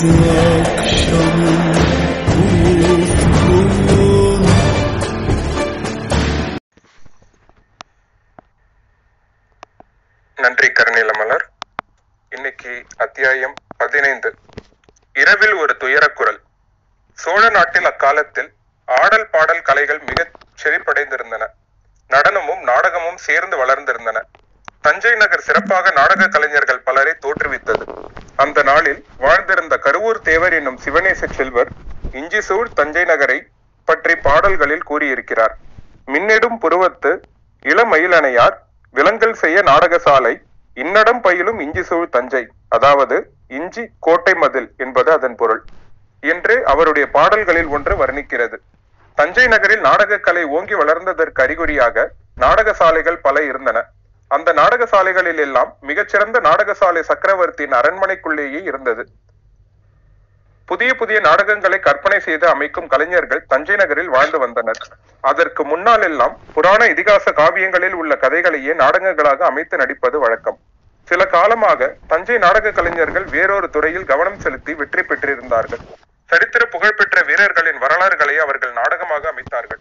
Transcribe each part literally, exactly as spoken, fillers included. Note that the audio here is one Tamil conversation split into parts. நன்றி கருணீல மலர். இன்னைக்கு அத்தியாயம் பதினைந்து. இரவில் ஒரு துயரக்குரல். சோழ நாட்டில் அக்காலத்தில் ஆடல் பாடல் கலைகள் மிகச் செழிப்படைந்திருந்தன. நடனமும் நாடகமும் சேர்ந்து வளர்ந்திருந்தன. தஞ்சை நகர் சிறப்பாக நாடக கலைஞர்கள் பலரை தோற்றுவித்தது. அந்த நாளில் வாழ்ந்திருந்த கருவூர் தேவர் என்னும் சிவநேச செல்வர் இஞ்சிசூழ் தஞ்சை நகரை பற்றி பாடல்களில் கூறியிருக்கிறார். மின்னெடும் புருவத்து இளமயிலணையார் விலங்கல் செய்ய நாடகசாலை இன்னடம் பயிலும் இஞ்சிசூழ் தஞ்சை, அதாவது இஞ்சி கோட்டை மதில் என்பது அதன் பொருள் என்று அவருடைய பாடல்களில் ஒன்று வர்ணிக்கிறது. தஞ்சை நகரில் நாடக கலை ஓங்கி வளர்ந்ததற்கு அறிகுறியாக நாடகசாலைகள் பல இருந்தன. அந்த நாடகசாலைகளில் எல்லாம் மிகச்சிறந்த நாடகசாலை சக்கரவர்த்தியின் அரண்மனைக்குள்ளேயே இருந்தது. புதிய புதிய நாடகங்களை கற்பனை செய்து அமைக்கும் கலைஞர்கள் தஞ்சை நகரில் வாழ்ந்து வந்தனர். அதற்கு முன்னால் எல்லாம் புராண இதிகாச காவியங்களில் உள்ள கதைகளையே நாடகங்களாக அமைத்து நடிப்பது வழக்கம். சில காலமாக தஞ்சை நாடக கலைஞர்கள் வேறொரு துறையில் கவனம் செலுத்தி வெற்றி பெற்றிருந்தார்கள். சரித்திர புகழ்பெற்ற வீரர்களின் வரலாறுகளை அவர்கள் நாடகமாக அமைத்தார்கள்.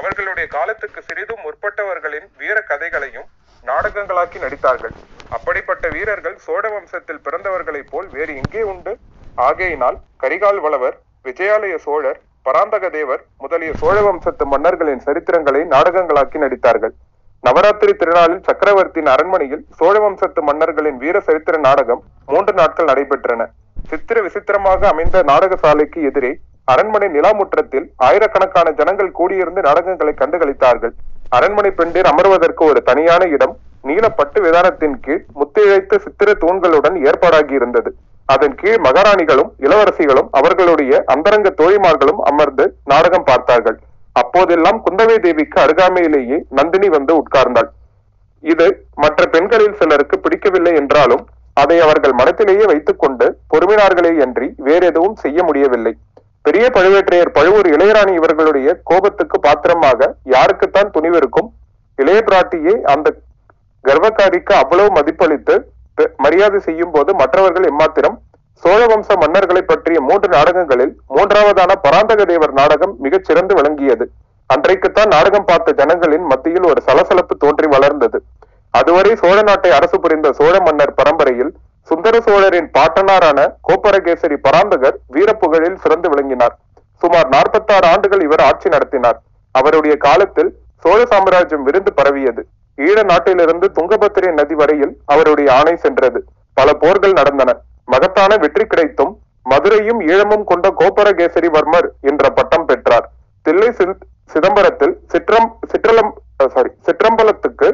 அவர்களுடைய காலத்துக்கு சிறிதும் முற்பட்டவர்களின் வீர கதைகளையும் நாடகங்களாக்கி நடித்தார்கள். அப்படிப்பட்ட வீரர்கள் சோழ வம்சத்தில் பிறந்தவர்களைப் போல் வேறு எங்கே உண்டு? ஆகையினால் கரிகால் வளவர், விஜயாலய சோழர், பராந்தக தேவர் முதலிய சோழ வம்சத்து மன்னர்களின் சரித்திரங்களை நாடகங்களாக்கி நடித்தார்கள். நவராத்திரி திருநாளில் சக்கரவர்த்தியின் அரண்மனையில் சோழ வம்சத்து மன்னர்களின் வீர சரித்திர நாடகம் மூன்று நாட்கள் நடைபெற்றன. சித்திர விசித்திரமாக அமைந்த நாடக சாலைக்கு எதிரே அரண்மனை நிலாமுற்றத்தில் ஆயிரக்கணக்கான ஜனங்கள் கூடியிருந்து நாடகங்களை கண்டுகளித்தார்கள். அரண்மனை பெண்டிர் அமர்வதற்கு ஒரு தனியான இடம் நீலப்பட்டு விதானத்தின் கீழ் முத்திழைத்த சித்திர தூண்களுடன் ஏற்பாடாகி இருந்தது. அதன் கீழ் மகாராணிகளும் இளவரசிகளும் அவர்களுடைய அந்தரங்க தோழிமார்களும் அமர்ந்து நாடகம் பார்த்தார்கள். அப்போதெல்லாம் குந்தவை தேவிக்கு அருகாமையிலேயே நந்தினி வந்து உட்கார்ந்தாள். இது மற்ற பெண்களில் சிலருக்கு பிடிக்கவில்லை என்றாலும் அதை அவர்கள் மனத்திலேயே வைத்துக் கொண்டு பொறுமினார்களே அன்றி வேறெதுவும் செய்ய முடியவில்லை. பெரிய பழுவேற்றையர் பழுவூர் இளையராணி இவர்களுடைய கோபத்துக்கு பாத்திரமாக யாருக்குத்தான் துணிவிருக்கும்? இளைய பிராட்டியை அந்த கர்வக்காரிக்கு அவ்வளவு மதிப்பளித்து மரியாதை செய்யும் போது மற்றவர்கள் எம்மாத்திரம்? சோழ வம்ச மன்னர்களை பற்றிய மூன்று நாடகங்களில் மூன்றாவதான பராந்தக தேவர் நாடகம் மிகச் சிறந்து விளங்கியது. அன்றைக்குத்தான் நாடகம் பார்த்த ஜனங்களின் மத்தியில் ஒரு சலசலப்பு தோன்றி வளர்ந்தது. அதுவரை சோழ நாட்டை அரசு புரிந்த சோழ மன்னர் பரம்பரையில் சுந்தர சோழரின் பாட்டனாரான கோப்பரகேசரி பராந்தகர் வீரப்புகழில் சிறந்து விளங்கினார். சுமார் நாற்பத்தாறு ஆண்டுகள் இவர் ஆட்சி நடத்தினார். அவருடைய காலத்தில் சோழ சாம்ராஜ்யம் விருந்து பரவியது. ஈழ நாட்டிலிருந்து துங்கபத்திரை நதி வரையில் அவருடைய ஆணை சென்றது. பல போர்கள் நடந்தன. மகத்தான வெற்றி கிடைத்தும் மதுரையும் ஈழமும் கொண்ட கோப்பரகேசரி வர்மர் என்ற பட்டம் பெற்றார். தில்லை சிதம்பரத்தில் சிற்றம் சிற்றலம் சாரி சிற்றம்பலத்துக்கு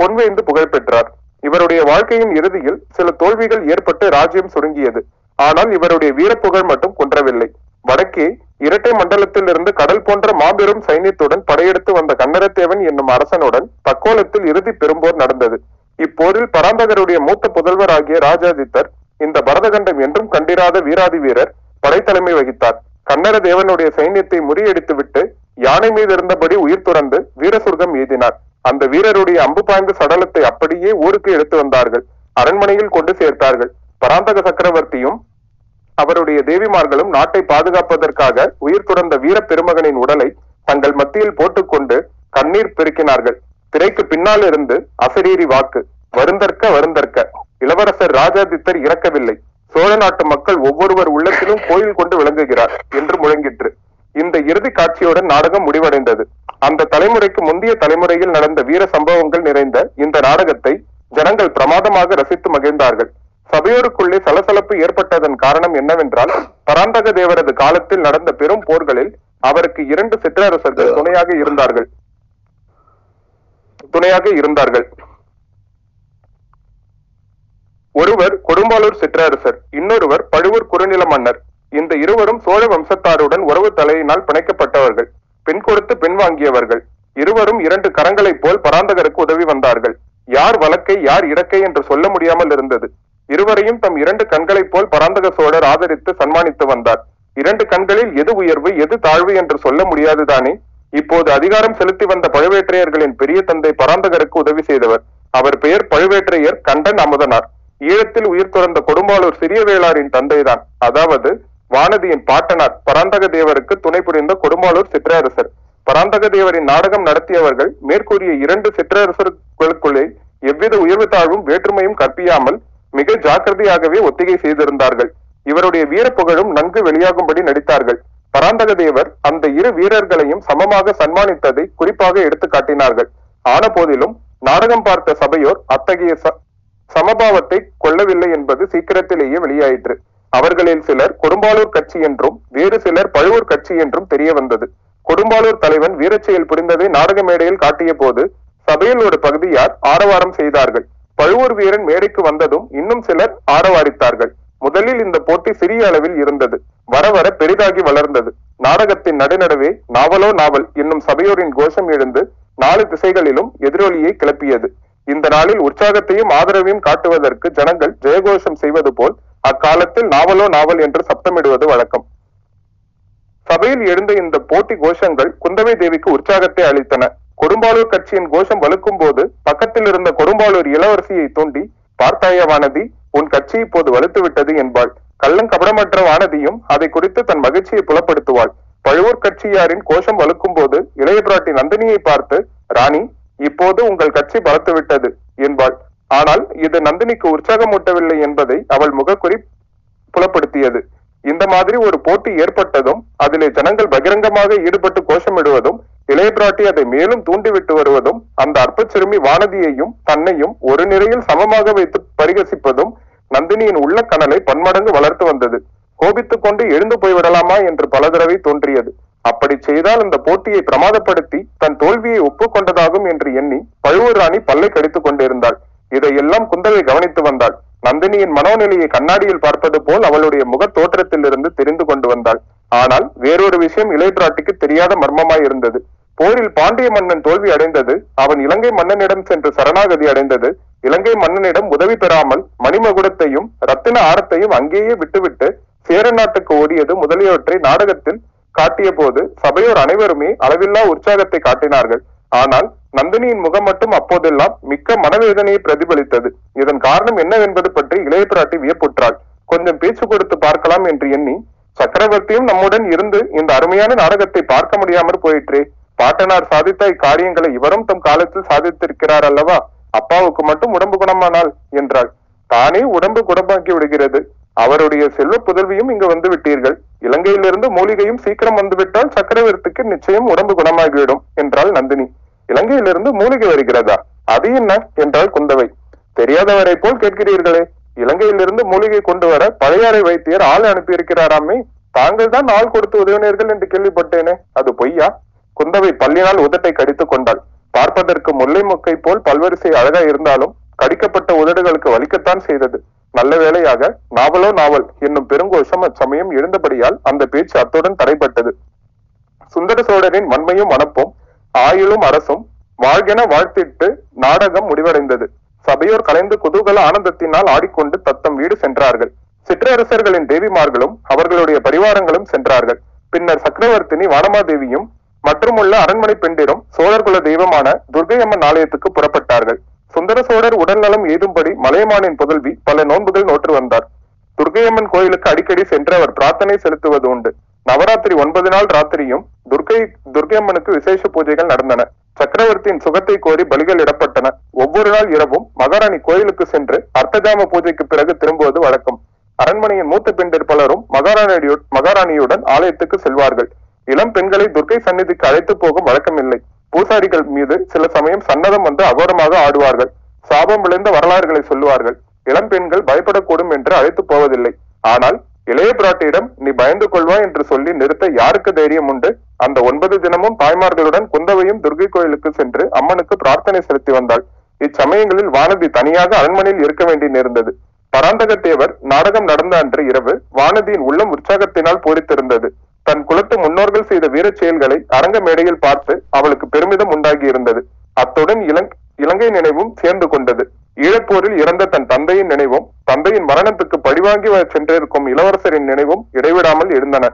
பொன்வேய்ந்து புகழ் பெற்றார். இவருடைய வாழ்க்கையின் இறுதியில் சில தோல்விகள் ஏற்பட்டு ராஜ்யம் சுருங்கியது. ஆனால் இவருடைய வீரப்புகழ் மட்டும் குன்றவில்லை. வடக்கே இரட்டை மண்டலத்தில் இருந்து கடல் போன்ற மாபெரும் சைன்யத்துடன் படையெடுத்து வந்த கண்டராதித்தேவன் என்னும் அரசனுடன் தக்கோலத்தில் இறுதி பெரும்போர் நடந்தது. இப்போரில் பராந்தகருடைய மூத்த புதல்வர் ஆகிய ராஜாதித்தர் இந்த பரதகண்டம் என்றும் கண்டிராத வீராதி வீரர் படைத்தலைமை வகித்தார். கண்டர தேவனுடைய சைன்யத்தை முறியடித்து விட்டு யானை மீது இருந்தபடி உயிர் துறந்து வீர சொர்க்கம் ஏதினார். அந்த வீரருடைய அம்பு பாய்ந்த சடலத்தை அப்படியே ஊருக்கு எடுத்து வந்தார்கள். அரண்மனையில் கொண்டு சேர்த்தார்கள். பராந்தக சக்கரவர்த்தியும் அவருடைய தேவிமார்களும் நாட்டை பாதுகாப்பதற்காக உயிர் துறந்த வீர பெருமகனின் உடலை தங்கள் மத்தியில் போட்டுக்கொண்டு கண்ணீர் பெருக்கினார்கள். திரைக்கு பின்னால் இருந்து அசரீரி வாக்கு, வருந்தற்க வருந்தற்க. இளவரசர் ராஜாதித்தர் இறக்கவில்லை, சோழ நாட்டு மக்கள் ஒவ்வொருவர் உள்ளத்திலும் கோயில் கொண்டு விளங்குகிறார் என்று முழங்கிற்று. இந்த இறுதி காட்சியுடன் நாடகம் முடிவடைந்தது. அந்த தலைமுறைக்கு முந்தைய தலைமுறையில் நடந்த வீர சம்பவங்கள் நிறைந்த இந்த நாடகத்தை ஜனங்கள் பிரமாதமாக ரசித்து மகிழ்ந்தார்கள். சபையோருக்குள்ளே சலசலப்பு ஏற்பட்டதன் காரணம் என்னவென்றால், பராந்தக தேவரது காலத்தில் நடந்த பெரும் போர்களில் அவருக்கு இரண்டு சிற்றரசர்கள் துணையாக இருந்தார்கள் துணையாக இருந்தார்கள் ஒருவர் கொடும்பாளூர் சிற்றரசர், இன்னொருவர் பழுவூர் குறுநில மன்னர். இந்த இருவரும் சோழ வம்சத்தாருடன் உறவு தலையினால் பிணைக்கப்பட்டவர்கள், பெண் கொடுத்து பெண் வாங்கியவர்கள். இருவரும் இரண்டு கரங்களைப் போல் பராந்தகருக்கு உதவி வந்தார்கள். யார் வழக்கை யார் இறக்கை என்று சொல்ல முடியாமல் இருந்தது. இருவரையும் தம் இரண்டு கண்களைப் போல் பராந்தக சோழர் ஆதரித்து சன்மானித்து வந்தார். இரண்டு கண்களில் எது உயர்வு எது தாழ்வு என்று சொல்ல முடியாதுதானே. இப்போது அதிகாரம் செலுத்தி வந்த பழுவேற்றையர்களின் பெரிய தந்தை பராந்தகருக்கு உதவி செய்தவர். அவர் பெயர் பழுவேற்றையர் கண்டன் அமுதனார். ஈழத்தில் உயிர் துறந்த கொடும்பாளூர் புலியூர் சிறிய வேளாரின் தந்தைதான், அதாவது வானதியின் பாட்டனார் பராந்தக தேவருக்கு துணை புரிந்த கொடும்பாளூர் சிற்றரசர். பராந்தக தேவரின் நாடகம் நடத்தியவர்கள் மேற்கூறிய இரண்டு சிற்றரசர்களுக்குள்ளே எவ்வித உயர்வு தாழ்வும் வேற்றுமையும் கற்பியாமல் மிக ஜாக்கிரதையாகவே ஒத்திகை செய்திருந்தார்கள். இவருடைய வீர புகழும் நன்கு வெளியாகும்படி நடித்தார்கள். பராந்தக தேவர் அந்த இரு வீரர்களையும் சமமாக சன்மானித்ததை குறிப்பாக எடுத்து காட்டினார்கள். ஆன போதிலும் நாடகம் பார்த்த சபையோர் அத்தகைய சமபாவத்தை கொள்ளவில்லை என்பது சீக்கிரத்திலேயே வெளியாயிற்று. அவர்களில் சிலர் கொடும்பாளூர் கட்சி என்றும் வேறு சிலர் பழுவூர் கட்சி என்றும் தெரிய வந்தது. கொடும்பாளூர் தலைவன் வீரச்செயல் புரிந்ததை நாடக மேடையில் காட்டிய போது சபையில் ஒரு பகுதியார் ஆரவாரம் செய்தார்கள். பழுவூர் வீரன் மேடைக்கு வந்ததும் இன்னும் சிலர் ஆரவாரித்தார்கள். முதலில் இந்த போட்டி சிறிய அளவில் இருந்தது. வர வர பெரிதாகி வளர்ந்தது. நாடகத்தின் நடுநடுவே நாவலோ நாவல் என்னும் சபையோரின் கோஷம் எழுந்து நாலு திசைகளிலும் எதிரொலியை கிளப்பியது. இந்த நாளில் உற்சாகத்தையும் ஆதரவையும் காட்டுவதற்கு ஜனங்கள் ஜெயகோஷம் செய்வது போல் அக்காலத்தில் நாவலோ நாவல் என்று சப்தமிடுவது வழக்கம். சபையில் எழுந்த இந்த போட்டி கோஷங்கள் குந்தவை தேவிக்கு உற்சாகத்தை அளித்தன. கொடும்பாளூர் கட்சியின் கோஷம் வலுக்கும் போது பக்கத்தில் இருந்த கொடும்பாளூர் இளவரசியை தூண்டி, "பார்த்தாய வானதி, உன் கட்சி இப்போது வலுத்து விட்டது" என்பாள். கள்ளங்கபடமற்ற வானதியும் அதை குறித்து தன் மகிழ்ச்சியை புலப்படுத்துவாள். பழுவூர் கட்சியாரின் கோஷம் வலுக்கும் போது இளைய பிராட்டி நந்தினியை பார்த்து, "ராணி, இப்போது உங்கள் கட்சி பலத்து விட்டது" என்பாள். ஆனால் இது நந்தினிக்கு உற்சாகமூட்டவில்லை என்பதை அவள் முகக்குறி புலப்படுத்தியது. இந்த மாதிரி ஒரு போட்டி ஏற்பட்டதும் அதிலே ஜனங்கள் பகிரங்கமாக ஈடுபட்டு கோஷமிடுவதும் இளைய பிராட்டி அதை மேலும் தூண்டிவிட்டு வருவதும் அந்த அற்ப சிறுமி வானதியையும் தன்னையும் ஒரு நிலையில் சமமாக வைத்து பரிகசிப்பதும் நந்தினியின் உள்ள கனலை பன்மடங்கு வளர்த்து வந்தது. கோபித்துக் கொண்டு எழுந்து போய்விடலாமா என்று பல தடவை தோன்றியது. அப்படி செய்தால் அந்த போட்டியை பிரமாதப்படுத்தி தன் தோல்வியை ஒப்புக்கொண்டதாகும் என்று எண்ணி பழுவூர் ராணி பல்லை கடித்துக் கொண்டிருந்தாள். இதையெல்லாம் குந்தவை கவனித்து வந்தாள். நந்தினியின் மனோநிலையை கண்ணாடியில் பார்ப்பது போல் அவளுடைய முக தோற்றத்திலிருந்து தெரிந்து கொண்டு வந்தாள். ஆனால் வேறொரு விஷயம் இளைய பிராட்டிக்கு தெரியாத மர்மமாய் இருந்தது. போரில் பாண்டிய மன்னன் தோல்வி அடைந்தது, அவன் இலங்கை மன்னனிடம் சென்று சரணாகதி அடைந்தது, இலங்கை மன்னனிடம் உதவி பெறாமல் மணிமகுடத்தையும் ரத்தின ஆரத்தையும் அங்கேயே விட்டுவிட்டு சேர நாட்டுக்கு ஓடியது முதலியவற்றை நாடகத்தில் காட்டிய போது சபையோர் அனைவருமே அளவில்லா உற்சாகத்தை காட்டினார்கள். ஆனால் நந்தினியின் முகம் மட்டும் அப்போதெல்லாம் மிக்க மனவேதனையை பிரதிபலித்தது. இதன் காரணம் என்னவென்பது பற்றி இளைய பிராட்டி வியப்புற்றாள். கொஞ்சம் பேச்சு கொடுத்து பார்க்கலாம் என்று எண்ணி, "சக்கரவர்த்தியும் நம்முடன் இருந்து இந்த அருமையான நாடகத்தை பார்க்க முடியாமற் போயிற்றே. பாட்டனார் சாதித்த இக்காரியங்களை இவரும் தம் காலத்தில் சாதித்திருக்கிறார் அல்லவா? அப்பாவுக்கு மட்டும் உடம்பு குணமானால்" என்றாள். "தானே உடம்பு குணமாக்கி விடுகிறது. அவருடைய செல்வ புதல்வியும் இங்கு வந்து விட்டீர்கள். இலங்கையிலிருந்து மூலிகையும் சீக்கிரம் வந்துவிட்டால் சக்கரவர்த்திக்கு நிச்சயம் உடம்பு குணமாகிவிடும்" என்றாள் நந்தினி. "இலங்கையிலிருந்து மூலிகை வருகிறதா? அது என்ன?" என்றாள் குந்தவை. "தெரியாதவரை போல் கேட்கிறீர்களே. இலங்கையிலிருந்து மூலிகை கொண்டு வர பழையாறை வைத்தியர் ஆள் அனுப்பியிருக்கிறாராமே. தாங்கள் தான் ஆள் கொடுத்து உதவினீர்கள் என்று கேள்விப்பட்டேனே, அது பொய்யா?" குந்தவை பல்லினால் உதட்டை கடித்துக் கொண்டாள். பார்ப்பதற்கு முல்லை முக்கை போல் பல்வரிசை அழகாய் இருந்தாலும் கடிக்கப்பட்ட உதடுகளுக்கு வலிக்கத்தான் செய்தது. நல்ல வேளையாக நாவலோ நாவல் என்னும் பெருங்கோஷம் அச்சமயம் எழுந்தபடியால் அந்த பேச்சு அத்துடன் தடைப்பட்டது. சுந்தர சோழரின் வன்மையும் மனப்பும் ஆயுளும் அரசும் வாழ்கென வாழ்த்திட்டு நாடகம் முடிவடைந்தது. சபையோர் கலைந்து குதூகல ஆனந்தத்தினால் ஆடிக்கொண்டு தத்தம் வீடு சென்றார்கள். சிற்றரசர்களின் தேவிமார்களும் அவர்களுடைய பரிவாரங்களும் சென்றார்கள். பின்னர் சக்கரவர்த்தினி வானமாதேவியும் மற்றுமுள்ள அரண்மனை பெண்டிரும் சோழர்குல தெய்வமான துர்கை அம்மன் ஆலயத்துக்கு புறப்பட்டார்கள். சுந்தர சோழர் உடல்நலம் ஏதும்படி மலையமானின் புதல்வி பல நோன்புகள் நோற்று வந்தார். துர்கையம்மன் கோயிலுக்கு அடிக்கடி சென்று அவர் பிரார்த்தனை செலுத்துவது உண்டு. நவராத்திரி ஒன்பது நாள் ராத்திரியும் துர்கை துர்கையம்மனுக்கு விசேஷ பூஜைகள் நடந்தன. சக்கரவர்த்தியின் சுகத்தை கோரி பலிகள் இடப்பட்டன. ஒவ்வொரு நாள் இரவும் மகாராணி கோயிலுக்கு சென்று அர்த்தஜாம பூஜைக்கு பிறகு திரும்புவது வழக்கம். அரண்மனையின் மூத்த பெண்டிர் பலரும் மகாராணியுடன் மகாராணியுடன் ஆலயத்துக்கு செல்வார்கள். இளம் பெண்களை துர்கை சந்நிதிக்கு அழைத்து போகும் வழக்கம் இல்லை. பூசாரிகள் மீது சில சமயம் சன்னதம் வந்து அகோரமாக ஆடுவார்கள். சாபம் விளைந்த வரலாறுகளை சொல்லுவார்கள். இளம் பெண்கள் பயப்படக்கூடும் என்று அழைத்து போவதில்லை. ஆனால் இளைய பிராட்டியிடம் "நீ பயந்து கொள்வா" என்று சொல்லி நிறுத்த யாருக்கு தைரியம் உண்டு? அந்த ஒன்பது தினமும் தாய்மார்களுடன் குந்தவையும் துர்கை கோயிலுக்கு சென்று அம்மனுக்கு பிரார்த்தனை செலுத்தி வந்தாள். இச்சமயங்களில் வானதி தனியாக அரண்மனையில் இருக்க வேண்டி நேர்ந்தது. பராந்தக தேவர் நாடகம் நடந்த அன்று இரவு வானதியின் உள்ளம் உற்சாகத்தினால் பூரித்திருந்தது. தன் குலத்து முன்னோர்கள் செய்த வீரச் செயல்களை அரங்க மேடையில் பார்த்து அவளுக்கு பெருமிதம் உண்டாகி இருந்தது. அத்துடன் இலங் இலங்கை நினைவும் சேர்ந்து கொண்டது. ஈழப்போரில் இறந்த தன் தந்தையின் நினைவும் தந்தையின் மரணத்துக்கு பழிவாங்கி சென்றிருக்கும் இளவரசரின் நினைவும் இடைவிடாமல் இருந்தன.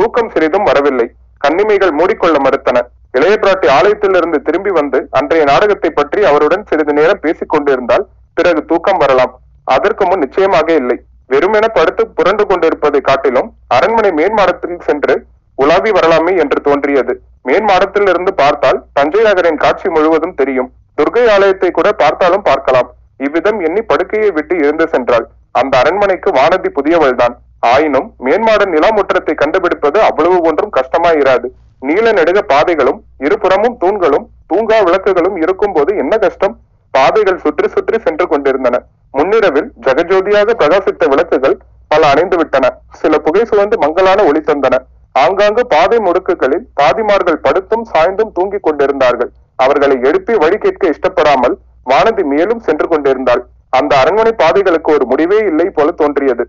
தூக்கம் சிறிதும் வரவில்லை. கண்ணிமைகள் மூடிக்கொள்ள மறுத்தன. இளைய பிராட்டி ஆலயத்திலிருந்து திரும்பி வந்து அன்றைய நாடகத்தை பற்றி அவருடன் சிறிது நேரம் பேசிக் கொண்டிருந்தால் பிறகு தூக்கம் வரலாம். அதற்கு முன் நிச்சயமாக இல்லை. வெறுமென படுத்து புரண்டு கொண்டிருப்பதை காட்டிலும் அரண்மனை மேன்மாடத்தில் சென்று உலாவி வரலாமே என்று தோன்றியது. மேன்மாடத்தில் இருந்து பார்த்தால் தஞ்சை நகரின் காட்சி முழுவதும் தெரியும். துர்கை ஆலயத்தை கூட பார்த்தாலும் பார்க்கலாம். இவ்விதம் எண்ணி படுக்கையை விட்டு எழுந்து சென்றாள். அந்த அரண்மனைக்கு வானதி புதியவள்தான். ஆயினும் மேன்மாட நிலாமுற்றத்தை கண்டுபிடிப்பது அவ்வளவு ஒன்றும் கஷ்டமாயிராது. நீல நெடுக பாதைகளும் இருபுறமும் தூண்களும் தூங்கா விளக்குகளும் இருக்கும் போது என்ன கஷ்டம்? பாதைகள் சுற்றி சுற்றி சென்று கொண்டிருந்தன. முன்னிரவில் ஜெகஜோதியாக பிரகாசித்த விளக்குகள் பல அணைந்து விட்டன. சில புகை சுழந்து மங்களான ஒளி தந்தன. ஆங்காங்கு பாதை முடுக்குகளில் தாதிமார்கள் படுத்தும் சாய்ந்தும் தூங்கிக் கொண்டிருந்தார்கள். அவர்களை எழுப்பி வழி கேட்க இஷ்டப்படாமல் வானதி மேலும் சென்று கொண்டிருந்தாள். அந்த அரண்மனை பாதைகளுக்கு ஒரு முடிவே இல்லை போல தோன்றியது.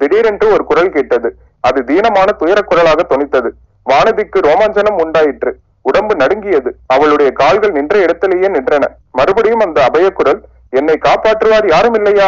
திடீரென்று ஒரு குரல் கேட்டது. அது தீனமான துயர குரலாக தொனித்தது. வானதிக்கு ரோமாஞ்சனம் உண்டாயிற்று. உடம்பு நடுங்கியது. அவளுடைய கால்கள் நின்ற இடத்திலேயே நின்றன. மறுபடியும் அந்த அபய குரல், என்னை காப்பாற்றுவார் யாரும் இல்லையா?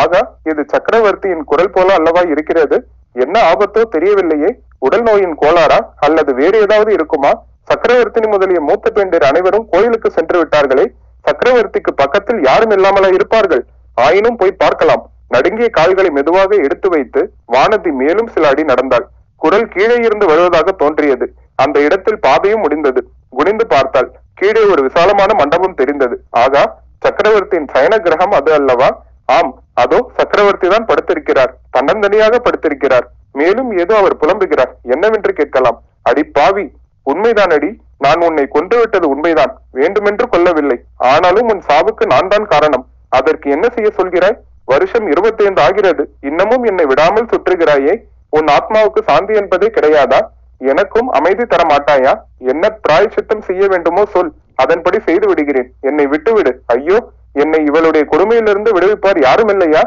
ஆகா, இது சக்கரவர்த்தியின் குரல் போல அல்லவா இருக்கிறது? என்ன ஆபத்தோ தெரியவில்லையே. உடல் நோயின் கோளாறா அல்லது வேறு ஏதாவது இருக்குமா? சக்கரவர்த்தினி முதலிய மூத்த பெண்டிர் அனைவரும் கோயிலுக்கு சென்று விட்டார்களே. சக்கரவர்த்திக்கு பக்கத்தில் யாரும் இல்லாமலா இருப்பார்கள்? ஆயினும் போய் பார்க்கலாம். நடுங்கிய கால்களை மெதுவாக எடுத்து வைத்து வானதி மேலும் சில அடி நடந்தாள். குரல் கீழே இருந்து வருவதாக தோன்றியது. அந்த இடத்தில் பாதையும் முடிந்தது. குனிந்து பார்த்தாள். கீழே ஒரு விசாலமான மண்டபம் தெரிந்தது. ஆகா, சக்கரவர்த்தியின் சயன கிரகம் அது அல்லவா? ஆம், அதோ சக்கரவர்த்தி தான் படுத்திருக்கிறார். தன்னந்தனியாக படுத்திருக்கிறார். மேலும் ஏதோ அவர் புலம்புகிறார். என்னவென்று கேட்கலாம். அடி பாவி, உண்மைதான் அடி, நான் உன்னை கொன்றுவிட்டது உண்மைதான். வேண்டுமென்று கொல்லவில்லை. ஆனாலும் உன் சாவுக்கு நான் தான் காரணம். அதற்கு என்ன செய்ய சொல்கிறாய்? வருஷம் இருபத்தி ஐந்து ஆகிறது, இன்னமும் என்னை விடாமல் சுற்றுகிறாயே. உன் ஆத்மாவுக்கு சாந்தி என்பதே கிடையாதா? எனக்கும் அமைதி தர மாட்டாயா? என்ன பிராயச்சித்தம் செய்ய வேண்டுமோ சொல், அதன்படி செய்து விடுகிறேன். என்னை விட்டுவிடு. ஐயோ, என்னை இவளுடைய கொடுமையிலிருந்து விடுவிப்பார் யாரும் இல்லையா?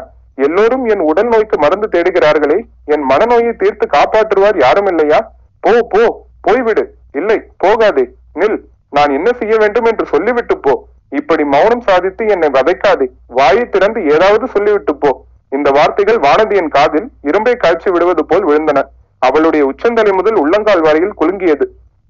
எல்லோரும் என் உடல் நோய்க்கு மருந்து தேடுகிறார்களே, என் மனநோயை தீர்த்து காப்பாற்றுவார் யாரும் இல்லையா? போ போ, போய்விடு. இல்லை, போகாதே, நில். நான் என்ன செய்ய வேண்டும் என்று சொல்லிவிட்டு போ. இப்படி மௌனம் சாதித்து என்னை வதைக்காதே. வாயை திறந்து ஏதாவது சொல்லிவிட்டு போ. இந்த வார்த்தைகள் வானதியின் காதில் இரும்பை காய்ச்சி விடுவது போல் விழுந்தன. அவளுடைய உச்சந்தலை முதல் உள்ளங்கால் வரையில் குலுங்கியது.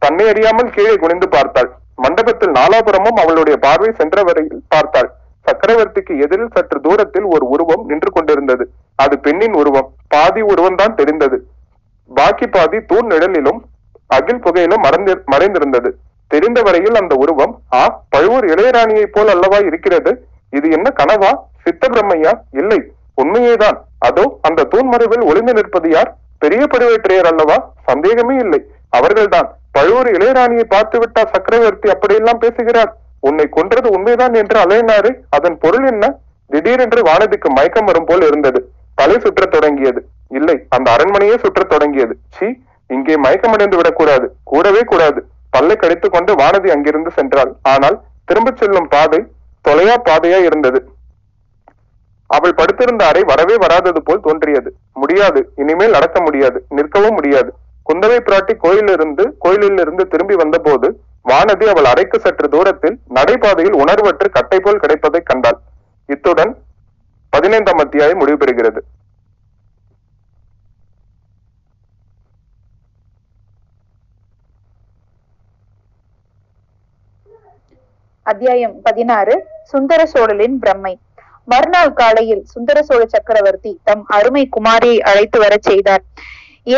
தன்னை அறியாமல் கீழே குனிந்து பார்த்தாள். மண்டபத்தில் நாலாபுரமும் அவளுடைய பார்வை சென்ற வரையில் பார்த்தாள். சக்கரவர்த்திக்கு எதிரில் சற்று தூரத்தில் ஒரு உருவம் நின்று கொண்டிருந்தது. அது பெண்ணின் உருவம். பாதி உருவம்தான் தெரிந்தது. பாக்கி பாதி தூண் நிழலிலும் அகில் புகையிலும் மறைந்து மறைந்திருந்தது தெரிந்த வரையில் அந்த உருவம், ஆ, பழுவூர் இளையராணியை போல் அல்லவா இருக்கிறது? இது என்ன கனவா, சித்த பிரம்மையா? இல்லை, உண்மையேதான். அதோ அந்த தூண் மறைவில் ஒளிந்து நிற்பது யார்? பெரிய பழுவேற்றையர் அல்லவா? சந்தேகமே இல்லை, அவர்கள்தான். பழுவூர் இளையராணியை பார்த்து விட்டா சக்கரவர்த்தி அப்படியெல்லாம் பேசுகிறார். உன்னை கொன்றது உண்மைதான் என்று அலையினாரு, அதன் பொருள் என்ன? திடீரென்று வானதிக்கு மயக்கம் வரும் போல் இருந்தது. தலை சுற்ற தொடங்கியது. இல்லை, அந்த அரண்மனையே சுற்ற தொடங்கியது. சி, இங்கே மயக்கமடைந்து விடக்கூடாது, கூடவே கூடாது. பல்லை கடித்துக் கொண்டு வானதி அங்கிருந்து சென்றாள். ஆனால் திரும்பச் செல்லும் பாதை தொலையா பாதையா இருந்தது. அவள் படுத்திருந்த அறை வரவே வராதது போல் தோன்றியது. முடியாது, இனிமேல் நடக்க முடியாது, நிற்கவும் முடியாது. குந்தவை பிராட்டி கோயிலிருந்து கோயிலிலிருந்து திரும்பி வந்த போது வானதி அவள் அறைக்கு சற்று தூரத்தில் நடைபாதையில் உணர்வற்று கட்டை போல் கிடைப்பதை கண்டாள். இத்துடன் பதினைந்தாம் அத்தியாயம் முடிவு பெறுகிறது. அத்தியாயம் பதினாறு. சுந்தர சோழலின் பிரம்மை. மறுநாள் காலையில் சுந்தர சோழ சக்கரவர்த்தி தம் அருமை குமாரியை அழைத்து வர செய்தார்.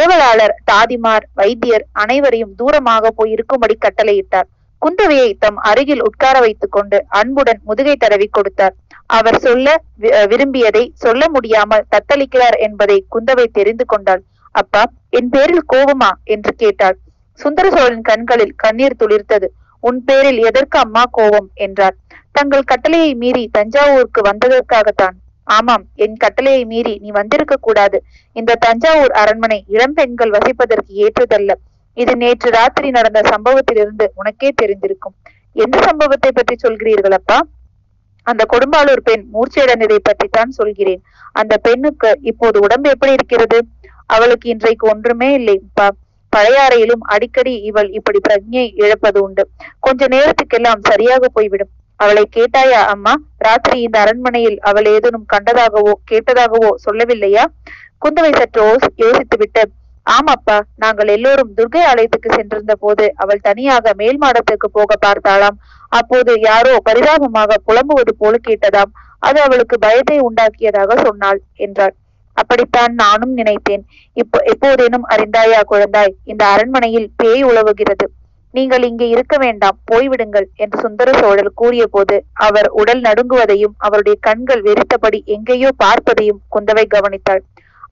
ஏவலாளர், தாதிமார், வைத்தியர் அனைவரையும் தூரமாக போய் இருக்கும்படி கட்டளையிட்டார். குந்தவையை தம் அருகில் உட்கார வைத்துக் கொண்டு அன்புடன் முதுகை தடவி கொடுத்தார். அவர் சொல்ல விரும்பியதை சொல்ல முடியாமல் தத்தளிக்கிறார் என்பதை குந்தவை தெரிந்து கொண்டாள். அப்பா, என் பேரில் கோபமா என்று கேட்டாள். சுந்தர சோழன் கண்களில் கண்ணீர் துளிர்த்தது. உன் பேரில் எதற்கு அம்மா கோபம் என்றார். தங்கள் கட்டளையை மீறி தஞ்சாவூருக்கு வந்ததற்காகத்தான். ஆமாம், என் கட்டளையை மீறி நீ வந்திருக்க கூடாது. இந்த தஞ்சாவூர் அரண்மனை இளம் பெண்கள் வசிப்பதற்கு ஏற்றதல்ல. இது நேற்று ராத்திரி நடந்த சம்பவத்திலிருந்து உனக்கே தெரிந்திருக்கும். எந்த சம்பவத்தை பற்றி சொல்கிறீர்கள் அப்பா? அந்த கொடும்பாளூர் பெண் மூர்ச்சையடைந்ததை பற்றி தான் சொல்கிறேன். அந்த பெண்ணுக்கு இப்போது உடம்பு எப்படி இருக்கிறது? அவளுக்கு இன்றைக்கு ஒன்றுமே இல்லை. பழையாறையிலும் அடிக்கடி இவள் இப்படி பிரஜையை இழப்பது உண்டு. கொஞ்ச நேரத்துக்கெல்லாம் சரியாக போய்விடும். அவளை கேட்டாயா அம்மா? ராத்திரி இந்த அரண்மனையில் அவள் ஏதேனும் கண்டதாகவோ கேட்டதாகவோ சொல்லவில்லையா? குந்தவை சற்று யோசித்து விட்டு, ஆமாப்பா, நாங்கள் எல்லோரும் துர்கை ஆலயத்துக்கு சென்றிருந்த போது அவள் தனியாக மேல் மாடத்துக்கு போக பார்த்தாளாம். அப்போது யாரோ பரிதாபமாக புலம்புவது போல கேட்டதாம். அது அவளுக்கு பயத்தை உண்டாக்கியதாக சொன்னாள் என்றார். அப்படித்தான் நானும் நினைத்தேன். இப்போ எப்போதேனும் அறிந்தாயா குழந்தாய், இந்த அரண்மனையில் பேய் உலவுகிறது, நீங்கள் இங்கே இருக்க வேண்டாம், போய்விடுங்கள் என்று சுந்தர சோழர் கூறிய போது அவர் உடல் நடுங்குவதையும் அவருடைய கண்கள் வெறித்தபடி எங்கேயோ பார்ப்பதையும் குந்தவை கவனித்தாள்.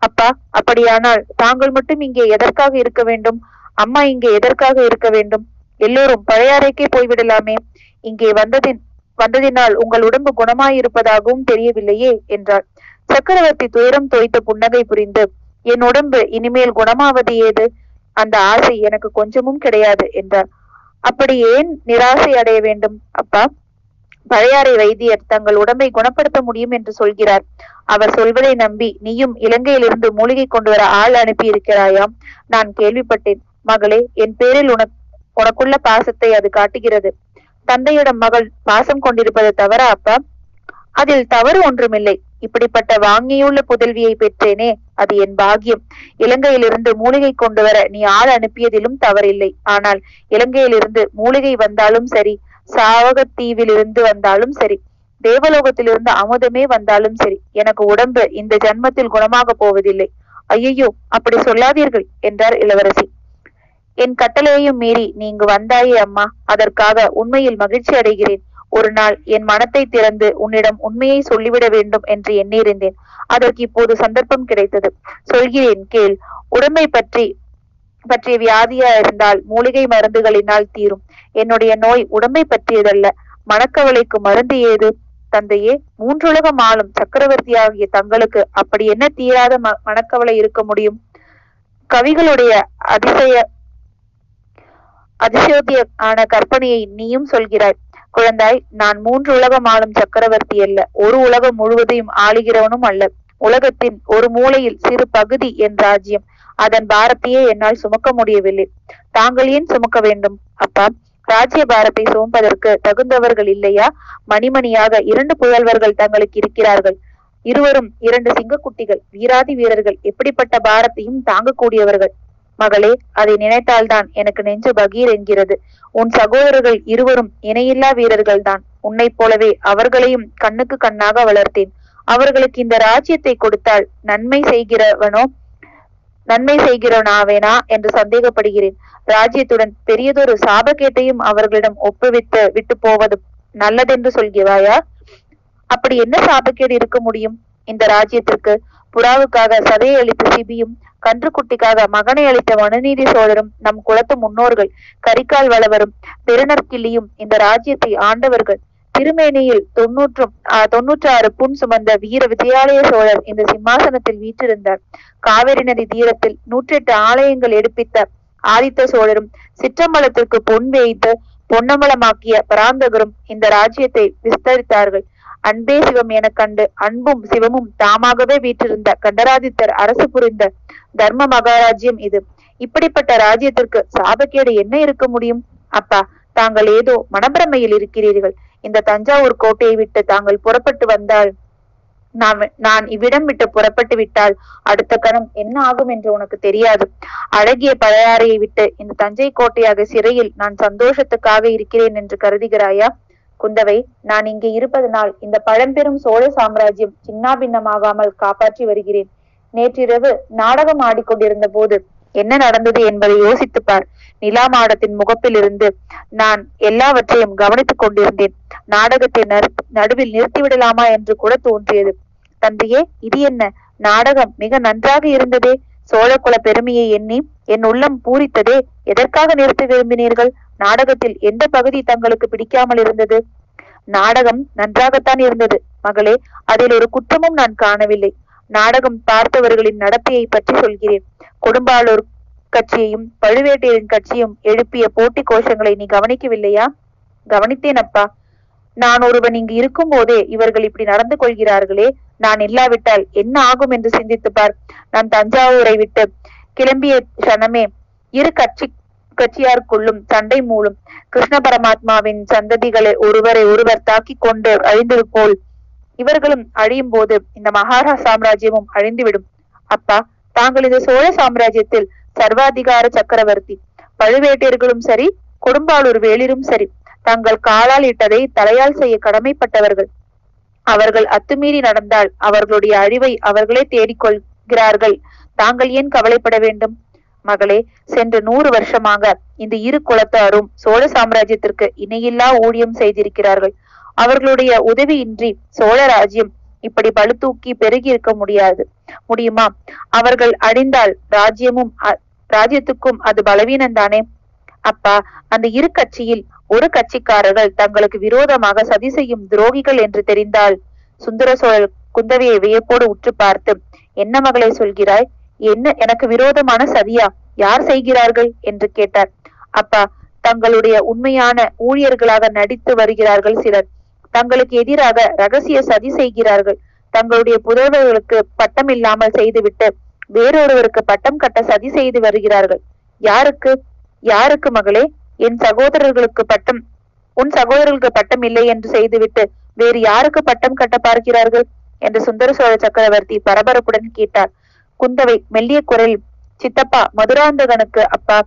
அப்பா, அப்படியானால் தாங்கள் மட்டும் இங்கே எதற்காக இருக்க வேண்டும்? அம்மா இங்கே எதற்காக இருக்க வேண்டும்? எல்லோரும் பழையாறைக்கே போய்விடலாமே. இங்கே வந்ததின் வந்ததினால் உங்கள் உடம்பு குணமாயிருப்பதாகவும் தெரியவில்லையே என்றாள். சக்கரவர்த்தி துயரம் தோய்த்த புன்னகை புரிந்து, என் உடம்பு இனிமேல் குணமாவது ஏது? அந்த ஆசை எனக்கு கொஞ்சமும் கிடையாது என்றார். அப்படி ஏன் நிராசை அடைய வேண்டும் அப்பா? பழையாறை வைத்தியர் தங்கள் உடம்பை குணப்படுத்த முடியும் என்று சொல்கிறார். அவர் சொல்வதை நம்பி நீயும் இலங்கையிலிருந்து மூலிகை கொண்டு வர ஆள் அனுப்பி இருக்கிறாயாம். நான் கேள்விப்பட்டேன். மகளே, என் பேரில் உனக் உனக்குள்ள பாசத்தை அது காட்டுகிறது. தந்தையிடம் மகள் பாசம் கொண்டிருப்பது தவறா அப்பா? அதில் தவறு ஒன்றுமில்லை. இப்படிப்பட்ட வாங்கியுள்ள புதல்வியை பெற்றேனே, அது என் பாக்கியம். இலங்கையிலிருந்து மூலிகை கொண்டு வர நீ ஆள் அனுப்பியதிலும் தவறில்லை. ஆனால் இலங்கையிலிருந்து மூலிகை வந்தாலும் சரி, சாவகத்தீவிலிருந்து வந்தாலும் சரி, தேவலோகத்திலிருந்து அமுதமே வந்தாலும் சரி, எனக்கு உடம்பு இந்த ஜன்மத்தில் குணமாக போவதில்லை. ஐயையோ, அப்படி சொல்லாதீர்கள் என்றார் இளவரசி. என் கட்டளையையும் மீறி நீங்க வந்தாயே அம்மா, அதற்காக உண்மையில் மகிழ்ச்சி அடைகிறேன். ஒரு நாள் என் மனத்தை திறந்து உன்னிடம் உண்மையை சொல்லிவிட வேண்டும் என்று எண்ணியிருந்தேன். அதற்கு இப்போது சந்தர்ப்பம் கிடைத்தது. சொல்கிறேன் கேள். உடம்பை பற்றி பற்றிய வியாதியா இருந்தால் மூலிகை மருந்துகளினால் தீரும். என்னுடைய நோய் உடம்பை பற்றியதல்ல. மனக்கவலைக்கு மருந்து ஏது? தந்தையே, மூன்றுலகம் ஆளும் சக்கரவர்த்தியாகிய தங்களுக்கு அப்படி என்ன தீராத ம மனக்கவலை இருக்க முடியும்? கவிகளுடைய அதிசய அதிசயோத்தியான கற்பனையை நீயும் சொல்கிறாய். குழந்தாய், நான் மூன்று உலகம் ஆளும் சக்கரவர்த்தி அல்ல, ஒரு உலகம் முழுவதையும் ஆளுகிறவனும் அல்ல. உலகத்தின் ஒரு மூலையில் சிறு பகுதி என் ராஜ்யம். அதன் பாரத்தையே என்னால் சுமக்க முடியவில்லை. தாங்கள் ஏன் சுமக்க வேண்டும் அப்பா? ராஜ்ய பாரத்தை சுமப்பதற்கு தகுந்தவர்கள் இல்லையா? மணிமணியாக இரண்டு புதல்வர்கள் தங்களுக்கு இருக்கிறார்கள். இருவரும் இரண்டு சிங்கக்குட்டிகள், வீராதி வீரர்கள். எப்படிப்பட்ட பாரத்தையும் தாங்கக்கூடியவர்கள். மகளே, அதை நினைத்தால்தான் எனக்கு நெஞ்சு பகீர் என்கிறது. உன் சகோதரர்கள் இருவரும் இணையில்லா வீரர்கள் தான். உன்னை போலவே அவர்களையும் கண்ணுக்கு கண்ணாக வளர்த்தேன். அவர்களுக்கு இந்த ராஜ்யத்தை கொடுத்தால் நன்மை செய்கிறவனோ நன்மை செய்கிறவனாவேனா என்று சந்தேகப்படுகிறேன். ராஜ்யத்துடன் பெரியதொரு சாபக்கேட்டையும் அவர்களிடம் ஒப்புவித்து விட்டு போவது நல்லதென்று சொல்கிறாயா? அப்படி என்ன சாபக்கேடு இருக்க முடியும் இந்த ராஜ்யத்திற்கு? புறாவுக்காக சதையை அளித்த சிபியும், கன்றுக்குட்டிக்காக மகனை அளித்த மனுநீதி சோழரும், நம் குலத்து முன்னோர்கள் கரிகால் வளவரும் பெருநற்கிள்ளியும் இந்த ராஜ்யத்தை ஆண்டவர்கள். திருமேனியில் தொன்னூற்றும் தொன்னூற்றி ஆறு புண் சுமந்த வீர விஜயாலய சோழர் இந்த சிம்மாசனத்தில் வீற்றிருந்தார். காவேரி நதி தீரத்தில் நூற்றி எட்டு ஆலயங்கள் எடுப்பித்த ஆதித்த சோழரும், சிற்றம்பலத்திற்கு பொன் வேய்த்து பொன்னம்பலமாக்கிய பராந்தகரும் இந்த ராஜ்யத்தை விஸ்தரித்தார்கள். அன்பே சிவம் என கண்டு அன்பும் சிவமும் தாமாகவே வீற்றிருந்த கண்டராதித்தர் அரசு புரிந்த தர்ம மகாராஜ்யம் இது. இப்படிப்பட்ட ராஜ்யத்திற்கு சாபக்கேடு என்ன இருக்க முடியும் அப்பா? தாங்கள் ஏதோ மனப்பிரமையில் இருக்கிறீர்கள். இந்த தஞ்சாவூர் கோட்டையை விட்டு தாங்கள் புறப்பட்டு வந்தால், நான் நான் இவ்விடம் விட்டு புறப்பட்டு விட்டால் அடுத்த கணம் என்ன ஆகும் என்று உனக்கு தெரியாது. அழகிய பழையாறையை விட்டு இந்த தஞ்சை கோட்டையாக சிறையில் நான் சந்தோஷத்துக்காக இருக்கிறேன் என்று கருதுகிறாயா? குந்தவை, நான் இங்கே இருப்பதனால் இந்த பழம்பெரும் சோழ சாம்ராஜ்யம் சின்னாபின்னமாகாமல் காப்பாற்றி வருகிறேன். நேற்றிரவு நாடகம் ஆடிக்கொண்டிருந்த போது என்ன நடந்தது என்பதை யோசித்துப்பார். நிலா மாடத்தின் முகப்பில் இருந்து நான் எல்லாவற்றையும் கவனித்துக் கொண்டிருந்தேன். நாடகத்தை நடுவில் நிறுத்திவிடலாமா என்று கூட தோன்றியது. தந்தையே, இது என்ன நாடகம்? மிக நன்றாக இருந்ததே. சோழ குல பெருமையை எண்ணி என் உள்ளம் பூரித்ததே. எதற்காக நிறுத்த விரும்பினீர்கள்? நாடகத்தில் எந்த பகுதி தங்களுக்கு பிடிக்காமல் இருந்தது? நாடகம் நன்றாகத்தான் இருந்தது மகளே. அதில் ஒரு குற்றமும் நான் காணவில்லை. நாடகம் பார்த்தவர்களின் நடத்தையை பற்றி சொல்கிறேன். கொடும்பாளூர் கட்சியையும் பழுவேட்டையரின் கட்சியும் எழுப்பிய போட்டி கோஷங்களை நீ கவனிக்கவில்லையா? கவனித்தேன் அப்பா. நான் ஒருவன் இங்கு இருக்கும் போதே இவர்கள் இப்படி நடந்து கொள்கிறார்களே, நான் இல்லாவிட்டால் என்ன ஆகும் என்று சிந்தித்து பார். நான் தஞ்சாவூரை விட்டு கிளம்பிய சனமே இரு கட்சி கட்சியாருக்குள்ளும் சண்டை மூலம் கிருஷ்ண பரமாத்மாவின் சந்ததிகளை ஒருவரை ஒருவர் தாக்கி கொண்டு அழிந்தது போல் இவர்களும் அழியும் போது இந்த மகாரா சாம்ராஜ்யமும் அழிந்துவிடும். அப்பா, தாங்கள் இந்த சோழ சாம்ராஜ்யத்தில் சர்வாதிகார சக்கரவர்த்தி. பழுவேட்டையர்களும் சரி, கொடும்பாளூர் வேளிரும் சரி, தங்கள் காலால் இட்டதை தலையால் செய்ய கடமைப்பட்டவர்கள். அவர்கள் அத்துமீறி நடந்தால் அவர்களுடைய அழிவை அவர்களே தேடிக்கொள் இருக்கிறார்கள். தாங்கள் ஏன் கவலைப்பட வேண்டும்? மகளே, சென்ற நூறு வருஷமாக இந்த இரு குலத்தாரும் சோழ சாம்ராஜ்யத்திற்கு இணையில்லா ஊழியம் செய்திருக்கிறார்கள். அவர்களுடைய உதவியின்றி சோழ ராஜ்யம் இப்படி பழுதூக்கி பெருகி இருக்க முடியாது முடியுமா? அவர்கள் அடைந்தால் ராஜ்யமும் ராஜ்யத்துக்கும் அது பலவீனம்தானே? அப்பா, அந்த இரு கட்சியில் ஒரு கட்சிக்காரர்கள் தங்களுக்கு விரோதமாக சதி செய்யும் துரோகிகள் என்று தெரிந்தால்? சுந்தர சோழர் குந்தவையை வியப்போடு உற்று பார்த்து, என்ன மகளை சொல்கிறாய்? என்ன எனக்கு விரோதமான சதியா? யார் செய்கிறார்கள் என்று கேட்டார். அப்பா, தங்களுடைய உண்மையான ஊழியர்களாக நடித்து வருகிறார்கள் சிலர். தங்களுக்கு எதிராக ரகசிய சதி செய்கிறார்கள். தங்களுடைய புதல்வர்களுக்கு பட்டம் இல்லாமல் செய்துவிட்டு வேறொருவருக்கு பட்டம் கட்ட சதி செய்து வருகிறார்கள். யாருக்கு யாருக்கு மகளே? என் சகோதரர்களுக்கு பட்டம் உன் சகோதரர்களுக்கு பட்டம் இல்லை என்று செய்துவிட்டு வேறு யாருக்கு பட்டம் கட்ட பார்க்கிறார்கள் என்று சுந்தர சோழ சக்கரவர்த்தி பரபரப்புடன் கேட்டார். குந்தவை மெல்லிய குரல், சித்தப்பா, மதுராந்தகனுக்கு அப்பா,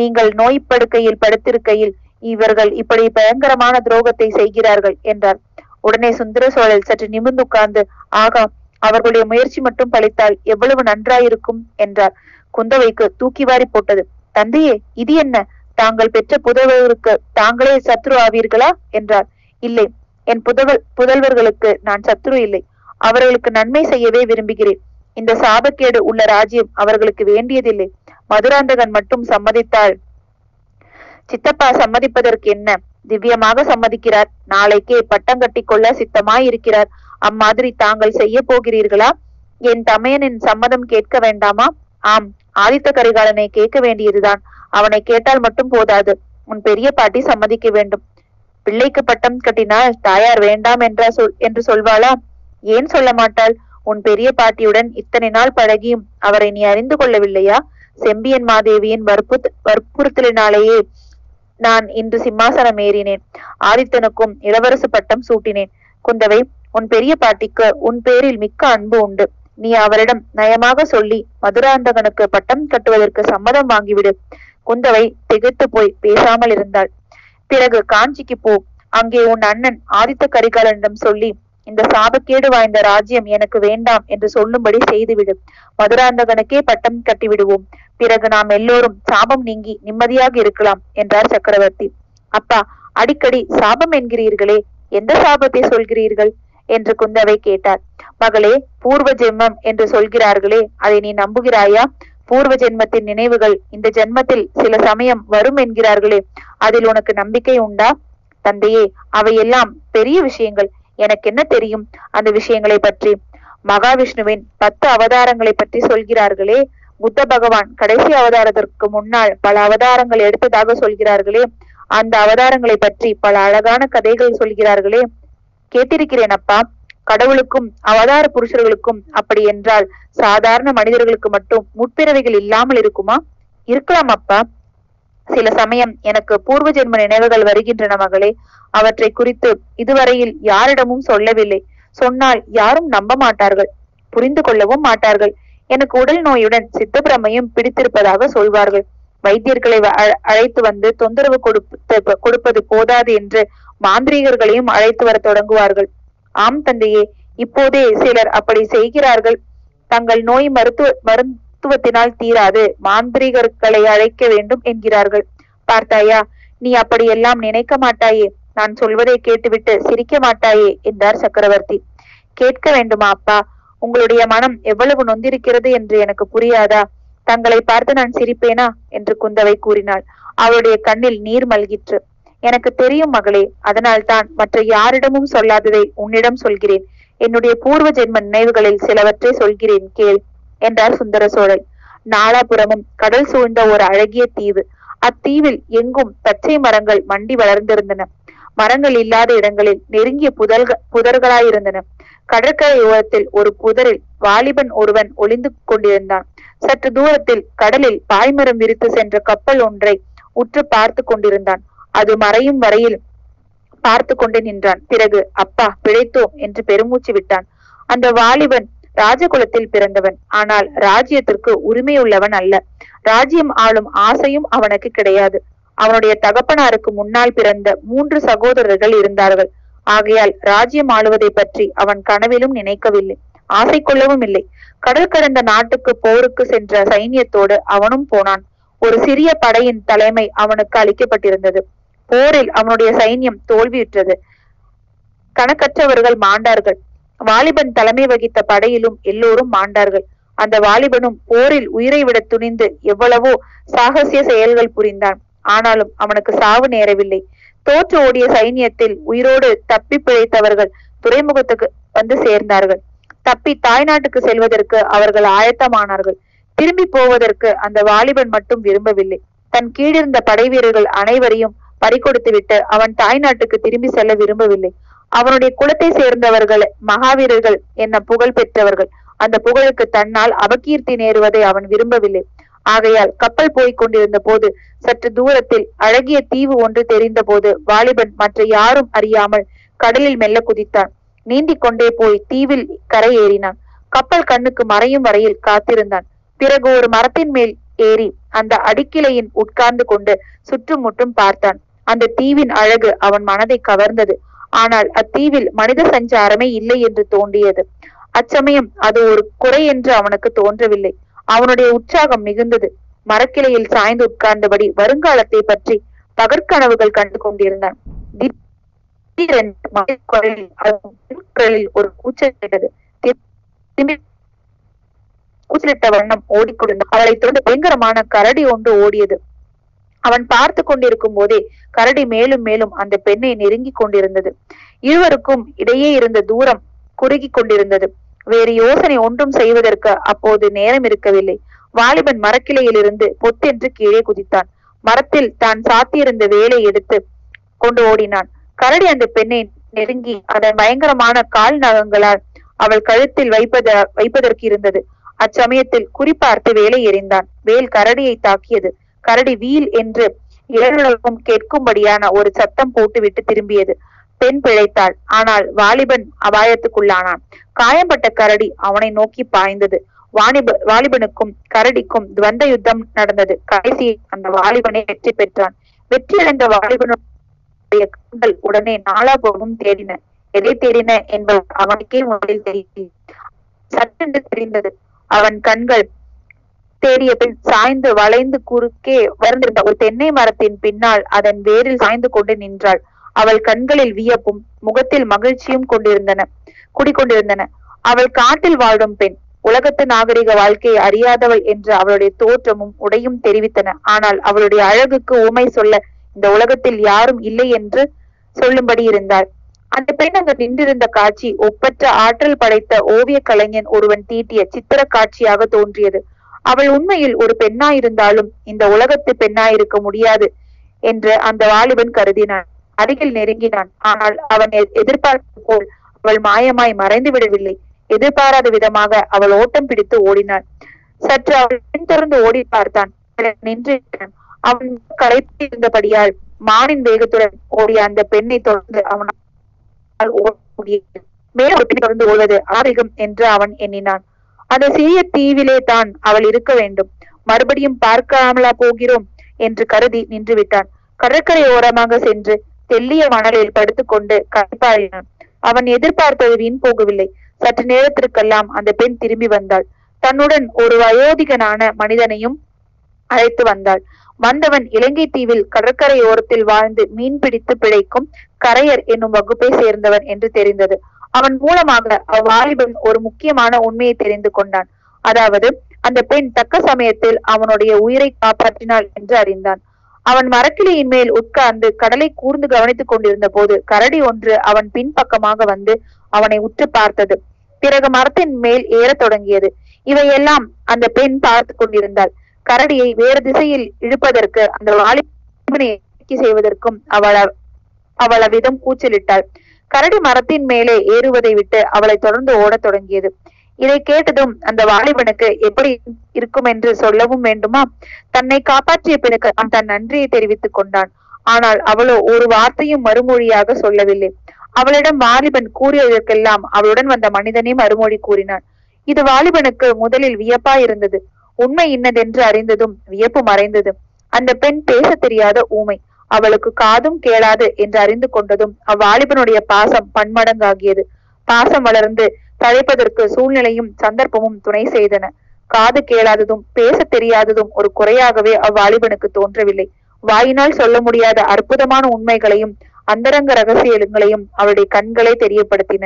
நீங்கள் நோய்ப்படுக்கையில் படுத்திருக்கையில் இவர்கள் இப்படி பயங்கரமான துரோகத்தை செய்கிறார்கள் என்றார். உடனே சுந்தர சோழர் சற்று நிமிர்ந்து உட்கார்ந்து, ஆகா, அவர்களுடைய முயற்சி மட்டும் பழித்தால் எவ்வளவு நன்றாயிருக்கும் என்றார். குந்தவைக்கு தூக்கி வாரி போட்டது. தந்தையே, இது என்ன? தாங்கள் பெற்ற புதல்வர்களுக்கு தாங்களே சத்ரு ஆவீர்களா என்றார். இல்லை, என் புதல் புதல்வர்களுக்கு நான் சத்ரு இல்லை. அவர்களுக்கு நன்மை செய்யவே விரும்புகிறேன். இந்த சாபக்கேடு உள்ள ராஜ்யம் அவர்களுக்கு வேண்டியதில்லை. மதுராந்தகன் மட்டும் சம்மதித்தாள். சித்தப்பா, சம்மதிப்பதற்கு என்ன? திவ்யமாக சம்மதிக்கிறார். நாளைக்கே பட்டம் கட்டி கொள்ள சித்தமாய் இருக்கிறார். அம்மாதிரி தாங்கள் செய்ய போகிறீர்களா? என் தமையனின் சம்மதம் கேட்க வேண்டாமா? ஆம், ஆதித்த கரிகாலனை கேட்க வேண்டியதுதான். அவனை கேட்டால் மட்டும் போதாது, உன் பெரிய பாட்டி சம்மதிக்க வேண்டும். பிள்ளைக்கு பட்டம் கட்டினால் தாயார் வேண்டாம் என்றா சொல் என்று சொல்வாளா? ஏன் சொல்ல மாட்டாள்? உன் பெரிய பாட்டியுடன் இத்தனை நாள் பழகியும் அவரை நீ அறிந்து கொள்ளவில்லையா? செம்பியன் மாதேவியின் வற்பு வற்புறுத்தலினாலேயே நான் இன்று சிம்மாசனம் ஏறினேன். ஆதித்தனுக்கும் இளவரசு பட்டம் சூட்டினேன். குந்தவை, உன் பெரிய பாட்டிக்கு உன் பேரில் மிக்க அன்பு உண்டு. நீ அவரிடம் நயமாக சொல்லி மதுராந்தகனுக்கு பட்டம் கட்டுவதற்கு சம்மதம் வாங்கிவிடு. குந்தவை திகைத்து போய் பேசாமல் இருந்தாள். பிறகு காஞ்சிக்கு போ. அங்கே உன் அண்ணன் ஆதித்த கரிகாலனிடம் சொல்லி, இந்த சாபக்கேடு வாய்ந்த ராஜ்யம் எனக்கு வேண்டாம் என்று சொல்லும்படி செய்துவிடும். மதுராந்தகனுக்கே பட்டம் கட்டிவிடுவோம். பிறகு நாம் எல்லோரும் சாபம் நீங்கி நிம்மதியாக இருக்கலாம் என்றார் சக்கரவர்த்தி. அப்பா, அடிக்கடி சாபம் என்கிறீர்களே, எந்த சாபத்தை சொல்கிறீர்கள் என்று குந்தவை கேட்டார். மகளே, பூர்வ ஜென்மம் என்று சொல்கிறார்களே, அதை நீ நம்புகிறாயா? பூர்வ ஜென்மத்தின் நினைவுகள் இந்த ஜென்மத்தில் சில சமயம் வரும் என்கிறார்களே, அதில் உனக்கு நம்பிக்கை உண்டா? தந்தையே, அவையெல்லாம் பெரிய விஷயங்கள். எனக்கு என்ன தெரியும் அந்த விஷயங்களை பற்றி? மகாவிஷ்ணுவின் பத்து அவதாரங்களை பற்றி சொல்கிறார்களே, புத்த பகவான் கடைசி அவதாரத்திற்கு முன்னால் பல அவதாரங்கள் எடுத்ததாக சொல்கிறார்களே, அந்த அவதாரங்களை பற்றி பல அழகான கதைகள் சொல்கிறார்களே. கேட்டிருக்கிறேன் அப்பா. கடவுளுக்கும் அவதார புருஷர்களுக்கும் அப்படி என்றால் சாதாரண மனிதர்களுக்கு மட்டும் முற்பிறவைகள் இல்லாமல் இருக்குமா? இருக்கலாம் அப்பா. சில சமயம் எனக்கு பூர்வ ஜென்ம நினைவுகள் வருகின்றன மகளே. அவற்றை குறித்து இதுவரையில் யாரிடமும் சொல்லவில்லை. சொன்னால் யாரும் நம்ப மாட்டார்கள், புரிந்து கொள்ளவும் மாட்டார்கள். எனக்கு உடல் நோயுடன் சித்த பிரமையும் பிடித்திருப்பதாக சொல்வார்கள். வைத்தியர்களை அழைத்து வந்து தொந்தரவு கொடுப்ப கொடுப்பது போதாது என்று மாந்திரீகர்களையும் அழைத்து வர தொடங்குவார்கள். ஆம் தந்தையே, இப்போதே சிலர் அப்படி செய்கிறார்கள். தங்கள் நோய் மருத்துவ மருத்துவத்தினால் தீராது, மாந்திரீகர்களை அழைக்க வேண்டும் என்கிறார்கள். பார்த்தாயா, நீ அப்படியெல்லாம் நினைக்க மாட்டாயே. நான் சொல்வதை கேட்டுவிட்டு சிரிக்க மாட்டாயே என்றார் சக்கரவர்த்தி. கேட்க வேண்டுமா அப்பா? உங்களுடைய மனம் எவ்வளவு நொந்திருக்கிறது என்று எனக்கு புரியாதா? தங்களை பார்த்து நான் சிரிப்பேனா என்று குந்தவை கூறினாள். அவருடைய கண்ணில் நீர் மல்கிற்று. எனக்கு தெரியும் மகளே, அதனால் தான் மற்ற யாரிடமும் சொல்லாததை உன்னிடம் சொல்கிறேன். என்னுடைய பூர்வ ஜென்ம நினைவுகளில் சிலவற்றை சொல்கிறேன் கேள் என்றார் சுந்தர சோழர். நாலாபுரமும் கடல் சூழ்ந்த ஒரு அழகிய தீவு. அத்தீவில் எங்கும் பச்சை மரங்கள் மண்டி வளர்ந்திருந்தன. மரங்கள் இல்லாத இடங்களில் நெருங்கிய புதல்க புதர்களாயிருந்தன. கடற்கரை ஓரத்தில் ஒரு புதரில் வாலிபன் ஒருவன் ஒளிந்து கொண்டிருந்தான். சற்று தூரத்தில் கடலில் பாய்மரம் விரித்து சென்ற கப்பல் ஒன்றை உற்று பார்த்து கொண்டிருந்தான். அது மறையும் வரையில் பார்த்து கொண்டு நின்றான். பிறகு, அப்பா, பிழைத்தோம் என்று பெருமூச்சு விட்டான். அந்த வாலிபன் ராஜகுலத்தில் பிறந்தவன், ஆனால் ராஜ்யத்திற்கு உரிமையுள்ளவன் அல்ல. ராஜ்யம் ஆளும் ஆசையும் அவனுக்கு கிடையாது. அவனுடைய தகப்பனாருக்கு முன்னால் பிறந்த மூன்று சகோதரர்கள் இருந்தார்கள். ஆகையால் ராஜ்யம் ஆளுவதை பற்றி அவன் கனவிலும் நினைக்கவில்லை. ஆசை கொள்ளவும் இல்லை. கடல் கடந்த நாட்டுக்கு போருக்கு சென்ற சைன்யத்தோடு அவனும் போனான். ஒரு சிறிய படையின் தலைமை அவனுக்கு அளிக்கப்பட்டிருந்தது. போரில் அவனுடைய சைன்யம் தோல்வியுற்றது. கணக்கற்றவர்கள் மாண்டார்கள். வாலிபன் தலைமை வகித்த படையிலும் எல்லோரும் மாண்டார்கள். அந்த வாலிபனும் போரில் உயிரை விட துணிந்து எவ்வளவோ சாகசிய செயல்கள் புரிந்தான். ஆனாலும் அவனுக்கு சாவு நேரவில்லை. தோற்று ஓடிய சைன்யத்தில் உயிரோடு தப்பி பிழைத்தவர்கள் துறைமுகத்துக்கு வந்து சேர்ந்தார்கள். தப்பி தாய்நாட்டுக்கு செல்வதற்கு அவர்கள் ஆயத்தமானார்கள். திரும்பி போவதற்கு அந்த வாலிபன் மட்டும் விரும்பவில்லை. தன் கீழிருந்த படை வீரர்கள் அனைவரையும் பறிகொடுத்து விட்டு அவன் தாய்நாட்டுக்கு திரும்பி செல்ல விரும்பவில்லை. அவனுடைய குலத்தை சேர்ந்தவர்கள் மகாவீரர்கள் என்ன புகழ் பெற்றவர்கள். அந்த புகழுக்கு தன்னால் அபகீர்த்தி நேருவதை அவன் விரும்பவில்லை. ஆகையால் கப்பல் போய் கொண்டிருந்த போது சற்று தூரத்தில் அழகிய தீவு ஒன்று தெரிந்த போது வாலிபன் மற்ற யாரும் அறியாமல் கடலில் மெல்ல குதித்தான். நீந்தி கொண்டே போய் தீவில் கரை ஏறினான். கப்பல் கண்ணுக்கு மறையும் வரையில் காத்திருந்தான். பிறகு ஒரு மரத்தின் மேல் ஏறி அந்த அடிக்கிளையின் உட்கார்ந்து கொண்டு சுற்றும் முற்றும் பார்த்தான். அந்த தீவின் அழகு அவன் மனதை கவர்ந்தது. ஆனால் அத்தீவில் மனித சஞ்சாரமே இல்லை என்று தோன்றியது. அச்சமயம் அது ஒரு குறை என்று அவனுக்கு தோன்றவில்லை. அவனுடைய உற்சாகம் மிகுந்தது. மரக்கிளையில் சாய்ந்து உட்கார்ந்தபடி வருங்காலத்தை பற்றி பகற்கனவுகள் கண்டு கொண்டிருந்தான். ஒரு கூச்சல் கேட்டது. கூச்சலிட்ட வண்ணம் ஓடிக்கொண்டு அவளை தொடர்ந்து பயங்கரமான கரடி ஒன்று ஓடியது. அவன் பார்த்து கொண்டிருக்கும் போதே கரடி மேலும் மேலும் அந்த பெண்ணை நெருங்கி கொண்டிருந்தது. இருவருக்கும் இடையே இருந்த தூரம் குறுகி கொண்டிருந்தது. வேறு யோசனை ஒன்றும் செய்வதற்கு அப்போது நேரம் இருக்கவில்லை. வாலிபன் மரக்கிளையில் இருந்து பொத்தென்று கீழே குதித்தான். மரத்தில் தான் சாத்தியிருந்த வேலை எடுத்து கொண்டு ஓடினான். கரடி அந்த பெண்ணை நெருங்கி அதன் பயங்கரமான கால் நகங்களால் அவள் கழுத்தில் வைப்பத வைப்பதற்கு இருந்தது. அச்சமயத்தில் குறிப்பார்த்து வேலை எறிந்தான். வேல் கரடியை தாக்கியது. கரடி வீல் என்று இளைஞர்களுக்கும் கேட்கும்படியான ஒரு சத்தம் போட்டுவிட்டு திரும்பியது. பெண் பிழைத்தாள். ஆனால் வாலிபன் அபாயத்துக்குள்ளானான். காயம்பட்ட கரடி அவனை நோக்கி பாய்ந்தது. வாலிப வாலிபனுக்கும் கரடிக்கும் துவந்த யுத்தம் நடந்தது. கடைசி அந்த வாலிபனை வெற்றி பெற்றான். வெற்றியடைந்த வாலிபனுடைய கண்கள் உடனே நாலாபுறமும் தேடின. எதை தேடின என்பது அவனுக்கே முதலில் தெரியவில்லை. சட்டென்று தெரிந்தது. அவன் கண்கள் தேடிய பின் சாய்ந்து வளைந்து குறுக்கே வளர்ந்திருந்த ஒரு தென்னை மரத்தின் பின்னால் அதன் வேரில் சாய்ந்து கொண்டு நின்றாள். அவள் கண்களில் வியப்பும் முகத்தில் மகிழ்ச்சியும் கொண்டிருந்தன குடிக்கொண்டிருந்தன. அவள் காட்டில் வாழும் பெண். உலகத்து நாகரிக வாழ்க்கையை அறியாதவள் என்று அவளுடைய தோற்றமும் உடையும் தெரிவித்தன. ஆனால் அவளுடைய அழகுக்கு உமை சொல்ல இந்த உலகத்தில் யாரும் இல்லை என்று சொல்லும்படி இருந்தாள். அந்த பெண் அங்கு நின்றிருந்த காட்சி ஒப்பற்ற ஆற்றல் படைத்த ஓவிய கலைஞன் ஒருவன் தீட்டிய சித்திர காட்சியாக தோன்றியது. அவள் உண்மையில் ஒரு பெண்ணாயிருந்தாலும் இந்த உலகத்து பெண்ணாயிருக்க முடியாது என்று அந்த வாலிபன் கருதினான். அருகில் நெருங்கினான். ஆனால் அவன் எதிர்பார்த்த போல் அவள் மாயமாய் மறைந்து விடவில்லை. எதிர்பாராத விதமாக அவள் ஓட்டம் பிடித்து ஓடினாள். சற்று அவள் பின்தொடர்ந்து ஓடி பார்த்தான். நின்று அவன் களைத்து இருந்தபடியால் மானின் வேகத்துடன் ஓடிய அந்த பெண்ணை தொடர்ந்து அவனால் ஓட முடியவில்லை. மேலும் ஒரு பெண்ணை தொடர்ந்து ஓடுவது ஆரோக்கியம் என்று அவன் எண்ணினான். அந்த சிறிய தீவிலே தான் அவள் இருக்க வேண்டும். மறுபடியும் பார்க்காமலா போகிறோம் என்று கருதி நின்று விட்டான். கடற்கரை ஓரமாக சென்று தெல்லிய மணலில் படுத்துக்கொண்டு களைப்பாறினான். அவன் எதிர்பார்த்தது வீண் போகவில்லை. சற்று நேரத்திற்கெல்லாம் அந்த பெண் திரும்பி வந்தாள். தன்னுடன் ஒரு வயோதிகனான மனிதனையும் அழைத்து வந்தாள். வந்தவன் இலங்கை தீவில் கடற்கரை ஓரத்தில் வாழ்ந்து மீன் பிடித்து பிழைக்கும் கரையர் என்னும் வகுப்பை சேர்ந்தவன் என்று தெரிந்தது. அவன் மூலமாக அவ்வாலிபன் ஒரு முக்கியமான உண்மையை தெரிந்து கொண்டான். அதாவது அந்த பெண் தக்க சமயத்தில் அவனுடைய உயிரை காப்பாற்றினாள் என்று அறிந்தான். அவன் மரக்கிளையின் மேல் உட்கார்ந்து கடலை கூர்ந்து கவனித்துக் கொண்டிருந்த போது கரடி ஒன்று அவன் பின்பக்கமாக வந்து அவனை உற்று பார்த்தது. பிறகு மரத்தின் மேல் ஏற தொடங்கியது. இவையெல்லாம் அந்த பெண் பார்த்து கொண்டிருந்தாள். கரடியை வேறு திசையில் இழுப்பதற்கு அந்த வாலிபனை செய்வதற்கும் அவள் அவள் அவ்விதம் கூச்சலிட்டாள். கரடி மரத்தின் மேலே ஏறுவதை விட்டு அவளை தொடர்ந்து ஓடத் தொடங்கியது. இதை கேட்டதும் அந்த வாலிபனுக்கு எப்படி இருக்கும் என்று சொல்லவும் வேண்டுமா? தன்னை காப்பாற்றிய பிறகு அவன் தன் நன்றியை தெரிவித்துக் கொண்டான். ஆனால் அவளோ ஒரு வார்த்தையும் மறுமொழியாக சொல்லவில்லை. அவளிடம் வாலிபன் கூறியதற்கெல்லாம் அவளுடன் வந்த மனிதனே மறுமொழி கூறினான். இது வாலிபனுக்கு முதலில் வியப்பா இருந்தது. உண்மை இன்னதென்று அறிந்ததும் வியப்பு மறைந்தது. அந்த பெண் பேச தெரியாத ஊமை. அவளுக்கு காதும் கேளாது என்று அறிந்து கொண்டதும் அவ்வாலிபனுடைய பாசம் பன்மடங்காகியது. பாசம் வளர்ந்து தழைப்பதற்கு சூழ்நிலையும் சந்தர்ப்பமும் துணை செய்தன. காது கேளாததும் பேச தெரியாததும் ஒரு குறையாகவே அவ்வாலிபனுக்கு தோன்றவில்லை. வாயினால் சொல்ல முடியாத அற்புதமான உண்மைகளையும் அந்தரங்க ரகசியங்களையும் அவருடைய கண்களே தெரியப்படுத்தின.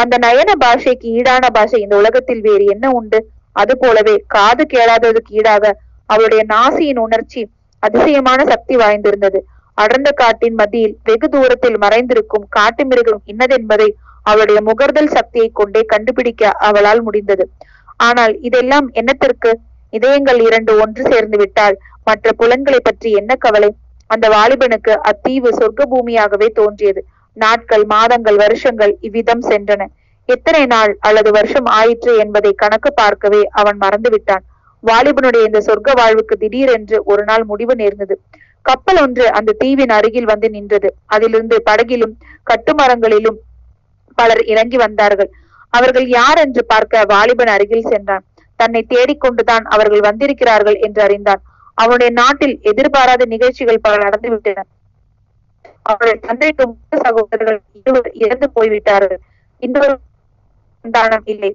அந்த நயன பாஷைக்கு ஈடான பாஷை இந்த உலகத்தில் வேறு என்ன உண்டு? அது போலவே காது கேளாததுக்கு ஈடாக அவருடைய நாசியின் உணர்ச்சி அதிசயமான சக்தி வாய்ந்திருந்தது. அடர்ந்த காட்டின் மத்தியில் வெகு தூரத்தில் மறைந்திருக்கும் காட்டு மிருகம் இன்னதென்பதை அவளுடைய முகர்தல் சக்தியை கொண்டே கண்டுபிடிக்க அவளால் முடிந்தது. ஆனால் இதெல்லாம் என்னத்திற்கு? இதயங்கள் இரண்டு ஒன்று சேர்ந்து விட்டால் மற்ற புலன்களை பற்றி என்ன கவலை? அந்த வாலிபனுக்கு அத்தீவு சொர்க்க பூமியாகவே தோன்றியது. நாட்கள், மாதங்கள், வருஷங்கள் இவ்விதம் சென்றன. எத்தனை நாள் அல்லது வருஷம் ஆயிற்று என்பதை கணக்கு பார்க்கவே அவன் மறந்துவிட்டான். வாலிபனுடைய இந்த சொர்க்க வாழ்வுக்கு திடீரென்று ஒரு நாள் முடிவு நேர்ந்தது. கப்பல் ஒன்று அந்த தீவின் அருகில் வந்து நின்றது. அதிலிருந்து படகிலும் கட்டுமரங்களிலும் பலர் இறங்கி வந்தார்கள். அவர்கள் யார் என்று பார்க்க வாலிபன் அருகில் சென்றான். தன்னை தேடிக்கொண்டுதான் அவர்கள் வந்திருக்கிறார்கள் என்று அறிந்தான். அவனுடைய நாட்டில் எதிர்பாராத நிகழ்ச்சிகள் பல நடந்துவிட்டன. அவருடைய தந்தைக்கு மூத்த சகோதரர்கள் இருவர் இறந்து போய்விட்டார்கள். இன்னொரு சந்தானம் இல்லை.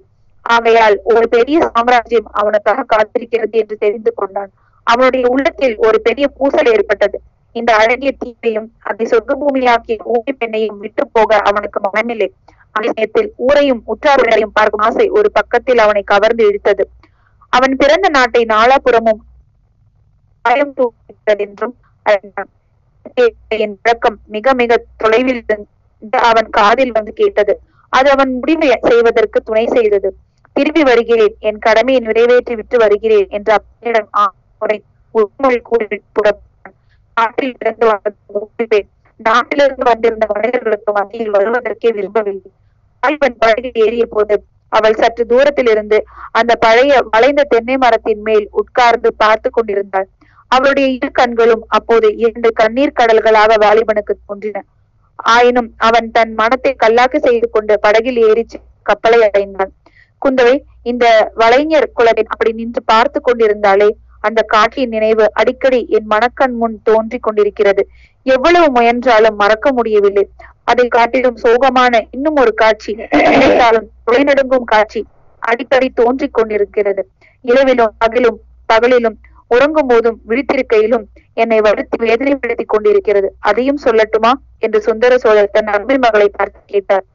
ஆகையால் ஒரு பெரிய சாம்ராஜ்யம் அவனுக்காக காத்திருக்கிறது என்று தெரிந்து கொண்டான். அவனுடைய உள்ளத்தில் ஒரு பெரிய பூசல் ஏற்பட்டது. இந்த அழகிய தீவையும் அதை சொர்க்க பூமியாக்கிய ஊமை பெண்ணையும் விட்டு போக அவனுக்கு மனமில்லை. அதே நேரத்தில் ஊரையும் உற்றாரையும் பார்க்கும் ஆசை ஒரு பக்கத்தில் அவனை கவர்ந்து இழுத்தது. அவன் பிறந்த நாட்டை நாலாபுறமும் என்றும் விளக்கம் மிக மிக தொலைவில் அவன் காதில் வந்து கேட்டது. அது அவன் முடிவு செய்வதற்கு துணை செய்தது. திரும்பி வருகிறேன், என் கடமையை நிறைவேற்றி விட்டு வருகிறேன் என்று அப்பனிடம் நாட்டிலிருந்து வந்திருந்த மனிதர்களுக்கு மத்தியில் வருவதற்கே விரும்பவில்லை. வாலிபன் படகில் ஏறிய போது அவள் சற்று தூரத்தில் இருந்து அந்த பழைய வளைந்த தென்னை மரத்தின் மேல் உட்கார்ந்து பார்த்து கொண்டிருந்தாள். அவளுடைய இரு கண்களும் அப்போது இரண்டு கண்ணீர் கடல்களாக வாலிபனுக்கு தோன்றின. ஆயினும் அவன் தன் மனத்தை கல்லாக்கு செய்து கொண்டு படகில் ஏறி கப்பலை அடைந்தான். குந்தவை இந்த வலைஞர் குலவின் அப்படி நின்று பார்த்து கொண்டிருந்தாலே அந்த காற்றின் நினைவு அடிக்கடி என் மனக்கண் முன் தோன்றி கொண்டிருக்கிறது. எவ்வளவு முயன்றாலும் மறக்க முடியவில்லை. அதை காட்டிலும் சோகமான இன்னும் ஒரு காட்சி, நினைத்தாலும் துளைநடுங்கும் காட்சி அடிக்கடி தோன்றி கொண்டிருக்கிறது. இரவிலும் பகலும் பகலிலும் உறங்கும் போதும் விழித்திருக்கையிலும் என்னை வருத்தி வேதனைப்படுத்தி கொண்டிருக்கிறது. அதையும் சொல்லட்டுமா என்று சுந்தர சோழர் தன் அருமை மகளை பார்த்து கேட்டார்.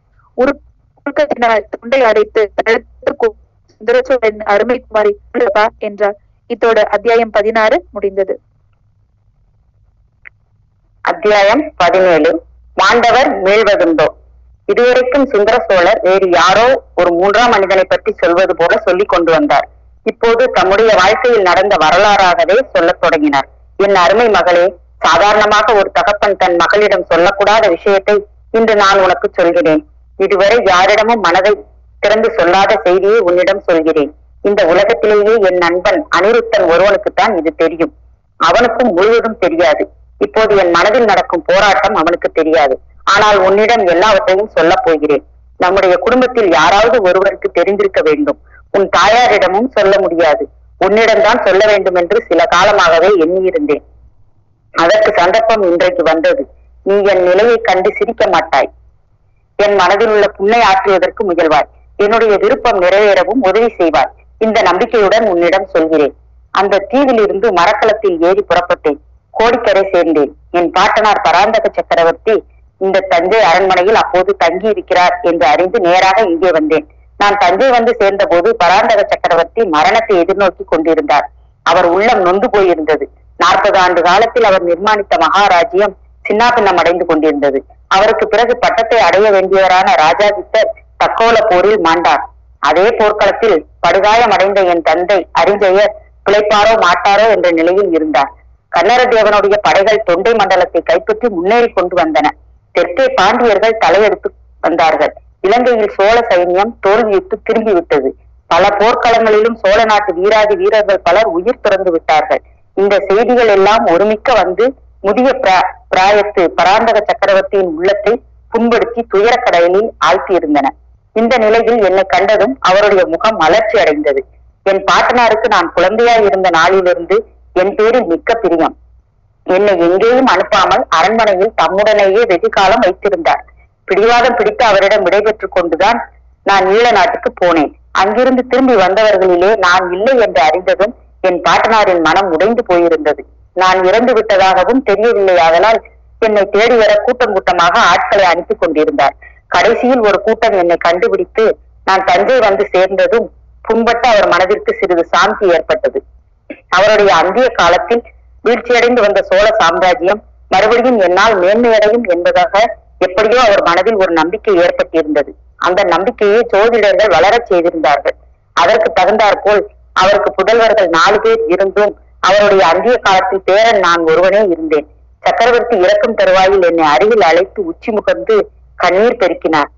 உருக்கத்தினால் தொண்டை அடைத்து தடுத்து சுந்தர சோழரின் அருமை குமாரி என்றார். இதோட அத்தியாயம் பதினாறு முடிந்தது. அத்தியாயம் பதினேழு. மாண்டவர் மீழ்வதுண்டோ? இதுவரைக்கும் சுந்தர சோழர் வேறு யாரோ ஒரு மூன்றாம் மனிதனை பற்றி சொல்வது போல சொல்லி கொண்டு வந்தார். இப்போது தம்முடைய வாழ்க்கையில் நடந்த வரலாறாகவே சொல்லத் தொடங்கினார். என் அருமை மகளே, சாதாரணமாக ஒரு தகப்பன் தன் மகளிடம் சொல்லக்கூடாத விஷயத்தை இன்று நான் உனக்கு சொல்கிறேன். இதுவரை யாரிடமும் மனதை திறந்து சொல்லாத செய்தியை உன்னிடம் சொல்கிறேன். இந்த உலகத்திலேயே என் நண்பன் அனிருத்தன் ஒருவனுக்குத்தான் இது தெரியும். அவனுக்கும் முழுவதும் தெரியாது. இப்போது என் மனதில் நடக்கும் போராட்டம் அவனுக்கு தெரியாது. ஆனால் உன்னிடம் எல்லாவற்றையும் சொல்ல போகிறேன். நம்முடைய குடும்பத்தில் யாராவது ஒருவருக்கு தெரிந்திருக்க வேண்டும். உன் தாயாரிடமும் சொல்ல முடியாது. உன்னிடம்தான் சொல்ல வேண்டும் என்று சில காலமாகவே எண்ணியிருந்தேன். அதற்கு சந்தர்ப்பம் இன்றைக்கு வந்தது. நீ என் நிலையை கண்டு சிரிக்க மாட்டாய். என் மனதில் உள்ள புண்ணை ஆற்றுவதற்கு முயல்வாய். என்னுடைய விருப்பம் நிறைவேறவும் உதவி செய்வாய். இந்த நம்பிக்கையுடன் உன்னிடம் சொல்கிறேன். அந்த தீவிலிருந்து மரக்கலத்தில் ஏறி புறப்பட்டேன். கோடிக்கரை சேர்ந்தேன். என் பாட்டனார் பராந்தக சக்கரவர்த்தி இந்த தஞ்சை அரண்மனையில் அப்போது தங்கி இருக்கிறார் என்று அறிந்து நேராக இங்கே வந்தேன். நான் தஞ்சை வந்து சேர்ந்த போது பராந்தக சக்கரவர்த்தி மரணத்தை எதிர்நோக்கி கொண்டிருந்தார். அவர் உள்ளம் நொந்து போயிருந்தது. நாற்பது ஆண்டு காலத்தில் அவர் நிர்மாணித்த மகாராஜ்யம் சின்னாபின்னம் அடைந்து கொண்டிருந்தது. அவருக்கு பிறகு பட்டத்தை அடைய வேண்டியவரான ராஜாதித்தர் தக்கோல போரில் மாண்டார். அதே போர்க்களத்தில் படுகாயம் அடைந்த என் தந்தை அறிஞ்சயர் பிழைப்பாரோ மாட்டாரோ என்ற நிலையில் இருந்தார். கண்டராதித்தருடைய படைகள் தொண்டை மண்டலத்தை கைப்பற்றி முன்னேறி கொண்டு வந்தன. தெற்கே பாண்டியர்கள் தலையெடுத்து வந்தார்கள். இலங்கையில் சோழ சைன்யம் தோல்வியுற்று திரும்பிவிட்டது. பல போர்க்களங்களிலும் சோழ நாட்டு வீராதி வீரர்கள் பலர் உயிர் துறந்து விட்டார்கள். இந்த செய்திகள் எல்லாம் ஒருமிக்க வந்து முதிய பிரா பிராயத்து பராந்தக சக்கரவர்த்தியின் உள்ளத்தை புண்படுத்தி துயரக்கடலில் ஆழ்த்தியிருந்தன. இந்த நிலையில் என்னை கண்டதும் அவருடைய முகம் மலர்ச்சி அடைந்தது. என் பாட்டனாருக்கு நான் குழந்தையாய் இருந்த நாளிலிருந்து என் பேரில் மிக்க பிரியம். என்னை எங்கேயும் அனுப்பாமல் அரண்மனையில் தம்முடனேயே வெகு காலம் வைத்திருந்தார். பிடிவாதம் பிடித்து அவரிடம் விடைபெற்றுக் கொண்டுதான் நான் ஈழ நாட்டுக்கு போனேன். அங்கிருந்து திரும்பி வந்தவர்களிலே நான் இல்லை என்று அறிந்ததும் என் பாட்டனாரின் மனம் உடைந்து போயிருந்தது. நான் இறந்து விட்டதாகவும் தெரியவில்லையாதலால் என்னை தேடி வர கூட்டம் கூட்டமாக ஆட்களை அனுப்பி கொண்டிருந்தார். கடைசியில் ஒரு கூட்டம் என்னை கண்டுபிடித்து நான் தஞ்சை வந்து சேர்ந்ததும் புண்பட்ட அவர் மனதிற்கு சிறிது சாந்தி ஏற்பட்டது. அவருடைய அந்திய காலத்தில் வீழ்ச்சியடைந்து வந்த சோழ சாம்ராஜ்யம் மறுபடியும் என்னால் மேன்மையடையும் என்பதாக எப்படியோ அவர் மனதில் ஒரு நம்பிக்கை ஏற்பட்டிருந்தது. அந்த நம்பிக்கையை ஜோதிடர்கள் வளரச் செய்திருந்தார்கள். அதற்கு தகுந்தாற் போல் அவருக்கு புதல்வர்கள் நாலு பேர் இருந்தும் அவருடைய அந்திய காலத்தில் பேரன் நான் ஒருவனே இருந்தேன். சக்கரவர்த்தி இறக்கும் தருவாயில் என்னை அருகில் அழைத்து உச்சி முகர்ந்து கண்ணீர் பெருக்கினார்.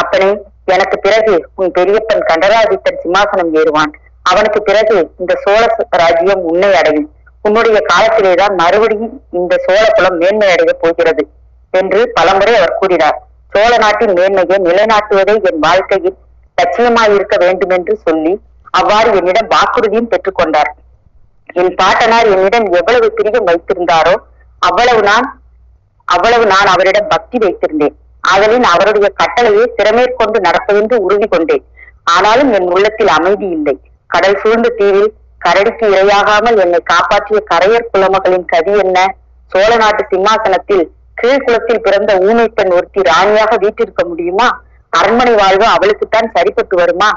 அப்பனே, எனக்கு பிறகு உன் பெரியப்பன் கண்டராதித்தர் சிம்மாசனம் ஏறுவான். அவனுக்கு பிறகு இந்த சோழ ராஜ்யம் உன்னை அடையும். உன்னுடைய காலத்திலேதான் மறுபடியும் இந்த சோழ குலம் மேன்மை அடைய போகிறது என்று பலமுறை அவர் கூறினார். சோழ நாட்டின் மேன்மையை நிலைநாட்டுவதே என் வாழ்க்கையில் லட்சியமாயிருக்க வேண்டும் என்று சொல்லி அவ்வாறு என்னிடம் வாக்குறுதியும் பெற்றுக்கொண்டார். என் பாட்டனார் என்னிடம் எவ்வளவு பிரியம் வைத்திருந்தாரோ அவ்வளவு நான் அவ்வளவு நான் அவரிடம் பக்தி வைத்திருந்தேன். ஆதலின் அவருடைய கட்டளையை திறமேற்கொண்டு நடப்பதென்று உறுதி கொண்டேன். ஆனாலும் என் உள்ளத்தில் அமைதி இல்லை. கடல் சூழ்ந்த தீவில் கரடிக்கு இரையாகாமல் என்னை காப்பாற்றிய கரையர் குலமகளின் கதி என்ன? சோழ நாட்டு சிம்மாசனத்தில் கீழ்குலத்தில் பிறந்த ஊமை பெண் ஒருத்தி ராணியாக வீட்டிருக்க முடியுமா? அரண்மனை வாழ்வு அவளுக்குத்தான் சரிப்பட்டு வருமா?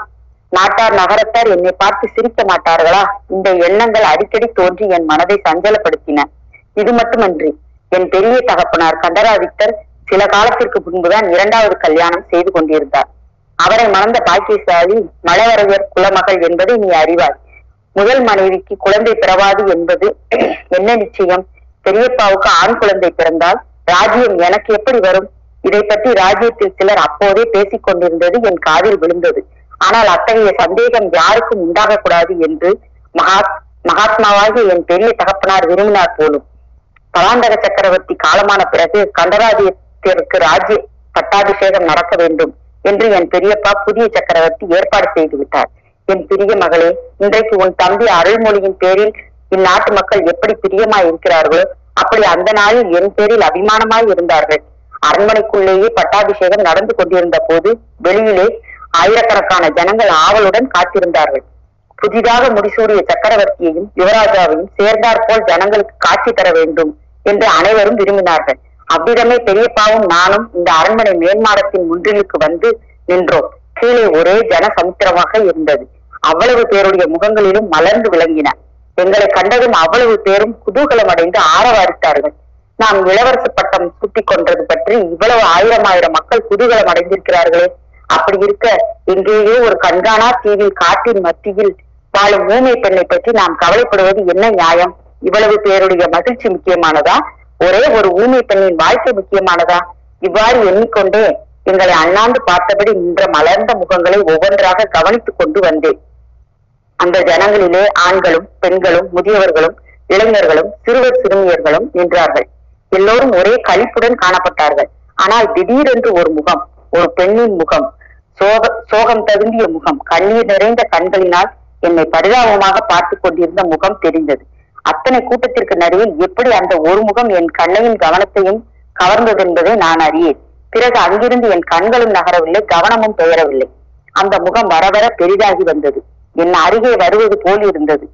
நாட்டார் நகரத்தார் என்னை பார்த்து சிரிக்க மாட்டார்களா? இந்த எண்ணங்கள் அடிக்கடி தோன்றி என் மனதை சஞ்சலப்படுத்தின. இது மட்டுமன்றி என் பெரிய தகப்பனார் கண்டராதித்தர் சில காலத்திற்கு முன்புதான் இரண்டாவது கல்யாணம் செய்து கொண்டிருந்தார். அவரை மணந்த பாக்கியசாலி மலையரையர் குலமகள் என்பதை நீ அறிவாய். முதல் மனைவிக்கு குழந்தை பிறவாது என்பது என்ன நிச்சயம்? பெரியப்பாவுக்கு ஆண் குழந்தை பிறந்தால் ராஜ்யம் எனக்கு எப்படி வரும்? இதை பற்றி ராஜ்யத்தில் சிலர் அப்போதே பேசிக் கொண்டிருந்தது என் காதில் விழுந்தது. ஆனால் அத்தகைய சந்தேகம் யாருக்கும் உண்டாக கூடாது என்று மகா மகாத்மாவாகிய என் பெரிய தகப்பனார் விரும்பினார் போலும். பராந்தக சக்கரவர்த்தி காலமான பிறகு கண்டராதித்தருக்கு ராஜ்ய பட்டாபிஷேகம் நடக்க வேண்டும் என்று என் பெரியப்பா புதிய சக்கரவர்த்தி ஏற்பாடு செய்து விட்டார். என் பிரிய மகளே, இன்றைக்கு உன் தம்பி அருள்மொழியின் பேரில் இந்நாட்டு மக்கள் எப்படி பிரியமாய் இருக்கிறார்களோ அப்படி அந்த நாளில் என் பேரில் அபிமானமாய் இருந்தார்கள். அரண்மனைக்குள்ளேயே பட்டாபிஷேகம் நடந்து கொண்டிருந்த போது வெளியிலே ஆயிரக்கணக்கான ஜனங்கள் ஆவலுடன் காத்திருந்தார்கள். புதிதாக முடிசூடிய சக்கரவர்த்தியையும் யுவராஜாவையும் சேர்ந்தாற்போல் ஜனங்களுக்கு காட்சி தர வேண்டும் என்று அனைவரும் விரும்பினார்கள். அவ்விதமே பெரியப்பாவும் நானும் இந்த அரண்மனை மேன்மாடத்தின் முன்றிலுக்கு வந்து நின்றோம். கீழே ஒரே ஜன சமுத்திரமாக இருந்தது. அவ்வளவு பேருடைய முகங்களிலும் மலர்ந்து விளங்கின. எங்களை கண்டதும் அவ்வளவு பேரும் குதூகலம் அடைந்து ஆரவாரித்தார்கள். நாம் இளவரசு பட்டம் சுட்டி கொண்டது பற்றி இவ்வளவு ஆயிரம் ஆயிரம் மக்கள் குதூகலம் அடைந்திருக்கிறார்களே, அப்படி இருக்க எங்கேயோ ஒரு கண்காணா தீவில் காட்டின் மத்தியில் வாழும் ஊமை பெண்ணை பற்றி நாம் கவலைப்படுவது என்ன நியாயம்? இவ்வளவு பேருடைய மகிழ்ச்சி முக்கியமானதா? ஒரே ஒரு ஊமை பெண்ணின் வாழ்க்கை முக்கியமானதா? இவ்வாறு எண்ணிக்கொண்டே எங்களை அண்ணாந்து பார்த்தபடி நின்ற மலர்ந்த முகங்களை ஒவ்வொன்றாக கவனித்துக் கொண்டு வந்தேன். அந்த ஜனங்களிலே ஆண்களும் பெண்களும் முதியவர்களும் இளைஞர்களும் சிறுவர் சிறுமியர்களும் நின்றார்கள். எல்லோரும் ஒரே களிப்புடன் காணப்பட்டார்கள். ஆனால் திடீரென்று ஒரு முகம், ஒரு பெண்ணின் முகம், சோக சோகம் ததும்பிய முகம், கண்ணீர் நிறைந்த கண்களினால் என்னை பரிதாபமாக பார்த்து கொண்டிருந்த முகம் தெரிந்தது. அத்தனை கூட்டத்திற்கு நடுவில் எப்படி அந்த ஒரு முகம் என் கண்ணையின் கவனத்தையும் கவர்ந்தது என்பதை நான் அறியேன். பிறகு அங்கிருந்து என் கண்களும் நகரவில்லை, கவனமும் பெயரவில்லை. அந்த முகம் வரவர பெரிதாகி வந்தது. என் அருகே வருவது போல் இருந்தது.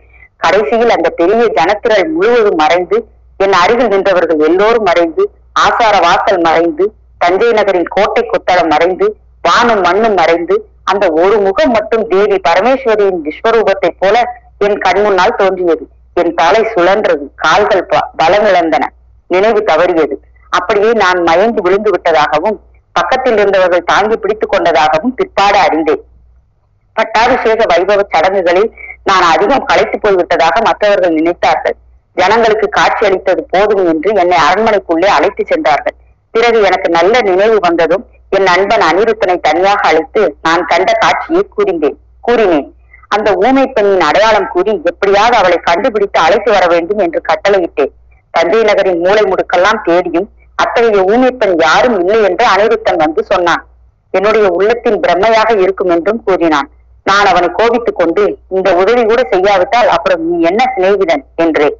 கடைசியில் அந்த பெரிய ஜனத்திரள் முழுவதும் மறைந்து, என் அருகில் நின்றவர்கள் எல்லோரும் மறைந்து, ஆசார வாசல் மறைந்து, தஞ்சை நகரின் கோட்டை கொத்தளம் மறைந்து, வானும் மண்ணும் மறைந்து, அந்த ஒரு முகம் மட்டும் தேவி பரமேஸ்வரியின் விஸ்வரூபத்தை போல என் கண்முன்னால் தோன்றியது. என் தலை சுழன்றது, கால்கள் பலமிழந்தன, நினைவு தவறியது. அப்படியே நான் மயந்து விழுந்து விட்டதாகவும் பக்கத்தில் இருந்தவர்கள் தாங்கி பிடித்துக் கொண்டதாகவும் பிற்பாடு அறிந்தேன். பட்டாபிஷேக வைபவ சடங்குகளில் நான் அதிகம் களைத்து போய்விட்டதாக மற்றவர்கள் நினைத்தார்கள். ஜனங்களுக்கு காட்சி அளித்தது போதும் என்று என்னை அரண்மனைக்குள்ளே அழைத்து சென்றார்கள். பிறகு எனக்கு நல்ல நினைவு வந்ததும் என் நண்பன் அனிருத்தனை தனியாக அழைத்து நான் கண்ட காட்சியை கூறிந்தேன் கூறினேன் அந்த ஊமை பெண்ணின் அடையாளம் கூறி எப்படியாவது அவளை கண்டுபிடித்து அழைத்து வர வேண்டும் என்று கட்டளையிட்டேன். தஞ்சை நகரின் மூளை முடுக்கெல்லாம் தேடியும் அத்தகைய ஊமை பெண் யாரும் இல்லை என்று அனிருத்தன் வந்து சொன்னான். என்னுடைய உள்ளத்தின் பிரம்மையாக இருக்கும் என்றும் கூறினான். நான் அவனை கோபித்துக் கொண்டு, இந்த உதவி கூட செய்யாவிட்டால் அப்புறம் நீ என்ன சிநேகிதன் என்றேன்.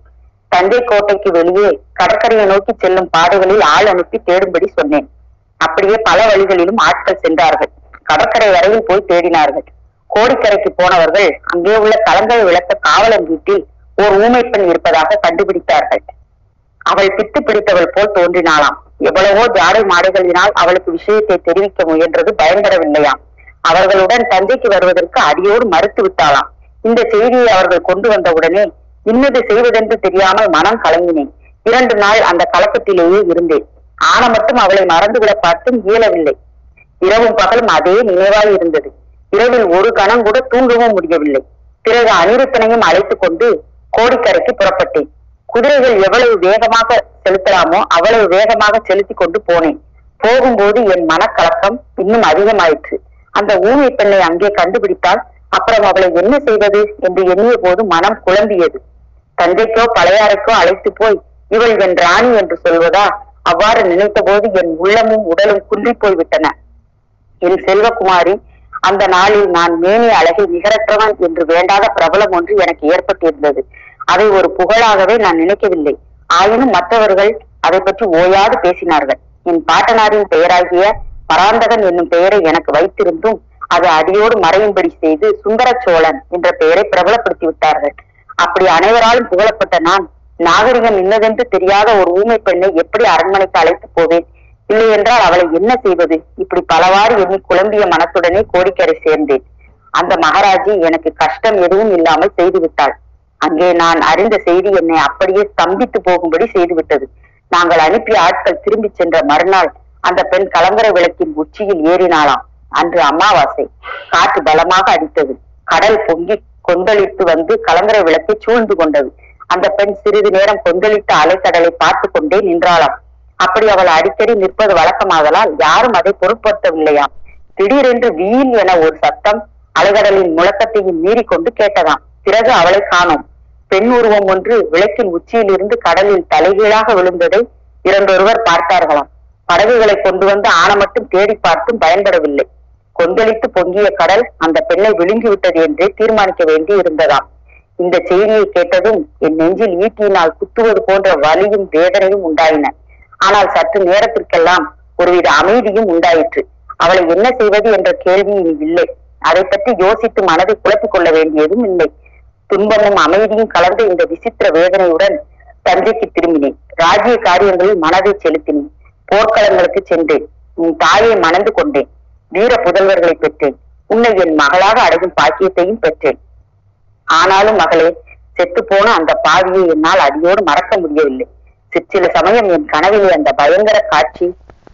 தஞ்சை கோட்டைக்கு வெளியே கடற்கரையை நோக்கி செல்லும் பாதைகளில் ஆள் அனுப்பி தேடும்படி சொன்னேன். அப்படியே பல வழிகளிலும் ஆட்கள் சென்றார்கள். கடற்கரை வரையில் போய் தேடினார்கள். கோடிக்கரைக்கு போனவர்கள் அங்கே உள்ள கலங்கரை விளக்க காவலன் வீட்டில் ஒரு ஊமை பெண் இருப்பதாக கண்டுபிடித்தார்கள். அவள் பித்து பிடித்தவள் போல் தோன்றினாளாம். எவ்வளவோ ஜாடை மாடுகளினால் அவளுக்கு விஷயத்தை தெரிவிக்க முயன்றது பயன்படவில்லையாம். அவர்களுடன் தஞ்சைக்கு வருவதற்கு அடியோடு மறுத்து விட்டாளாம். இந்த செய்தியை அவர்கள் கொண்டு வந்தவுடனே இன்னது செய்வதென்று தெரியாமல் மனம் கலங்கினேன். இரண்டு நாள் அந்த கலக்கத்திலேயே இருந்தேன். ஆன மட்டும் அவளை மறந்துவிட பார்த்தும் இயலவில்லை. இரவும் பகலும் அதே நினைவாய் இருந்தது. இரவில் ஒரு கணம் கூட தூங்கவும் முடியவில்லை. பிறகு அனிருத்தனையும் அழைத்துக் கொண்டு கோடிக்கரைக்கு புறப்பட்டேன். குதிரைகள் எவ்வளவு வேகமாக செலுத்தலாமோ அவ்வளவு வேகமாக செலுத்தி கொண்டு போனேன். போகும்போது என் மனக்கலக்கம் இன்னும் அதிகமாயிற்று. அந்த ஊமை பெண்ணை அங்கே கண்டுபிடித்தால் அப்புறம் அவளை என்ன செய்வது என்று எண்ணிய போது மனம் குழம்பியது. தஞ்சைக்கோ பழையாறைக்கோ அழைத்து போய் இவள் என் ராணி என்று சொல்வதா? அவ்வாறு நினைத்த போது என் உள்ளமும் உடலும் குன்றி போய்விட்டன. என் செல்வகுமாரி, அந்த நாளில் நான் மேனிய அழகை நிகரற்றவன் என்று வேண்டாத பிரபலம் ஒன்று எனக்கு ஏற்பட்டிருந்தது. அதை ஒரு புகழாகவே நான் நினைக்கவில்லை. ஆயினும் மற்றவர்கள் அதை பற்றி ஓயாது பேசினார்கள். என் பாட்டனாரின் பெயராகிய பராந்தகன் என்னும் பெயரை எனக்கு வைத்திருந்தும் அது அடியோடு மறையும்படி செய்து சுந்தர சோழன் என்ற பெயரை பிரபலப்படுத்தி விட்டார்கள். அப்படி அனைவராலும் புகழப்பட்ட நான் நாகரிகம் இன்னதென்று தெரியாத ஒரு ஊமை பெண்ணை எப்படி அரண்மனைக்கு அழைத்து போவேன்? இல்லை என்றால் அவளை என்ன செய்வது? இப்படி பலவாறு எண்ணி குழம்பிய மனத்துடனே கோடிக்கரை சேர்ந்தேன். அந்த மகாராஜி எனக்கு கஷ்டம் எதுவும் இல்லாமல் செய்துவிட்டாள். அங்கே நான் அறிந்த செய்தி என்னை அப்படியே ஸ்தம்பித்து போகும்படி செய்துவிட்டது. நாங்கள் அனுப்பிய ஆட்கள் திரும்பி சென்ற மறுநாள் அந்த பெண் கலங்கரை விளக்கின் உச்சியில் ஏறினாளாம். அன்று அமாவாசை. காற்று பலமாக அடித்தது. கடல் பொங்கி கொந்தளித்து வந்து கலங்கரை விளக்கை சூழ்ந்து கொண்டது. அந்த பெண் சிறிது நேரம் கொந்தளித்த அலைக்கடலை பார்த்து கொண்டே நின்றாளாம். அப்படி அவள் அடிக்கடி நிற்பது வழக்கமாதலால் யாரும் அதை பொருட்படுத்தவில்லையாம். திடீரென்று வீல் என ஒரு சத்தம் அலைகடலின் முழக்கத்தையும் மீறி கொண்டு கேட்டதாம். பிறகு அவளை காணோம். பெண் உருவம் ஒன்று விளக்கின் உச்சியில் இருந்து கடலில் தலைகீழாக விழுந்ததை இரண்டொருவர் பார்த்தார்களாம். படகுகளை கொண்டு வந்து ஆன மட்டும் தேடி பார்த்தும் பயன்படவில்லை. கொந்தளித்து பொங்கிய கடல் அந்த பெண்ணை விழுங்கிவிட்டது என்றே தீர்மானிக்க வேண்டி இருந்ததாம். இந்த செய்தியை கேட்டதும் என் நெஞ்சில் ஈட்டியினால் குத்துவது போன்ற வலியும் வேதனையும் உண்டாயின. ஆனால் சற்று நேரத்திற்கெல்லாம் ஒருவித அமைதியும் உண்டாயிற்று. அவளை என்ன செய்வது என்ற கேள்வி இனி இல்லை. அதை பற்றி யோசித்து மனதை குழப்பிக் கொள்ள வேண்டியதும் இல்லை. துன்பமும் அமைதியும் கலந்து இந்த விசித்திர வேதனையுடன் தஞ்சைக்கு திரும்பினேன். ராஜ்ய காரியங்களில் மனதை செலுத்தினேன். போர்க்களங்களுக்கு சென்றேன். உன் தாயை மணந்து கொண்டேன். வீர புதல்வர்களை பெற்றேன். உன்னை என் மகளாக அடையும் பாக்கியத்தையும் பெற்றேன். ஆனாலும் மகளே, செத்துப்போன அந்த பாவியை என்னால் அடியோடு மறக்க முடியவில்லை. சிற்சில சமயம் என் கனவிலே அந்த பயங்கர காட்சி,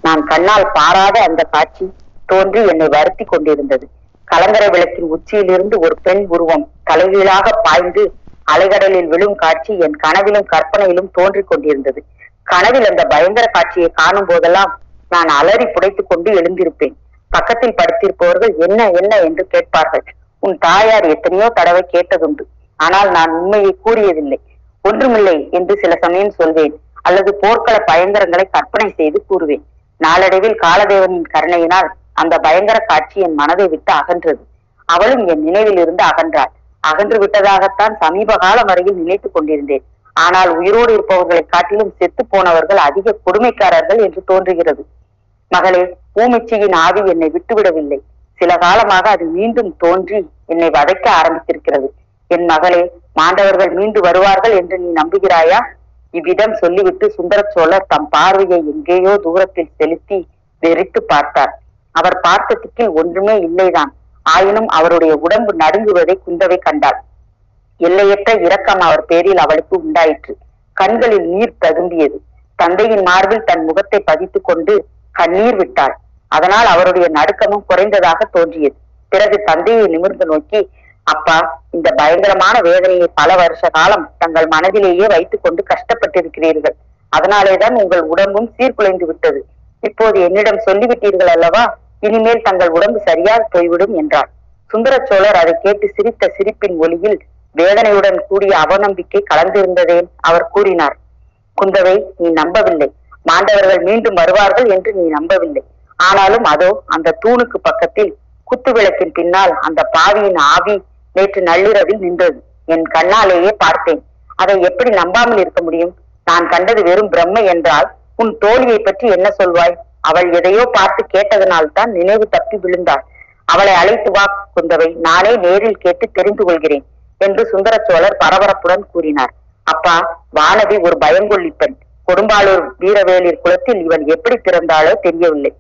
நான் கண்ணால் பாராத அந்த காட்சி தோன்றி என்னை வருத்தி கொண்டிருந்தது. கலங்கரை விளக்கின் உச்சியிலிருந்து ஒரு பெண் உருவம் தலைகீழாக பாய்ந்து அலைகடலில் விழும் காட்சி என் கனவிலும் கற்பனையிலும் தோன்றிக் கொண்டிருந்தது. கனவில் அந்த பயங்கர காட்சியை காணும் போதெல்லாம் நான் அலறி புடைத்துக் கொண்டு எழுந்திருப்பேன். பக்கத்தில் படுத்திருப்பவர்கள் என்ன என்ன என்று கேட்பார்கள். உன் தாயார் எத்தனையோ தடவை கேட்டதுண்டு. ஆனால் நான் உண்மையை கூறியதில்லை. ஒன்றுமில்லை என்று சில சமயம் சொல்வேன். அல்லது போர்க்கள பயங்கரங்களை கற்பனை செய்து கூறுவேன். நாளடைவில் காலதேவனின் கருணையினால் அந்த பயங்கர காட்சி என் மனதை விட்டு அகன்றது. அவளும் என் நினைவில் இருந்து அகன்றாள். அகன்று விட்டதாகத்தான் சமீப காலம் வரையில் நினைத்துக் கொண்டிருந்தேன். ஆனால் உயிரோடு இருப்பவர்களை காட்டிலும் செத்து போனவர்கள் அதிக கொடுமைக்காரர்கள் என்று தோன்றுகிறது. மகளே, ஊமிச்சியின் ஆவி என்னை விட்டுவிடவில்லை. சில காலமாக அது மீண்டும் தோன்றி என்னை வதைக்க ஆரம்பித்திருக்கிறது. என் மகளே, மாண்டவர்கள் மீண்டு வருவார்கள் என்று நீ நம்புகிறாயா? இவ்விதம் சொல்லிவிட்டு சுந்தர சோழர் தம் பார்வையை எங்கேயோ தூரத்தில் செலுத்தி வெறித்து பார்த்தார். அவர் பார்த்த திக்கில் ஒன்றுமே இல்லைதான். ஆயினும் அவருடைய உடம்பு நடுங்குவதை குந்தவை கண்டாள். எல்லையற்ற இரக்கம் அவர் பேரில் அவளுக்கு உண்டாயிற்று. கண்களில் நீர் ததும்பியது. தந்தையின் மார்பில் தன் முகத்தை பதித்து கொண்டு கண்ணீர் விட்டாள். அதனால் அவருடைய நடுக்கமும் குறைந்ததாக தோன்றியது. பிறகு தந்தையை நிமிர்ந்து நோக்கி, அப்பா, இந்த பயங்கரமான வேதனையை பல வருஷ காலம் தங்கள் மனதிலேயே வைத்துக் கொண்டு கஷ்டப்பட்டிருக்கிறீர்கள். அதனாலேதான் உங்கள் உடம்பும் சீர்குலைந்து விட்டது. இப்போது என்னிடம் சொல்லிவிட்டீர்கள் அல்லவா? இனிமேல் தங்கள் உடம்பு சரியாக போய்விடும் என்றார். சுந்தர சோழர் அதை கேட்டு சிரித்த சிரிப்பின் ஒலியில் வேதனையுடன் கூடிய அவநம்பிக்கை கலந்திருந்ததே அவர் கூறினார். குந்தவை, நீ நம்பவில்லை. மாண்டவர்கள் மீண்டும் வருவார்கள் என்று நீ நம்பவில்லை. ஆனாலும் அதோ அந்த தூணுக்கு பக்கத்தில் குத்துவிளக்கின் பின்னால் அந்த பாவியின் ஆவி நேற்று நள்ளிரவில் நின்றது. என் கண்ணாலேயே பார்த்தேன். அதை எப்படி நம்பாமல் இருக்க முடியும்? நான் கண்டது வெறும் பிரம்மை என்றால் உன் தோழியை பற்றி என்ன சொல்வாய்? அவள் எதையோ பார்த்து கேட்டதனால் தான் நினைவு தப்பி விழுந்தாள். அவளை அழைத்து வா குந்தவை, நானே நேரில் கேட்டு தெரிந்து கொள்கிறேன் என்று சுந்தர சோழர் பரபரப்புடன் கூறினார். அப்பா, வானதி ஒரு பயங்கொள்ளி பெண். கொடும்பாளூர் வீரவேலிர் குளத்தில் இவன் எப்படி பிறந்தாலோ தெரியவில்லை.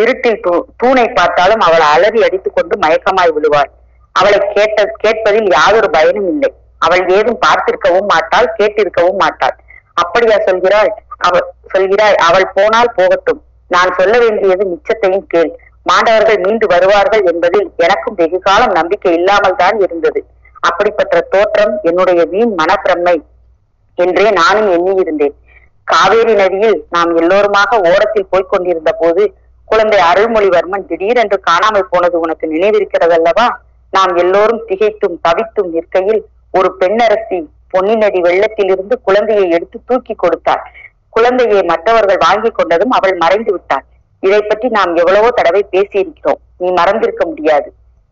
இருட்டில் தூ தூணை பார்த்தாலும் அவள் அலறி அடித்துக் கொண்டு மயக்கமாய் விழுவாள். அவளை கேட்ட கேட்பதில் யாதொரு பயனும் இல்லை. அவள் ஏதும் பார்த்திருக்கவும் மாட்டாள், கேட்டிருக்கவும் மாட்டாள். அப்படியா சொல்கிறாள்? அவள் சொல்கிறாய். அவள் போனால் போகட்டும், நான் சொல்ல வேண்டியது மிச்சத்தையும் கேள். மாண்டவர்கள் மீண்டு வருவார்கள் என்பதில் எனக்கும் வெகு காலம் நம்பிக்கை இல்லாமல் தான் இருந்தது. அப்படிப்பட்ட தோற்றம் என்னுடைய வீண் மனப்பிரமை என்றே நானும் எண்ணியிருந்தேன். காவேரி நதியில் நாம் எல்லோருமாக ஓரத்தில் போய்க் கொண்டிருந்த போது குழந்தை அருள்மொழிவர்மன் திடீரென்று காணாமல் போனது உனக்கு நினைவிருக்கிறதல்லவா? நாம் எல்லோரும் திகைத்தும் தவித்தும் நிற்கையில் ஒரு பெண்ணரசி பொன்னி நதி வெள்ளத்திலிருந்து குழந்தையை எடுத்து தூக்கி கொடுத்தாள். குழந்தையை மற்றவர்கள் வாங்கி கொண்டதும் அவள் மறைந்து விட்டாள். இதை பற்றி நாம் எவ்வளவோ தடவை பேசியிருக்கிறோம், நீ மறந்திருக்க முடியாது.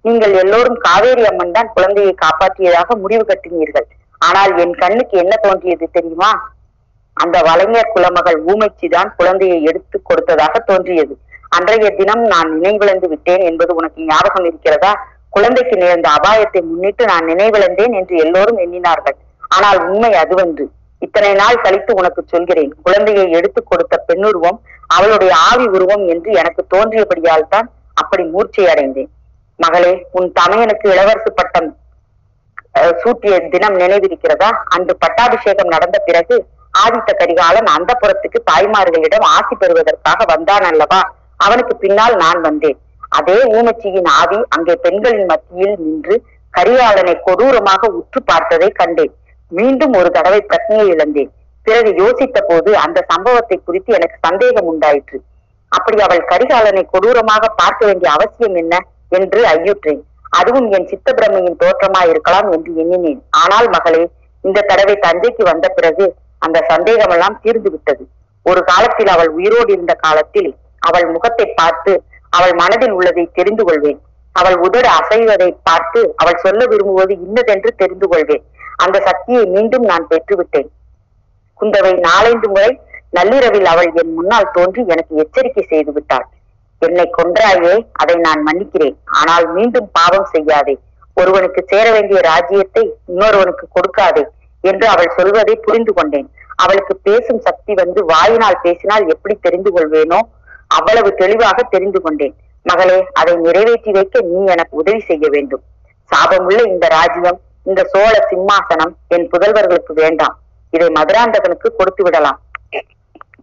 நீங்கள் எல்லோரும் காவேரி அம்மன் தான் குழந்தையை காப்பாற்றியதாக முடிவு கட்டினீர்கள். ஆனால் என் கண்ணுக்கு என்ன தோன்றியது தெரியுமா? அந்த வலைஞர் குலமகள் ஊமைச்சிதான் குழந்தையை எடுத்து கொடுத்ததாக தோன்றியது. அன்றைய தினம் நான் நினைவிழந்து விட்டேன் என்பது உனக்கு ஞாபகம் இருக்கிறதா? குழந்தைக்கு நேர்ந்த அபாயத்தை முன்னிட்டு நான் நினைவிழந்தேன் என்று எல்லோரும் எண்ணினார்கள். ஆனால் உண்மை அதுவன்று. இத்தனை நாள் கழித்து உனக்கு சொல்கிறேன், குழந்தையை எடுத்து கொடுத்த பெண்ணுருவம் அவளுடைய ஆவி உருவம் என்று எனக்கு தோன்றியபடியால் தான் அப்படி மூர்ச்சை அடைந்தேன். மகளே, உன் தமையனுக்கு இளவரசு பட்டம் சூட்டிய தினம் நினைவிருக்கிறதா? அன்று பட்டாபிஷேகம் நடந்த பிறகு ஆதித்த கரிகாலன் அந்த புறத்துக்கு தாய்மார்களிடம் ஆசி பெறுவதற்காக வந்தான் அல்லவா? அவனுக்கு பின்னால் நான் வந்தேன். அதே ஊமச்சியின் ஆவி அங்கே பெண்களின் மத்தியில் நின்று கரிகாலனை கொடூரமாக உற்று பார்த்ததை கண்டேன். மீண்டும் ஒரு தடவை பிரச்சனையை இழந்தேன். பிறகு யோசித்த போது அந்த சம்பவத்தை குறித்து எனக்கு சந்தேகம் உண்டாயிற்று. அப்படி அவள் கரிகாலனை கொடூரமாக பார்க்க வேண்டிய அவசியம் என்ன என்று ஐயுற்றேன். அதுவும் என் சித்த பிரமையின் தோற்றமாய் இருக்கலாம் என்று எண்ணினேன். ஆனால் மகளே, இந்த தடவை தஞ்சைக்கு வந்த பிறகு அந்த சந்தேகமெல்லாம் தீர்ந்து விட்டது. ஒரு காலத்தில் அவள் உயிரோடு இருந்த காலத்தில் அவள் முகத்தை பார்த்து அவள் மனதில் உள்ளதை தெரிந்து கொள்வேன். அவள் உதடு அசைவதை பார்த்து அவள் சொல்ல விரும்புவது இன்னதென்று தெரிந்து கொள்வேன். அந்த சக்தியை மீண்டும் நான் பெற்றுவிட்டேன். குந்தவை, நாலந்து முறை நள்ளிரவில் அவள் என் முன்னால் தோன்றி எனக்கு எச்சரிக்கை செய்து விட்டாள். என்னை கொன்றாயே, அதை நான் மன்னிக்கிறேன். ஆனால் மீண்டும் பாவம் செய்யாதே. ஒருவனுக்கு சேர வேண்டிய ராஜ்யத்தை இன்னொருவனுக்கு கொடுக்காதே என்று அவள் சொல்வதை புரிந்து கொண்டேன். அவளுக்கு பேசும் சக்தி வந்து வாயினால் பேசினால் எப்படி தெரிந்து கொள்வேனோ அவ்வளவு தெளிவாக தெரிந்து கொண்டேன். மகளே, அதை நிறைவேற்றி வைக்க நீ எனக்கு உதவி செய்ய வேண்டும். சாபமுள்ள இந்த ராஜ்யம், இந்த சோழ சிம்மாசனம் என் புதல்வர்களுக்கு வேண்டாம். இதை மதுராந்தகனுக்கு கொடுத்து விடலாம்.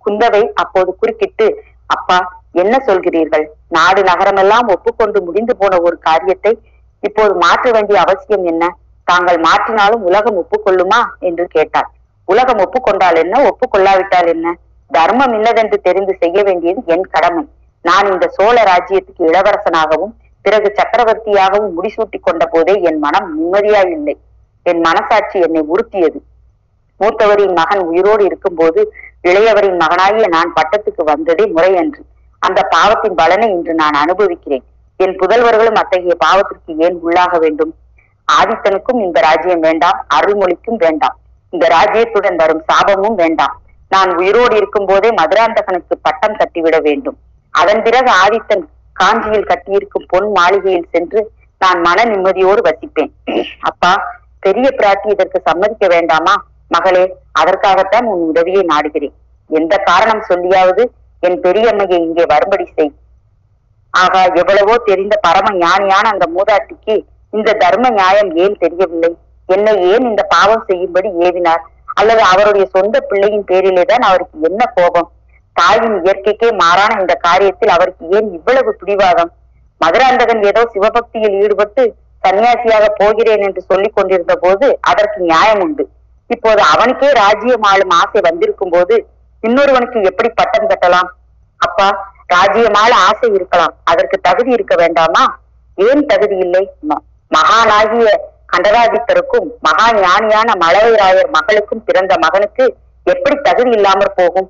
குந்தவை அப்போது குறுக்கிட்டு, அப்பா, என்ன சொல்கிறீர்கள்? நாடு நகரமெல்லாம் ஒப்புக்கொண்டு முடிந்து போன ஒரு காரியத்தை இப்போது மாற்ற வேண்டிய அவசியம் என்ன? தாங்கள் மாற்றினாலும் உலகம் ஒப்புக்கொள்ளுமா என்று கேட்டார். உலகம் ஒப்புக்கொண்டால் என்ன, ஒப்புக்கொள்ளாவிட்டால் என்ன? தர்மம் இன்னதென்று தெரிந்து செய்ய வேண்டியது என் கடமை. நான் இந்த சோழ ராஜ்யத்துக்கு இளவரசனாகவும் பிறகு சக்கரவர்த்தியாகவும் முடிசூட்டி கொண்ட போதே என் மனம் நிம்மதியாயில்லை. என் மனசாட்சி என்னை உறுத்தியது. மூத்தவரின் மகன் உயிரோடு இருக்கும் போது இளையவரின் மகனாகிய நான் பட்டத்துக்கு வந்ததே முறையன்று. அந்த பாவத்தின் பலனை இன்று நான் அனுபவிக்கிறேன். என் புதல்வர்களும் அத்தகைய பாவத்திற்கு ஏன் உள்ளாக வேண்டும்? ஆதித்தனுக்கும் இந்த ராஜ்யம் வேண்டாம், அருள்மொழிக்கும் வேண்டாம், இந்த ராஜ்யத்துடன் வரும் சாபமும் வேண்டாம். நான் உயிரோடு இருக்கும் போதே மதுராந்தகனுக்கு பட்டம் கட்டிவிட வேண்டும். அதன் பிறகு ஆதித்தன் காஞ்சியில் கட்டியிருக்கும் பொன் மாளிகையில் சென்று நான் மன நிம்மதியோடு வசிப்பேன். அப்பா, பெரிய பிராட்டி இதற்கு சம்மதிக்க வேண்டாமா? மகளே, அதற்காகத்தான் உன் உதவியை நாடுகிறேன். எந்த காரணம் சொல்லியாவது என் பெரியம்மையை இங்கே வரும்படி செய். ஆகா, எவ்வளவோ தெரிந்த பரம ஞானியான அந்த மூதாட்டிக்கு இந்த தர்ம நியாயம் ஏன் தெரியவில்லை? என்னை ஏன் இந்த பாவம் செய்யும்படி ஏவினார்? அல்லது அவருடைய சொந்த பிள்ளையின் பேரிலேதான் அவருக்கு என்ன கோபம்? தாயின் இயற்கைக்கே மாறான இந்த காரியத்தில் அவருக்கு ஏன் இவ்வளவு பிடிவாதம்? மதுராந்தகன் ஏதோ சிவபக்தியில் ஈடுபட்டு சன்னியாசியாக போகிறேன் என்று சொல்லிக் கொண்டிருந்த போது அதற்கு நியாயம் உண்டு. இப்போது அவனுக்கே ராஜ்யம் ஆளும் ஆசை வந்திருக்கும் போது இன்னொருவனுக்கு எப்படி பட்டம் கட்டலாம்? அப்பா, ராஜ்யமால ஆசை இருக்கலாம், அதற்கு தகுதி இருக்க வேண்டாமா? ஏன் தகுதி இல்லை? மகானாகிய கண்டராதித்தருக்கும் மகா ஞானியான மழவைராயர் மகளுக்கும் பிறந்த மகனுக்கு எப்படி தகுதி இல்லாமற் போகும்?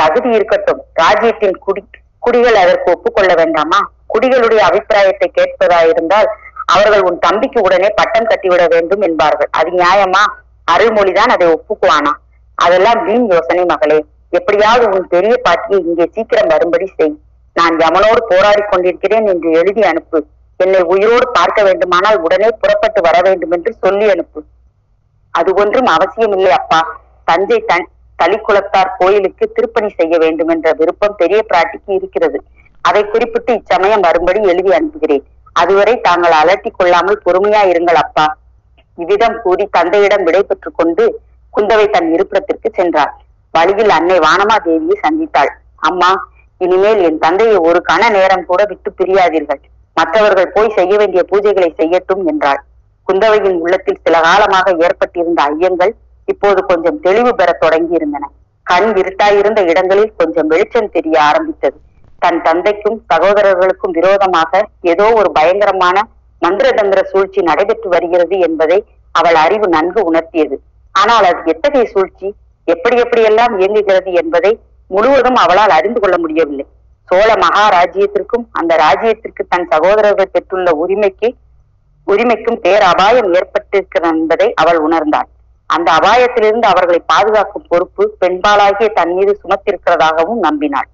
தகுதி இருக்கட்டும், ராஜ்யத்தின் குடி குடிகள் அதற்கு ஒப்புக்கொள்ள வேண்டாமா? குடிகளுடைய அபிப்பிராயத்தை கேட்பதாயிருந்தால் அவர்கள் உன் தம்பிக்கு உடனே பட்டம் கட்டிவிட வேண்டும் என்பார்கள். அது நியாயமா? அருள்மொழிதான் அதை ஒப்புக்குவானா? அதெல்லாம் வீண் யோசனை மகளே. எப்படியாவது உன் பெரிய பாட்டியை இங்கே சீக்கிரம் வரும்படி செய். நான் யமனோடு போராடி கொண்டிருக்கிறேன் என்று எழுதி அனுப்பு. என்னை உயிரோடு பார்க்க வேண்டுமானால் உடனே புறப்பட்டு வர வேண்டும் என்று சொல்லி அனுப்பு. அது ஒன்றும் அவசியம் இல்லை அப்பா. தஞ்சை தளிக்குளத்தார் கோயிலுக்கு திருப்பணி செய்ய வேண்டும் என்ற விருப்பம் பெரிய பிராட்டிக்கு இருக்கிறது. அதை குறிப்பிட்டு இச்சமயம் வரும்படி எழுதி அனுப்புகிறேன். அதுவரை தாங்கள் அலட்டி கொள்ளாமல் பொறுமையா இருங்கள் அப்பா. இவ்விதம் கூறி தந்தையிடம் விடை பெற்றுக் கொண்டு குந்தவை தன் இருப்பிடத்திற்கு சென்றாள். வழியில் அன்னை வானமாதேவியை சந்தித்தாள். அம்மா, இனிமேல் என் தந்தையை ஒரு கண நேரம் கூட விட்டு பிரியாதீர்கள். மற்றவர்கள் போய் செய்ய வேண்டிய பூஜைகளை செய்யட்டும் என்றாள். குந்தவையின் உள்ளத்தில் சில காலமாக ஏற்பட்டிருந்த ஐயங்கள் இப்போது கொஞ்சம் தெளிவு பெற தொடங்கி இருந்தன. கண் இருட்டாயிருந்த இடங்களில் கொஞ்சம் வெளிச்சம் தெரிய ஆரம்பித்தது. தன் தந்தைக்கும் சகோதரர்களுக்கும் விரோதமாக ஏதோ ஒரு பயங்கரமான மந்திரதந்திர சூழ்ச்சி நடைபெற்று வருகிறது என்பதை அவள் அறிவு நன்கு உணர்த்தியது. ஆனால் அது எத்தகைய சூழ்ச்சி, எப்படி எப்படியெல்லாம் இயங்குகிறது என்பதை முழுவதும் அவளால் அறிந்து கொள்ள முடியவில்லை. சோழ மகாராஜ்யத்திற்கும் அந்த ராஜ்யத்திற்கு தன் சகோதரர்கள் பெற்றுள்ள உரிமைக்கு உரிமைக்கும் பேரபாயம் ஏற்பட்டிருக்கிறது என்பதை அவள் உணர்ந்தாள். அந்த அபாயத்திலிருந்து அவர்களை பாதுகாக்கும் பொறுப்பு பெண்பாளாகிய தன் மீது சுமத்திருக்கிறதாகவும் நம்பினாள்.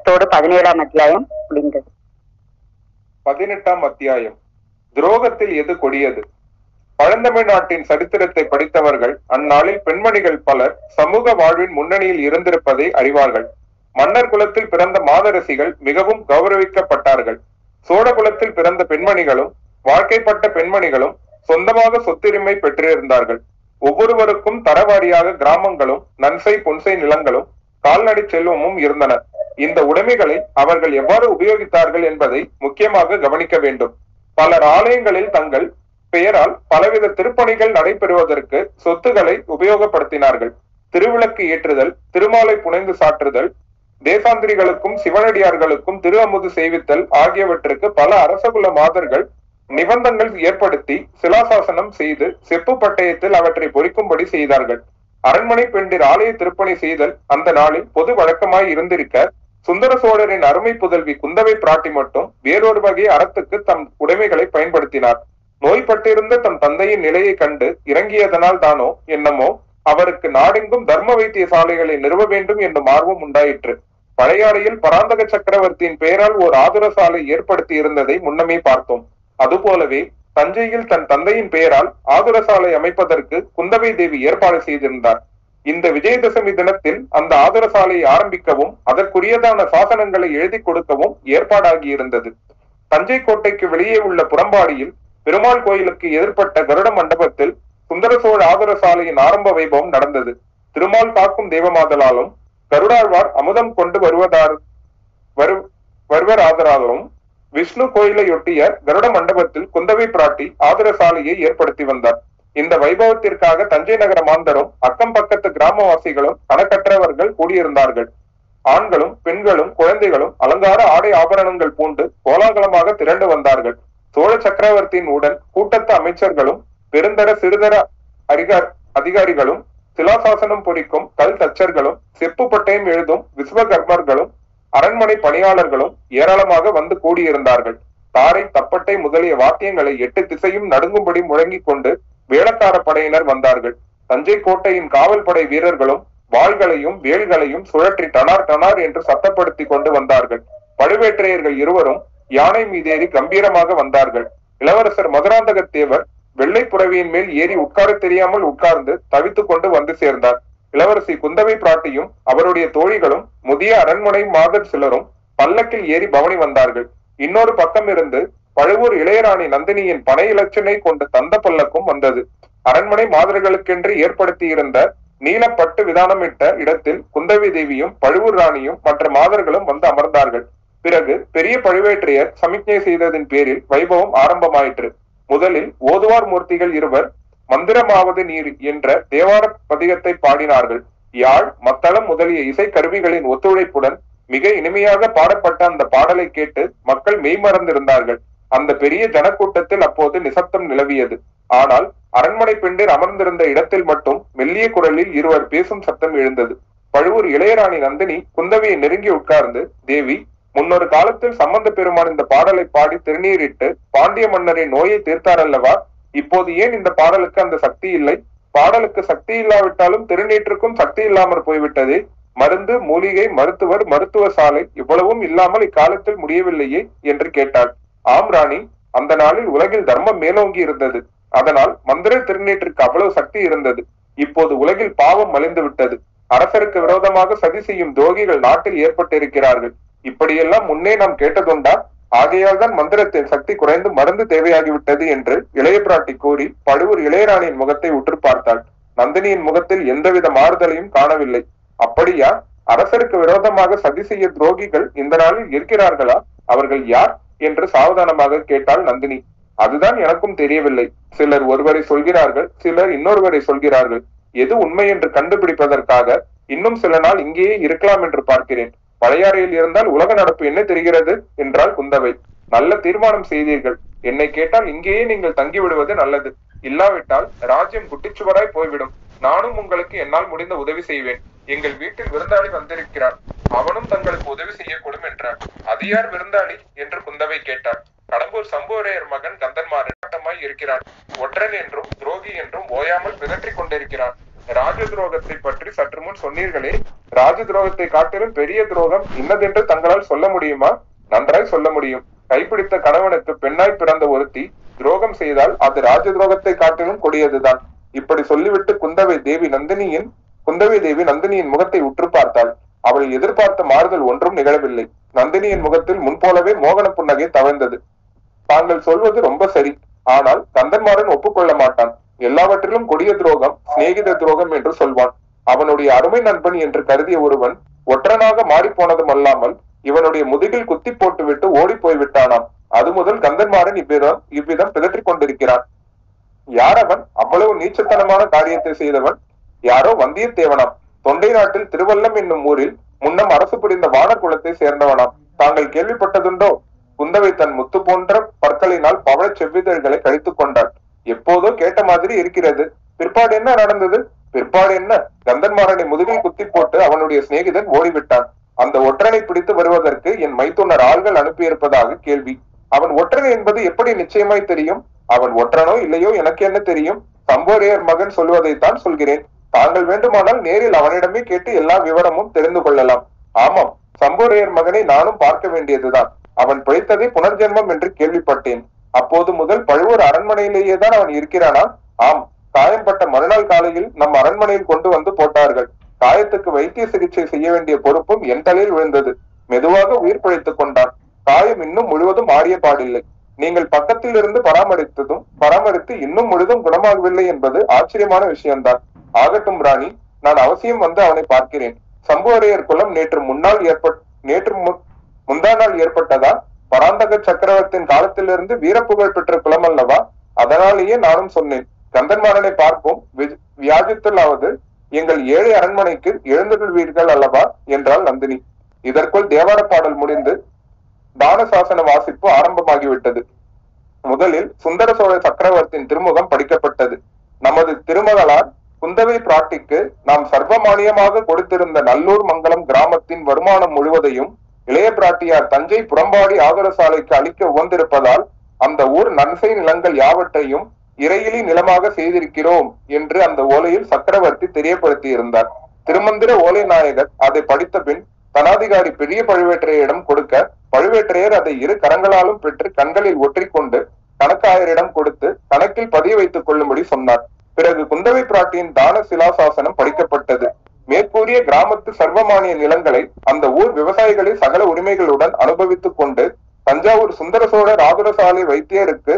இதோடு பதினேழாம் அத்தியாயம் முடிந்தது. பதினெட்டாம் அத்தியாயம். துரோகத்தில் எது கொடியது? பழந்தமிழ் நாட்டின் சரித்திரத்தை படித்தவர்கள் அந்நாளில் பெண்மணிகள் பலர் சமூக வாழ்வின் முன்னணியில் இருந்திருப்பதை அறிவார்கள். மன்னர் குலத்தில் பிறந்த மாதரசிகள் மிகவும் கௌரவிக்கப்பட்டார்கள். சோழ குலத்தில் பிறந்த பெண்மணிகளும் வாழ்க்கைப்பட்ட பெண்மணிகளும் சொந்தமாக சொத்துரிமை பெற்றிருந்தார்கள். ஒவ்வொருவருக்கும் தரவாரியாக கிராமங்களும் நன்சை பொன்சை நிலங்களும் கால்நடை செல்வமும் இருந்தன. இந்த உடைமைகளை அவர்கள் எவ்வாறு உபயோகித்தார்கள் என்பதை முக்கியமாக கவனிக்க வேண்டும். பலர் ஆலயங்களில் தங்கள் பெயரால் பலவித திருப்பணிகள் நடைபெறுவதற்கு சொத்துக்களை உபயோகப்படுத்தினார்கள். திருவிளக்கு ஏற்றுதல், திருமாலை புனைந்து சாற்றுதல், தேசாந்திரிகளுக்கும் சிவனடியார்களுக்கும் திரு அமுது செய்வித்தல் ஆகியவற்றுக்கு பல அரசகுல மாதர்கள் நிபந்தங்கள் ஏற்படுத்தி சிலாசாசனம் செய்து செப்பு பட்டயத்தில் அவற்றை பொறிக்கும்படி செய்தார்கள். அரண்மனை பெண்டிர் ஆலய திருப்பணி செய்தல் அந்த நாளில் பொது வழக்கமாய் இருந்திருக்க, சுந்தர சோழரின் அருமை புதல்வி குந்தவை பிராட்டி மட்டும் வேறொரு வகை அறத்துக்கு தம் உடைமைகளை பயன்படுத்தினார். நோய்பட்டிருந்த தன் தந்தையின் நிலையை கண்டு இறங்கியதனால் தானோ என்னமோ அவருக்கு நாடெங்கும் தர்ம வைத்திய சாலைகளை நிறுவ வேண்டும் என்னும் ஆர்வம் உண்டாயிற்று. பழையாறையில் பராந்தக சக்கரவர்த்தியின் பெயரால் ஓர் ஆதுர சாலை ஏற்படுத்தி இருந்ததை முன்னமே பார்த்தோம். அதுபோலவே தஞ்சையில் தன் தந்தையின் பெயரால் ஆதுர சாலை அமைப்பதற்கு குந்தவை தேவி ஏற்பாடு செய்திருந்தார். இந்த விஜயதசமி தினத்தில் அந்த ஆதுர சாலையை ஆரம்பிக்கவும் அதற்குரியதான சாசனங்களை எழுதி கொடுக்கவும் ஏற்பாடாகி இருந்தது. தஞ்சை கோட்டைக்கு வெளியே உள்ள புறம்பாடியில் பெருமாள் கோயிலுக்கு எதிர்பட்ட கருட மண்டபத்தில் சுந்தர சோழ ஆதுர சாலையின் ஆரம்ப வைபவம் நடந்தது. திருமால் காக்கும் தெய்வமாதலாலும் கருடாழ்வார் அமுதம் கொண்டு வருவதார் வரு வருவர் ஆதராலும் விஷ்ணு கோயிலையொட்டிய கருட மண்டபத்தில் குந்தவை பிராட்டி ஆதுர சாலையை ஏற்படுத்தி வந்தார். இந்த வைபவத்திற்காக தஞ்சை நகர மாந்தரும் அக்கம் பக்கத்து கிராமவாசிகளும் கணக்கற்றவர்கள் கூடியிருந்தார்கள். ஆண்களும் பெண்களும் குழந்தைகளும் அலங்கார ஆடை ஆபரணங்கள் பூண்டு கோலாகலமாக திரண்டு வந்தார்கள். சோழ சக்கரவர்த்தியின் உடன் கூட்டத்து அமைச்சர்களும் பெருந்தர சிறுதர அதிகாரிகளும் சிலாசாசனம் பொறிக்கும் கல் தச்சர்களும் செப்பு பட்டயம் எழுதும் விஸ்வகர்மர்களும் அரண்மனை பணியாளர்களும் ஏராளமாக வந்து கூடியிருந்தார்கள். தாரை தப்பட்டை முதலிய வாத்தியங்களை எட்டு திசையும் நடுங்கும்படி முழங்கிக் கொண்டு வேளக்கார படையினர் வந்தார்கள். தஞ்சை கோட்டையின் காவல் படை வீரர்களும் வாள்களையும் வேல்களையும் சுழற்றி டனார் டனார் என்று சத்தப்படுத்தி கொண்டு வந்தார்கள். பழுவேற்றையர்கள் இருவரும் யானை மீதேறி கம்பீரமாக வந்தார்கள். இளவரசர் மதுராந்தக தேவர் வெள்ளை புறவியின் மேல் ஏறி உட்கார தெரியாமல் உட்கார்ந்து தவித்துக் கொண்டு வந்து சேர்ந்தார். இளவரசி குந்தவை பிராட்டியும் அவருடைய தோழிகளும் முதிய அரண்மனை மாதர் சிலரும் பல்லக்கில் ஏறி பவனி வந்தார்கள். இன்னொரு பக்கம் இருந்து பழுவூர் இளையராணி நந்தினியின் பனை இலச்சினை கொண்ட தந்த பல்லக்கும் வந்தது. அரண்மனை மாதர்களுக்கென்று ஏற்படுத்தியிருந்த நீலப்பட்டு விதானமிட்ட இடத்தில் குந்தவை தேவியும் பழுவூர் ராணியும் மற்ற மாதர்களும் வந்து அமர்ந்தார்கள். பிறகு பெரிய பழுவேற்றையர் சமிக்ஞை செய்ததின் பேரில் வைபவம் ஆரம்பமாயிற்று. முதலில் ஓதுவார் மூர்த்திகள் இருவர் மந்திரமாவது நீர் என்ற தேவார பதிகத்தை பாடினார்கள். யாழ், மத்தளம் முதலிய இசை கருவிகளின் ஒத்துழைப்புடன் மிக இனிமையாக பாடப்பட்ட அந்த பாடலை கேட்டு மக்கள் மெய்மறந்திருந்தார்கள். அந்த பெரிய ஜனக்கூட்டத்தில் அப்போது நிசப்தம் நிலவியது. ஆனால் அரண்மனை பெண்டிர் அமர்ந்திருந்த இடத்தில் மட்டும் மெல்லிய குரலில் இருவர் பேசும் சத்தம் எழுந்தது. பழுவூர் இளையராணி நந்தினி குந்தவையை நெருங்கி உட்கார்ந்து, தேவி, முன்னொரு காலத்தில் சம்பந்த பெருமான் இந்த பாடலை பாடி திருநீரிட்டு பாண்டிய மன்னரின் நோயை தீர்த்தாரல்லவா? இப்போது ஏன் இந்த பாடலுக்கு அந்த சக்தி இல்லை? பாடலுக்கு சக்தி இல்லாவிட்டாலும் திருநீற்றுக்கும் சக்தி இல்லாமல் போய்விட்டதே. மருந்து, மூலிகை, மருத்துவர், மருத்துவ சாலை இவ்வளவும் இல்லாமல் இக்காலத்தில் முடியவில்லையே என்று கேட்டாள். ஆம் ராணி, அந்த நாளில் உலகில் தர்மம் மேலோங்கி இருந்தது. அதனால் மந்திர திருநீற்றிற்கு அவ்வளவு சக்தி இருந்தது. இப்போது உலகில் பாவம் மலிந்து விட்டது. அரசருக்கு விரோதமாக சதி செய்யும் துரோகிகள் நாட்டில் ஏற்பட்டிருக்கிறார்கள். இப்படியெல்லாம் முன்னே நாம் கேட்டதுண்டா? ஆகையால் தான் மந்திரத்தின் சக்தி குறைந்து மருந்து தேவையாகிவிட்டது என்று இளைய பிராட்டி கூறி பழுவூர் இளையராணியின் முகத்தை உற்று பார்த்தாள். நந்தினியின் முகத்தில் எந்தவித மாறுதலையும் காணவில்லை. அப்படியா? அரசருக்கு விரோதமாக சதி செய்ய துரோகிகள் இந்த நாளில் இருக்கிறார்களா? அவர்கள் யார் என்று சாவதானமாக கேட்டாள் நந்தினி. அதுதான் எனக்கும் தெரியவில்லை. சிலர் ஒருவரை சொல்கிறார்கள், சிலர் இன்னொருவரை சொல்கிறார்கள். எது உண்மை என்று கண்டுபிடிப்பதற்காக இன்னும் சில நாள் இங்கேயே இருக்கலாம் என்று பார்க்கிறேன். பழையாறையில் இருந்தால் உலக நடப்பு என்ன தெரிகிறது என்றாள் குந்தவை. நல்ல தீர்மானம் செய்தீர்கள். என்னை கேட்டால் இங்கேயே நீங்கள் தங்கிவிடுவது நல்லது. இல்லாவிட்டால் ராஜ்யம் குட்டிச்சுவராய் போய்விடும். நானும் உங்களுக்கு என்னால் முடிந்த உதவி செய்வேன். எங்கள் வீட்டில் விருந்தாளி வந்திருக்கிறார். அவனும் தங்களுக்கு உதவி செய்யக்கூடும் என்றார். அது யார் விருந்தாளி என்று குந்தவை கேட்டார். கடம்பூர் சம்புவரையர் மகன் கந்தமாறன் கட்டமாய் இருக்கிறான். ஒற்றன் என்றும் துரோகி என்றும் ஓயாமல் பிதற்றிக் கொண்டிருக்கிறான். ராஜ துரோகத்தை பற்றி சற்று முன் சொன்னீர்களே, ராஜ துரோகத்தை காட்டிலும் பெரிய துரோகம் இன்னதென்று தங்களால் சொல்ல முடியுமா? நன்றாய் சொல்ல முடியும். கைப்பிடித்த கணவனுக்கு பெண்ணாய் பிறந்த ஒருத்தி துரோகம் செய்தால் அது ராஜ துரோகத்தை காட்டிலும் கொடியதுதான். இப்படி சொல்லிவிட்டு குந்தவை தேவி நந்தினியின் குந்தவை தேவி நந்தினியின் முகத்தை உற்று பார்த்தாள். அவள் எதிர்பார்த்த மாறுதல் ஒன்றும் நிகழவில்லை. நந்தினியின் முகத்தில் முன்போலவே மோகன புன்னகை தவழ்ந்தது. தாங்கள் சொல்வது ரொம்ப சரி, ஆனால் கந்தமாறன் ஒப்புக்கொள்ள மாட்டான். எல்லாவற்றிலும் கொடிய துரோகம் சிநேகித துரோகம் என்று சொல்வான். அவனுடைய அருமை நண்பன் என்று கருதிய ஒருவன் ஒற்றனாக மாறி போனதும் அல்லாமல் இவனுடைய முதுகில் குத்தி போட்டுவிட்டு ஓடி போய்விட்டானாம். அது முதல் கந்தமாறன் இவ்விதம் இவ்விதம் பிதற்றிக் கொண்டிருக்கிறான். யார் அவன்? அவ்வளவு நீச்சத்தனமான காரியத்தை செய்தவன் யாரோ வந்தியத்தேவனாம். தொண்டை நாட்டில் திருவல்லம் என்னும் ஊரில் முன்னம் அரசு புரிந்த வான குலத்தை சேர்ந்தவனாம். தாங்கள் கேள்விப்பட்டதுண்டோ? குந்தவை தன் முத்து போன்ற பற்களினால் பவள செவ்விதழ்களை கழித்துக் கொண்டாள். எப்போதோ கேட்ட மாதிரி இருக்கிறது. பிற்பாடு என்ன நடந்தது? பிற்பாடு என்ன? கந்தமாறனை முதுகில் குத்தி போட்டு அவனுடைய சிநேகிதன் ஓடிவிட்டான். அந்த ஒற்றனை பிடித்து வருவதற்கு என் மைத்துனர் ஆள்கள் அனுப்பியிருப்பதாக கேள்வி. அவன் ஒற்றன் என்பது எப்படி நிச்சயமாய் தெரியும்? அவன் ஒற்றனோ இல்லையோ எனக்கு என்ன தெரியும்? சம்போரையர் மகன் சொல்வதைத்தான் சொல்கிறேன். தாங்கள் வேண்டுமானால் நேரில் அவனிடமே கேட்டு எல்லா விவரமும் தெரிந்து கொள்ளலாம். ஆமாம், சம்போரையர் மகனை நானும் பார்க்க வேண்டியதுதான். அவன் பிழைத்ததை புனர்ஜென்மம் என்று கேள்விப்பட்டேன். அப்போது முதல் பழுவூர் அரண்மனையிலேயே தான் அவன் இருக்கிறானா? ஆம், காயம்பட்ட மறுநாள் காலையில் நம் அரண்மனையில் கொண்டு வந்து போட்டார்கள். காயத்துக்கு வைத்திய சிகிச்சை செய்ய வேண்டிய பொறுப்பும் என் தலையில் விழுந்தது. மெதுவாக உயிர் பிழைத்துக் கொண்டான். காயம் இன்னும் முழுவதும் ஆறிய பாடில்லை. நீங்கள் பக்கத்தில் இருந்து பராமரித்ததும் பராமரித்து இன்னும் முழுதும் குணமாகவில்லை என்பது ஆச்சரியமான விஷயம்தான். ஆகட்டும் ராணி, நான் அவசியம் வந்து அவனை பார்க்கிறேன். சம்புவரையர் குலம் நேற்று முன்னால் ஏற்பட் நேற்று முந்தா நாள் ஏற்பட்டதா? பராந்தக சக்கரவர்த்தியின் காலத்திலிருந்து வீரப்புகழ் பெற்ற குலம் அல்லவா? அதனாலேயே நானும் சொன்னேன், கந்தமாறனை பார்ப்போம், வியாஜத்திலாவது எங்கள் ஏழை அரண்மனைக்கு எழுந்துகொள்வீர்கள் அல்லவா என்றாள் நந்தினி. இதற்குள் தேவார பாடல் முடிந்து தானசாசன வாசிப்பு ஆரம்பமாகிவிட்டது. முதலில் சுந்தர சோழர் சக்கரவர்த்தியின் திருமுகம் படிக்கப்பட்டது. நமது திருமகளார் குந்தவை பிராட்டிக்கு நாம் சர்வமானியமாக கொடுத்திருந்த நல்லூர் மங்கலம் கிராமத்தின் வருமானம் முழுவதையும் இளைய பிராட்டியார் தஞ்சை புறம்பாடி ஆதர சாலைக்கு அளிக்க உகந்திருப்பதால் அந்த ஊர் நன்சை நிலங்கள் யாவற்றையும் இறையிலி நிலமாக செய்திருக்கிறோம் என்று அந்த ஓலையில் சக்கரவர்த்தி தெரியப்படுத்தி இருந்தார். திருமந்திர ஓலை நாயகர் அதை படித்த பின் தனாதிகாரி பெரிய பழுவேற்றையரிடம் கொடுக்க, பழுவேற்றையர் அதை இரு கரங்களாலும் பெற்று கண்களில் ஒற்றிக்கொண்டு கணக்காயரிடம் கொடுத்து கணக்கில் பதிய வைத்துக் கொள்ளும்படி சொன்னார். பிறகு குந்தவை பிராட்டியின் தான சிலாசாசனம் படிக்கப்பட்டது. மேற்கூறிய கிராமத்து சர்வமானிய நிலங்களை அந்த ஊர் விவசாயிகளை சகல உரிமைகளுடன் அனுபவித்துக் கொண்டு தஞ்சாவூர் சுந்தர சோழர் ஆதுரசாலை வைத்தியருக்கு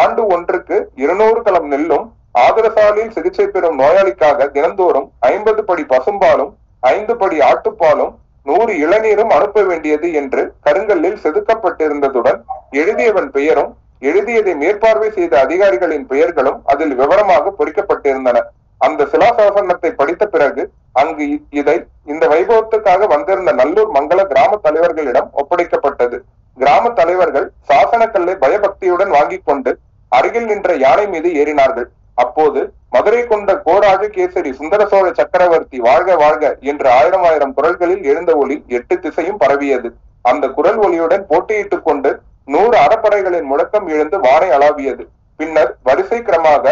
ஆண்டு ஒன்றுக்கு இருநூறு கலம் நெல்லும், ஆதுரசாலையில் சிகிச்சை பெறும் நோயாளிக்காக தினந்தோறும் ஐம்பது படி பசும்பாலும் ஐந்து படி ஆட்டுப்பாலும் நூறு இளநீரும் அனுப்ப வேண்டியது என்று கருங்கல்லில் செதுக்கப்பட்டிருந்ததுடன் எழுதியவன் பெயரும் எழுதியதை மேற்பார்வை செய்த அதிகாரிகளின் பெயர்களும் அதில் விவரமாக பொறிக்கப்பட்டிருந்தன. அந்த சிலாசாசனத்தை படித்த பிறகு அங்கு இதை இந்த வைபவத்துக்காக வந்திருந்த நல்லூர் மங்கல கிராம தலைவர்களிடம் ஒப்படைக்கப்பட்டது. கிராம தலைவர்கள் சாசனக்கல்லை பயபக்தியுடன் வாங்கி கொண்டு அருகில் நின்ற யானை மீது ஏறினார்கள். அப்போது மதுரை கொண்ட கோராஜ கேசரி சுந்தர சோழ சக்கரவர்த்தி வாழ்க வாழ்க என்று ஆயிரம் ஆயிரம் குரல்களில் எழுந்த ஒளி எட்டு திசையும் பரவியது. அந்த குரல் ஒளியுடன் போட்டியிட்டுக் கொண்டு நூறு அறப்படைகளின் முழக்கம் எழுந்து வானை அளாவியது. பின்னர் வரிசை கிரமாக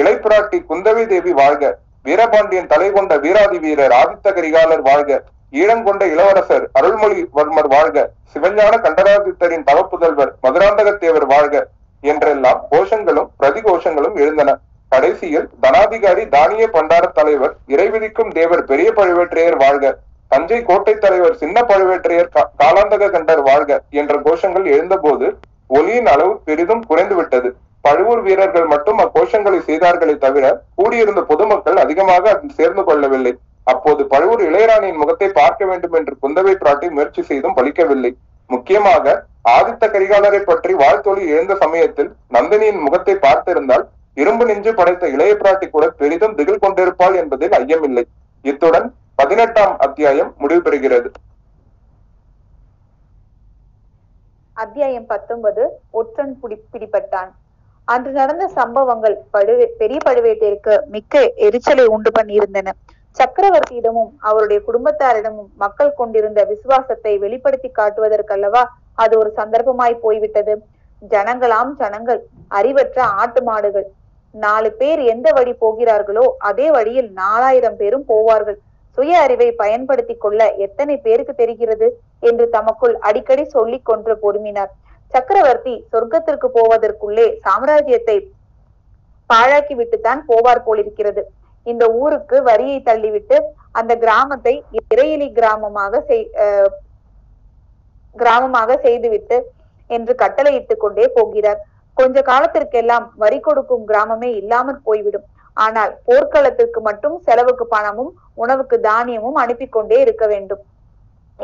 இளைப்பிராட்டி குந்தவை தேவி வாழ்க, வீரபாண்டியன் தலை கொண்ட வீராதி வீரர் ஆதித்த கரிகாலர் வாழ்க, ஈழங்கொண்ட இளவரசர் அருள்மொழிவர்மர் வாழ்க, சிவஞான கண்டராதித்தரின் தவப்புதல்வர் மதுராந்தக தேவர் வாழ்க, என்றெல்லாம் கோஷங்களும் பிரதிகோஷங்களும் எழுந்தன. கடைசியில் தனாதிகாரி தானிய பண்டார தலைவர் இறைவிதிக்கும் தேவர் பெரிய பழுவேற்றையர் வாழ்க, தஞ்சை கோட்டை தலைவர் சின்ன பழுவேற்றையர் காலாந்தக கண்டர் வாழ்க என்ற கோஷங்கள் எழுந்தபோது ஒலியின் அளவு பெரிதும் குறைந்து விட்டது. பழுவூர் வீரர்கள் மட்டும் அக்கோஷங்களை செய்தார்களே தவிர கூடியிருந்த பொதுமக்கள் அதிகமாக அதில் சேர்ந்து கொள்ளவில்லை. அப்போது பழுவூர் இளையராணியின் முகத்தை பார்க்க வேண்டும் என்று குந்தவை பிராட்டி முயற்சி செய்தும் பலிக்கவில்லை. முக்கியமாக ஆதித்த கரிகாலரை பற்றி வாழ்த்தொலி எழுந்த சமயத்தில் நந்தினியின் முகத்தை பார்த்திருந்தால் இரும்பு நெஞ்சு படைத்த இளைய பிராட்டி கூட பெரிதும் திகில் கொண்டிருப்பாள் என்பதில் ஐயமில்லை. இத்துடன் பதினெட்டாம் அத்தியாயம் முடிவு பெறுகிறது. அத்தியாயம் பத்தொன்பது. ஒற்றன் பிடிபட்டான். அன்று நடந்த சம்பவங்கள் பழுவே பெரிய பழுவேட்டையருக்கு மிக்க எரிச்சலை உண்டு பண்ணியிருந்தன. சக்கரவர்த்தியிடமும் அவருடைய குடும்பத்தாரிடமும் மக்கள் கொண்டிருந்த விசுவாசத்தை வெளிப்படுத்தி காட்டுவதற்கல்லவா அது ஒரு சந்தர்ப்பமாய் போய்விட்டது. ஜனங்களாம் ஜனங்கள், அறிவற்ற ஆட்டு மாடுகள். நாலு பேர் எந்த வழி போகிறார்களோ அதே வழியில் நாலாயிரம் பேரும் போவார்கள். சுய அறிவை பயன்படுத்தி கொள்ள எத்தனை பேருக்கு தெரிகிறது என்று தமக்குள் அடிக்கடி சொல்லி கொன்று பொறுமினார். சக்கரவர்த்தி சொர்க்கத்திற்கு போவதற்குள்ளே சாம்ராஜ்யத்தை பாழாக்கி விட்டுத்தான் போவார் போலிருக்கிறது. இந்த ஊருக்கு வரியை தள்ளிவிட்டு அந்த கிராமத்தை இறையிலி கிராமமாக கிராமமாக செய்துவிட்டு என்று கட்டளையிட்டுக் கொண்டே போகிறார். கொஞ்ச காலத்திற்கெல்லாம் வரி கொடுக்கும் கிராமமே இல்லாமற் போய்விடும். ஆனால் போர்க்களத்திற்கு மட்டும் செலவுக்கு பணமும் உணவுக்கு தானியமும் அனுப்பி கொண்டே இருக்க வேண்டும்.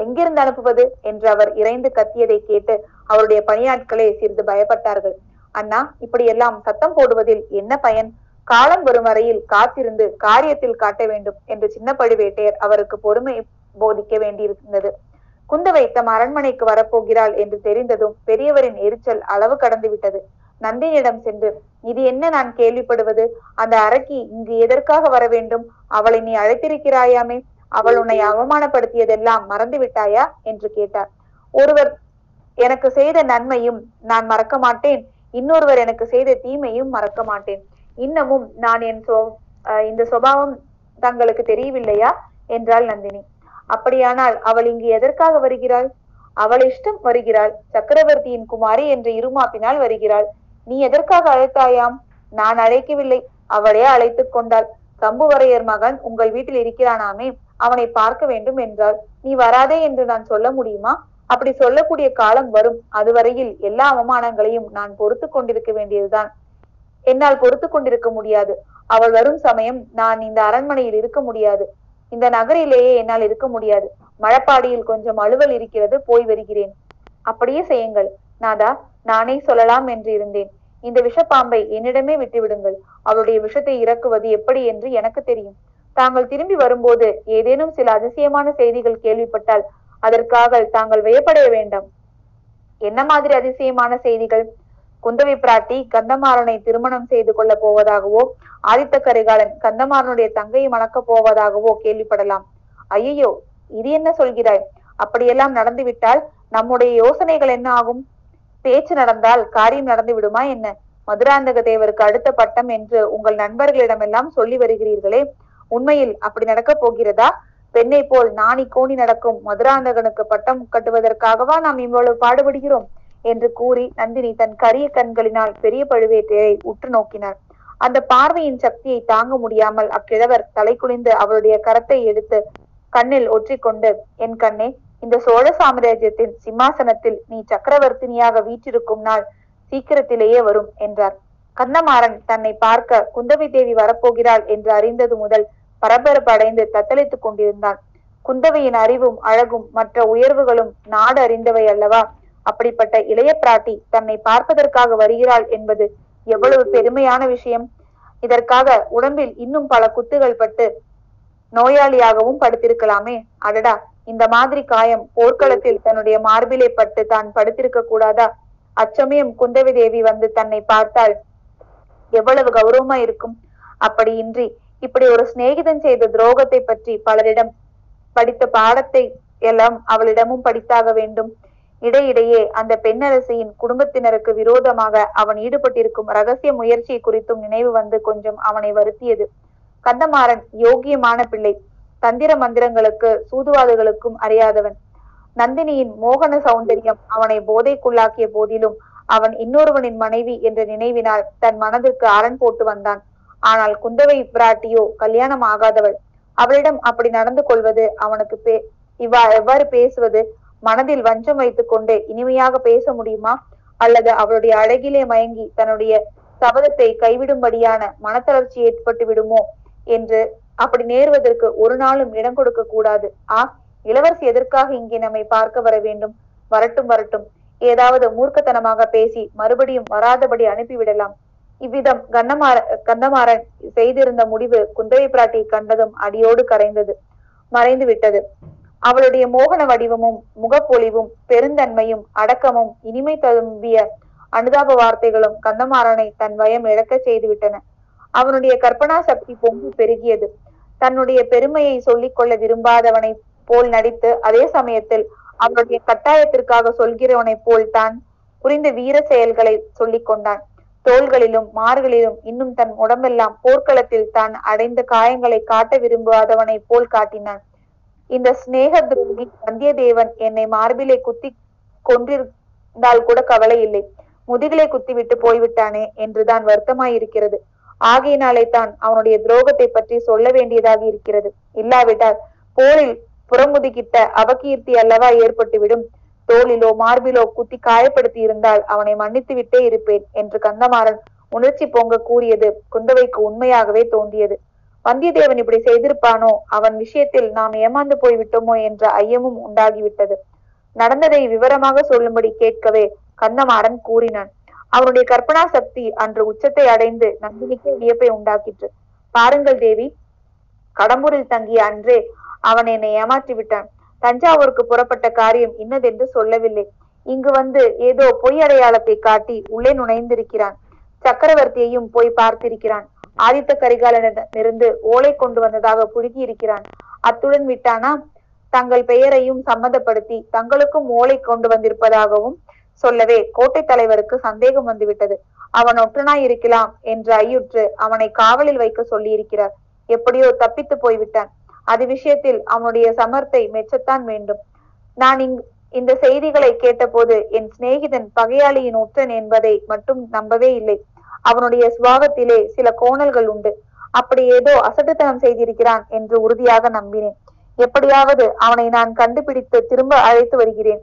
எங்கிருந்து அனுப்புவது என்று அவர் இறைந்து கத்தியதை கேட்டு அவருடைய பணியாட்களே சிறிது பயப்பட்டார்கள். அண்ணா, இப்படியெல்லாம் சத்தம் போடுவதில் என்ன பயன்? காலம் வரும் வரையில் காத்திருந்து காரியத்தில் காட்ட வேண்டும் என்று சின்ன பழுவேட்டையர் அவருக்கு பொறுமை போதிக்க வேண்டியிருந்தது. குந்தவை தம் அரண்மனைக்கு வரப்போகிறாள் என்று தெரிந்ததும் பெரியவரின் எரிச்சல் அளவு கடந்து விட்டது. நந்தினியிடம் சென்று, இது என்ன நான் கேள்விப்படுவது? அந்த அரக்கி இங்கு எதற்காக வர வேண்டும்? அவளை நீ அழைத்திருக்கிறாயாமே, அவள் உன்னை அவமானப்படுத்தியதெல்லாம் மறந்து விட்டாயா என்று கேட்டார். ஒருவர் எனக்கு செய்த நன்மையும் நான் மறக்க மாட்டேன், இன்னொருவர் எனக்கு செய்த தீமையும் மறக்க மாட்டேன். இன்னமும் நான் என் சோ இந்த சுபாவம் தங்களுக்கு தெரியவில்லையா என்றாள் நந்தினி. அப்படியானால் அவள் இங்கு எதற்காக வருகிறாள்? அவள் இஷ்டம் வருகிறாள். சக்கரவர்த்தியின் குமாரி என்று இருமாப்பினால் வருகிறாள். நீ எதற்காக அழைத்தாயாம்? நான் அழைக்கவில்லை, அவளே அழைத்து கொண்டாள். சம்புவரையர் மகன் உங்கள் வீட்டில் இருக்கிறானாமே, அவனை பார்க்க வேண்டும் என்றாள். நீ வராதே என்று நான் சொல்ல முடியுமா? அப்படி சொல்லக்கூடிய காலம் வரும். அதுவரையில் எல்லா அவமானங்களையும் நான் பொறுத்து கொண்டிருக்க வேண்டியதுதான். என்னால் பொறுத்து கொண்டிருக்க முடியாது. அவள் வரும் சமயம் நான் இந்த அரண்மனையில் இருக்க முடியாது, இந்த நகரிலேயே என்னால் இருக்க முடியாது. மழப்பாடியில் கொஞ்சம் அலுவல் இருக்கிறது, போய் வருகிறேன். அப்படியே செய்யுங்கள் நாதா, நானே சொல்லலாம் என்று இருந்தேன். இந்த விஷப்பாம்பை என்னிடமே விட்டுவிடுங்கள். அவளுடைய விஷத்தை இறக்குவது எப்படி என்று எனக்கு தெரியும். தாங்கள் திரும்பி வரும்போது ஏதேனும் சில அதிசயமான செய்திகள் கேள்விப்பட்டால் அதற்காக தாங்கள் வியப்படைய வேண்டாம். என்ன மாதிரி அதிசயமான செய்திகள்? குந்தவை பிராட்டி கந்தமாறனை திருமணம் செய்து கொள்ள போவதாகவோ, ஆதித்த கரிகாலன் கந்தமாறனுடைய தங்கையை மணக்கப் போவதாகவோ கேள்விப்படலாம். ஐயோ, இது என்ன சொல்கிறாய்? அப்படியெல்லாம் நடந்துவிட்டால் நம்முடைய யோசனைகள் என்ன ஆகும்? பேச்சு நடந்தால் காரியம் நடந்து விடுமா என்ன? மதுராந்தக தேவருக்கு அடுத்த பட்டம் என்று உங்கள் நண்பர்களிடமெல்லாம் சொல்லி வருகிறீர்களே, உண்மையில் அப்படி நடக்கப் போகிறதா? பெண்ணை போல் நாணி கோணி நடக்கும் மதுராந்தகனுக்கு பட்டம் கட்டுவதற்காகவா நாம் இவ்வளவு பாடுபடுகிறோம் என்று கூறி நந்தினி தன் கரிய கண்களினால் பெரிய பழுவேட்டையரை உற்று நோக்கினார். அந்த பார்வையின் சக்தியை தாங்க முடியாமல் அக்கிழவர் தலை குனிந்து அவருடைய கரத்தை எடுத்து கண்ணில் ஒற்றிக்கொண்டு, என் கண்ணே, இந்த சோழ சாம்ராஜ்யத்தின் சிம்மாசனத்தில் நீ சக்கரவர்த்தினியாக வீற்றிருக்கும் நாள் சீக்கிரத்திலேயே வரும் என்றார். கந்தமாறன் தன்னை பார்க்க குந்தவை தேவி வரப்போகிறாள் என்று அறிந்தது முதல் பரபரப்படைந்து தத்தளித்துக் கொண்டிருந்தான். குந்தவையின் அறிவும் அழகும் மற்ற உயர்வுகளும் நாடு அறிந்தவை அல்லவா? அப்படிப்பட்ட இளைய பிராட்டி தன்னை பார்ப்பதற்காக வருகிறாள் என்பது எவ்வளவு பெருமையான விஷயம்! இதற்காக உடம்பில் இன்னும் பல குத்துகள் பட்டு நோயாளியாகவும் படுத்திருக்கலாமே. அடடா, இந்த மாதிரி காயம் போர்க்களத்தில் தன்னுடைய மார்பிலே பட்டு தான் படுத்திருக்க கூடாதா? அச்சமயம் குந்தவி தேவி வந்து தன்னை பார்த்தால் எவ்வளவு கௌரவமா இருக்கும்! அப்படியின்றி இப்படி ஒரு சிநேகிதன் செய்த துரோகத்தை பற்றி பலரிடம் படித்த பாடத்தை எல்லாம் அவளிடமும் படித்தாக வேண்டும். இடையிடையே அந்த பெண்ணரசியின் குடும்பத்தினருக்கு விரோதமாக அவன் ஈடுபட்டிருக்கும் ரகசிய முயற்சியை குறித்தும் நினைவு வந்து கொஞ்சம் அவனை வருத்தியது. கந்தமாறன் யோகியமான பிள்ளை, தந்திர மந்திரங்களுக்கு சூதுவாதுகளுக்கும் அறியாதவன். நந்தினியின் மோகன சௌந்தரியம் அவனை போதைக்குள்ளாக்கிய போதிலும் அவன் இன்னொருவனின் மனைவி என்ற நினைவினால் தன் மனதிற்கு அரண் போட்டு வந்தான். ஆனால் குந்தவை பிராட்டியோ கல்யாணம் ஆகாதவள். அவளிடம் அப்படி நடந்து கொள்வது, அவனுக்கு பே இவ்வா எவ்வாறு பேசுவது, மனதில் வஞ்சம் வைத்துக் கொண்டு இனிமையாக பேச முடியுமா? அல்லது அவளுடைய அழகிலே மயங்கி தன்னுடைய சபதத்தை கைவிடும்படியான மனத்தளர்ச்சி ஏற்பட்டு விடுமோ என்று அப்படி நேர்வதற்கு ஒரு நாளும் இடம் கொடுக்க கூடாது. ஆ, இளவரசி எதற்காக இங்கே நம்மை பார்க்க வர வேண்டும்? வரட்டும் வரட்டும், ஏதாவது மூர்க்கத்தனமாக பேசி மறுபடியும் வராதபடி அனுப்பிவிடலாம். இவ்விதம் கந்தமாற கந்தமாறன் செய்திருந்த முடிவு குந்தவை பிராட்டி கண்டதும் அடியோடு கரைந்தது, மறைந்து விட்டது. அவளுடைய மோகன வடிவமும் முகப்பொலிவும் பெருந்தன்மையும் அடக்கமும் இனிமை தழும்பிய அனுதாப வார்த்தைகளும் கந்தமாறனை தன் பயம் இழக்க செய்துவிட்டன. அவனுடைய கற்பனா சக்தி பொங்கி பெருகியது. தன்னுடைய பெருமையை சொல்லிக் கொள்ள விரும்பாதவனை போல் நடித்து, அதே சமயத்தில் அவனுடைய கட்டாயத்திற்காக சொல்கிறவனை போல் தான் புரிந்த வீர செயல்களை சொல்லிக் கொண்டான். தோள்களிலும் மார்களிலும் இன்னும் தன் உடம்பெல்லாம் போர்க்களத்தில் தான் அடைந்த காயங்களை காட்ட விரும்பாதவனை போல் காட்டினான். இந்த சிநேக துரோகி வந்தியத்தேவன் என்னை மார்பிலே குத்தி கொன்றிருந்தால் கூட கவலை இல்லை, முதுகிலே குத்திவிட்டு போய்விட்டானே என்றுதான் வருத்தமாயிருக்கிறது. ஆகையினாலே தான் அவனுடைய துரோகத்தை பற்றி சொல்ல வேண்டியதாக இருக்கிறது. இல்லாவிட்டால் போரில் புறமுதுகிட்ட அவகீர்த்தி அல்லவா ஏற்பட்டுவிடும். தோளிலோ மார்பிலோ குத்தி காயப்படுத்தி இருந்தால் அவனை மன்னித்து விட்டே இருப்பேன் என்று கந்தமாறன் உணர்ச்சி பொங்க கூறியது குந்தவைக்கு உண்மையாகவே தோன்றியது. வந்தியத்தேவன் இப்படி செய்திருப்பானோ, அவன் விஷயத்தில் நாம் ஏமாந்து போய்விட்டோமோ என்ற ஐயமும் உண்டாகிவிட்டது. நடந்ததை விவரமாக சொல்லும்படி கேட்கவே கந்தமாறன் கூறினான். அவனுடைய கற்பனா சக்தி அன்று உச்சத்தை அடைந்து நந்தினிக்கு வியப்பை உண்டாக்கிற்று. பாருங்கள் தேவி, கடம்பூரில் தங்கிய அன்றே அவன் என்னை ஏமாற்றி விட்டான். தஞ்சாவூருக்கு புறப்பட்ட காரியம் இன்னதென்று சொல்லவில்லை. இங்கு வந்து ஏதோ பொய் அடையாளத்தை காட்டி உள்ளே நுழைந்திருக்கிறான். சக்கரவர்த்தியையும் போய் பார்த்திருக்கிறான். ஆதித்த கரிகாலனிடமிருந்து ஓலை கொண்டு வந்ததாக புழுகி இருக்கிறான். அத்துடன் விட்டானா தங்கள் பெயரையும் சம்மந்தப்படுத்தி தங்களுக்கும் ஓலை கொண்டு வந்திருப்பதாகவும் சொல்லவே கோட்டை தலைவருக்கு சந்தேகம் வந்துவிட்டது. அவன் ஒற்றனாய் இருக்கலாம் என்று ஐயுற்று அவனை காவலில் வைக்க சொல்லியிருக்கிறார். எப்படியோ தப்பித்து போய்விட்டான். அது விஷயத்தில் அவனுடைய சமர்த்தை மெச்சத்தான் வேண்டும். நான் இங் இந்த செய்திகளை கேட்டபோது என் சிநேகிதன் பகையாளியின் ஒற்றன் என்பதை மட்டும் நம்பவே இல்லை. அவனுடைய சுபாவத்திலே சில கோணல்கள் உண்டு. அப்படி ஏதோ அசட்டுத்தனம் செய்திருக்கிறான் என்று உறுதியாக நம்பினேன். எப்படியாவது அவனை நான் கண்டுபிடித்து திரும்ப அழைத்து வருகிறேன்.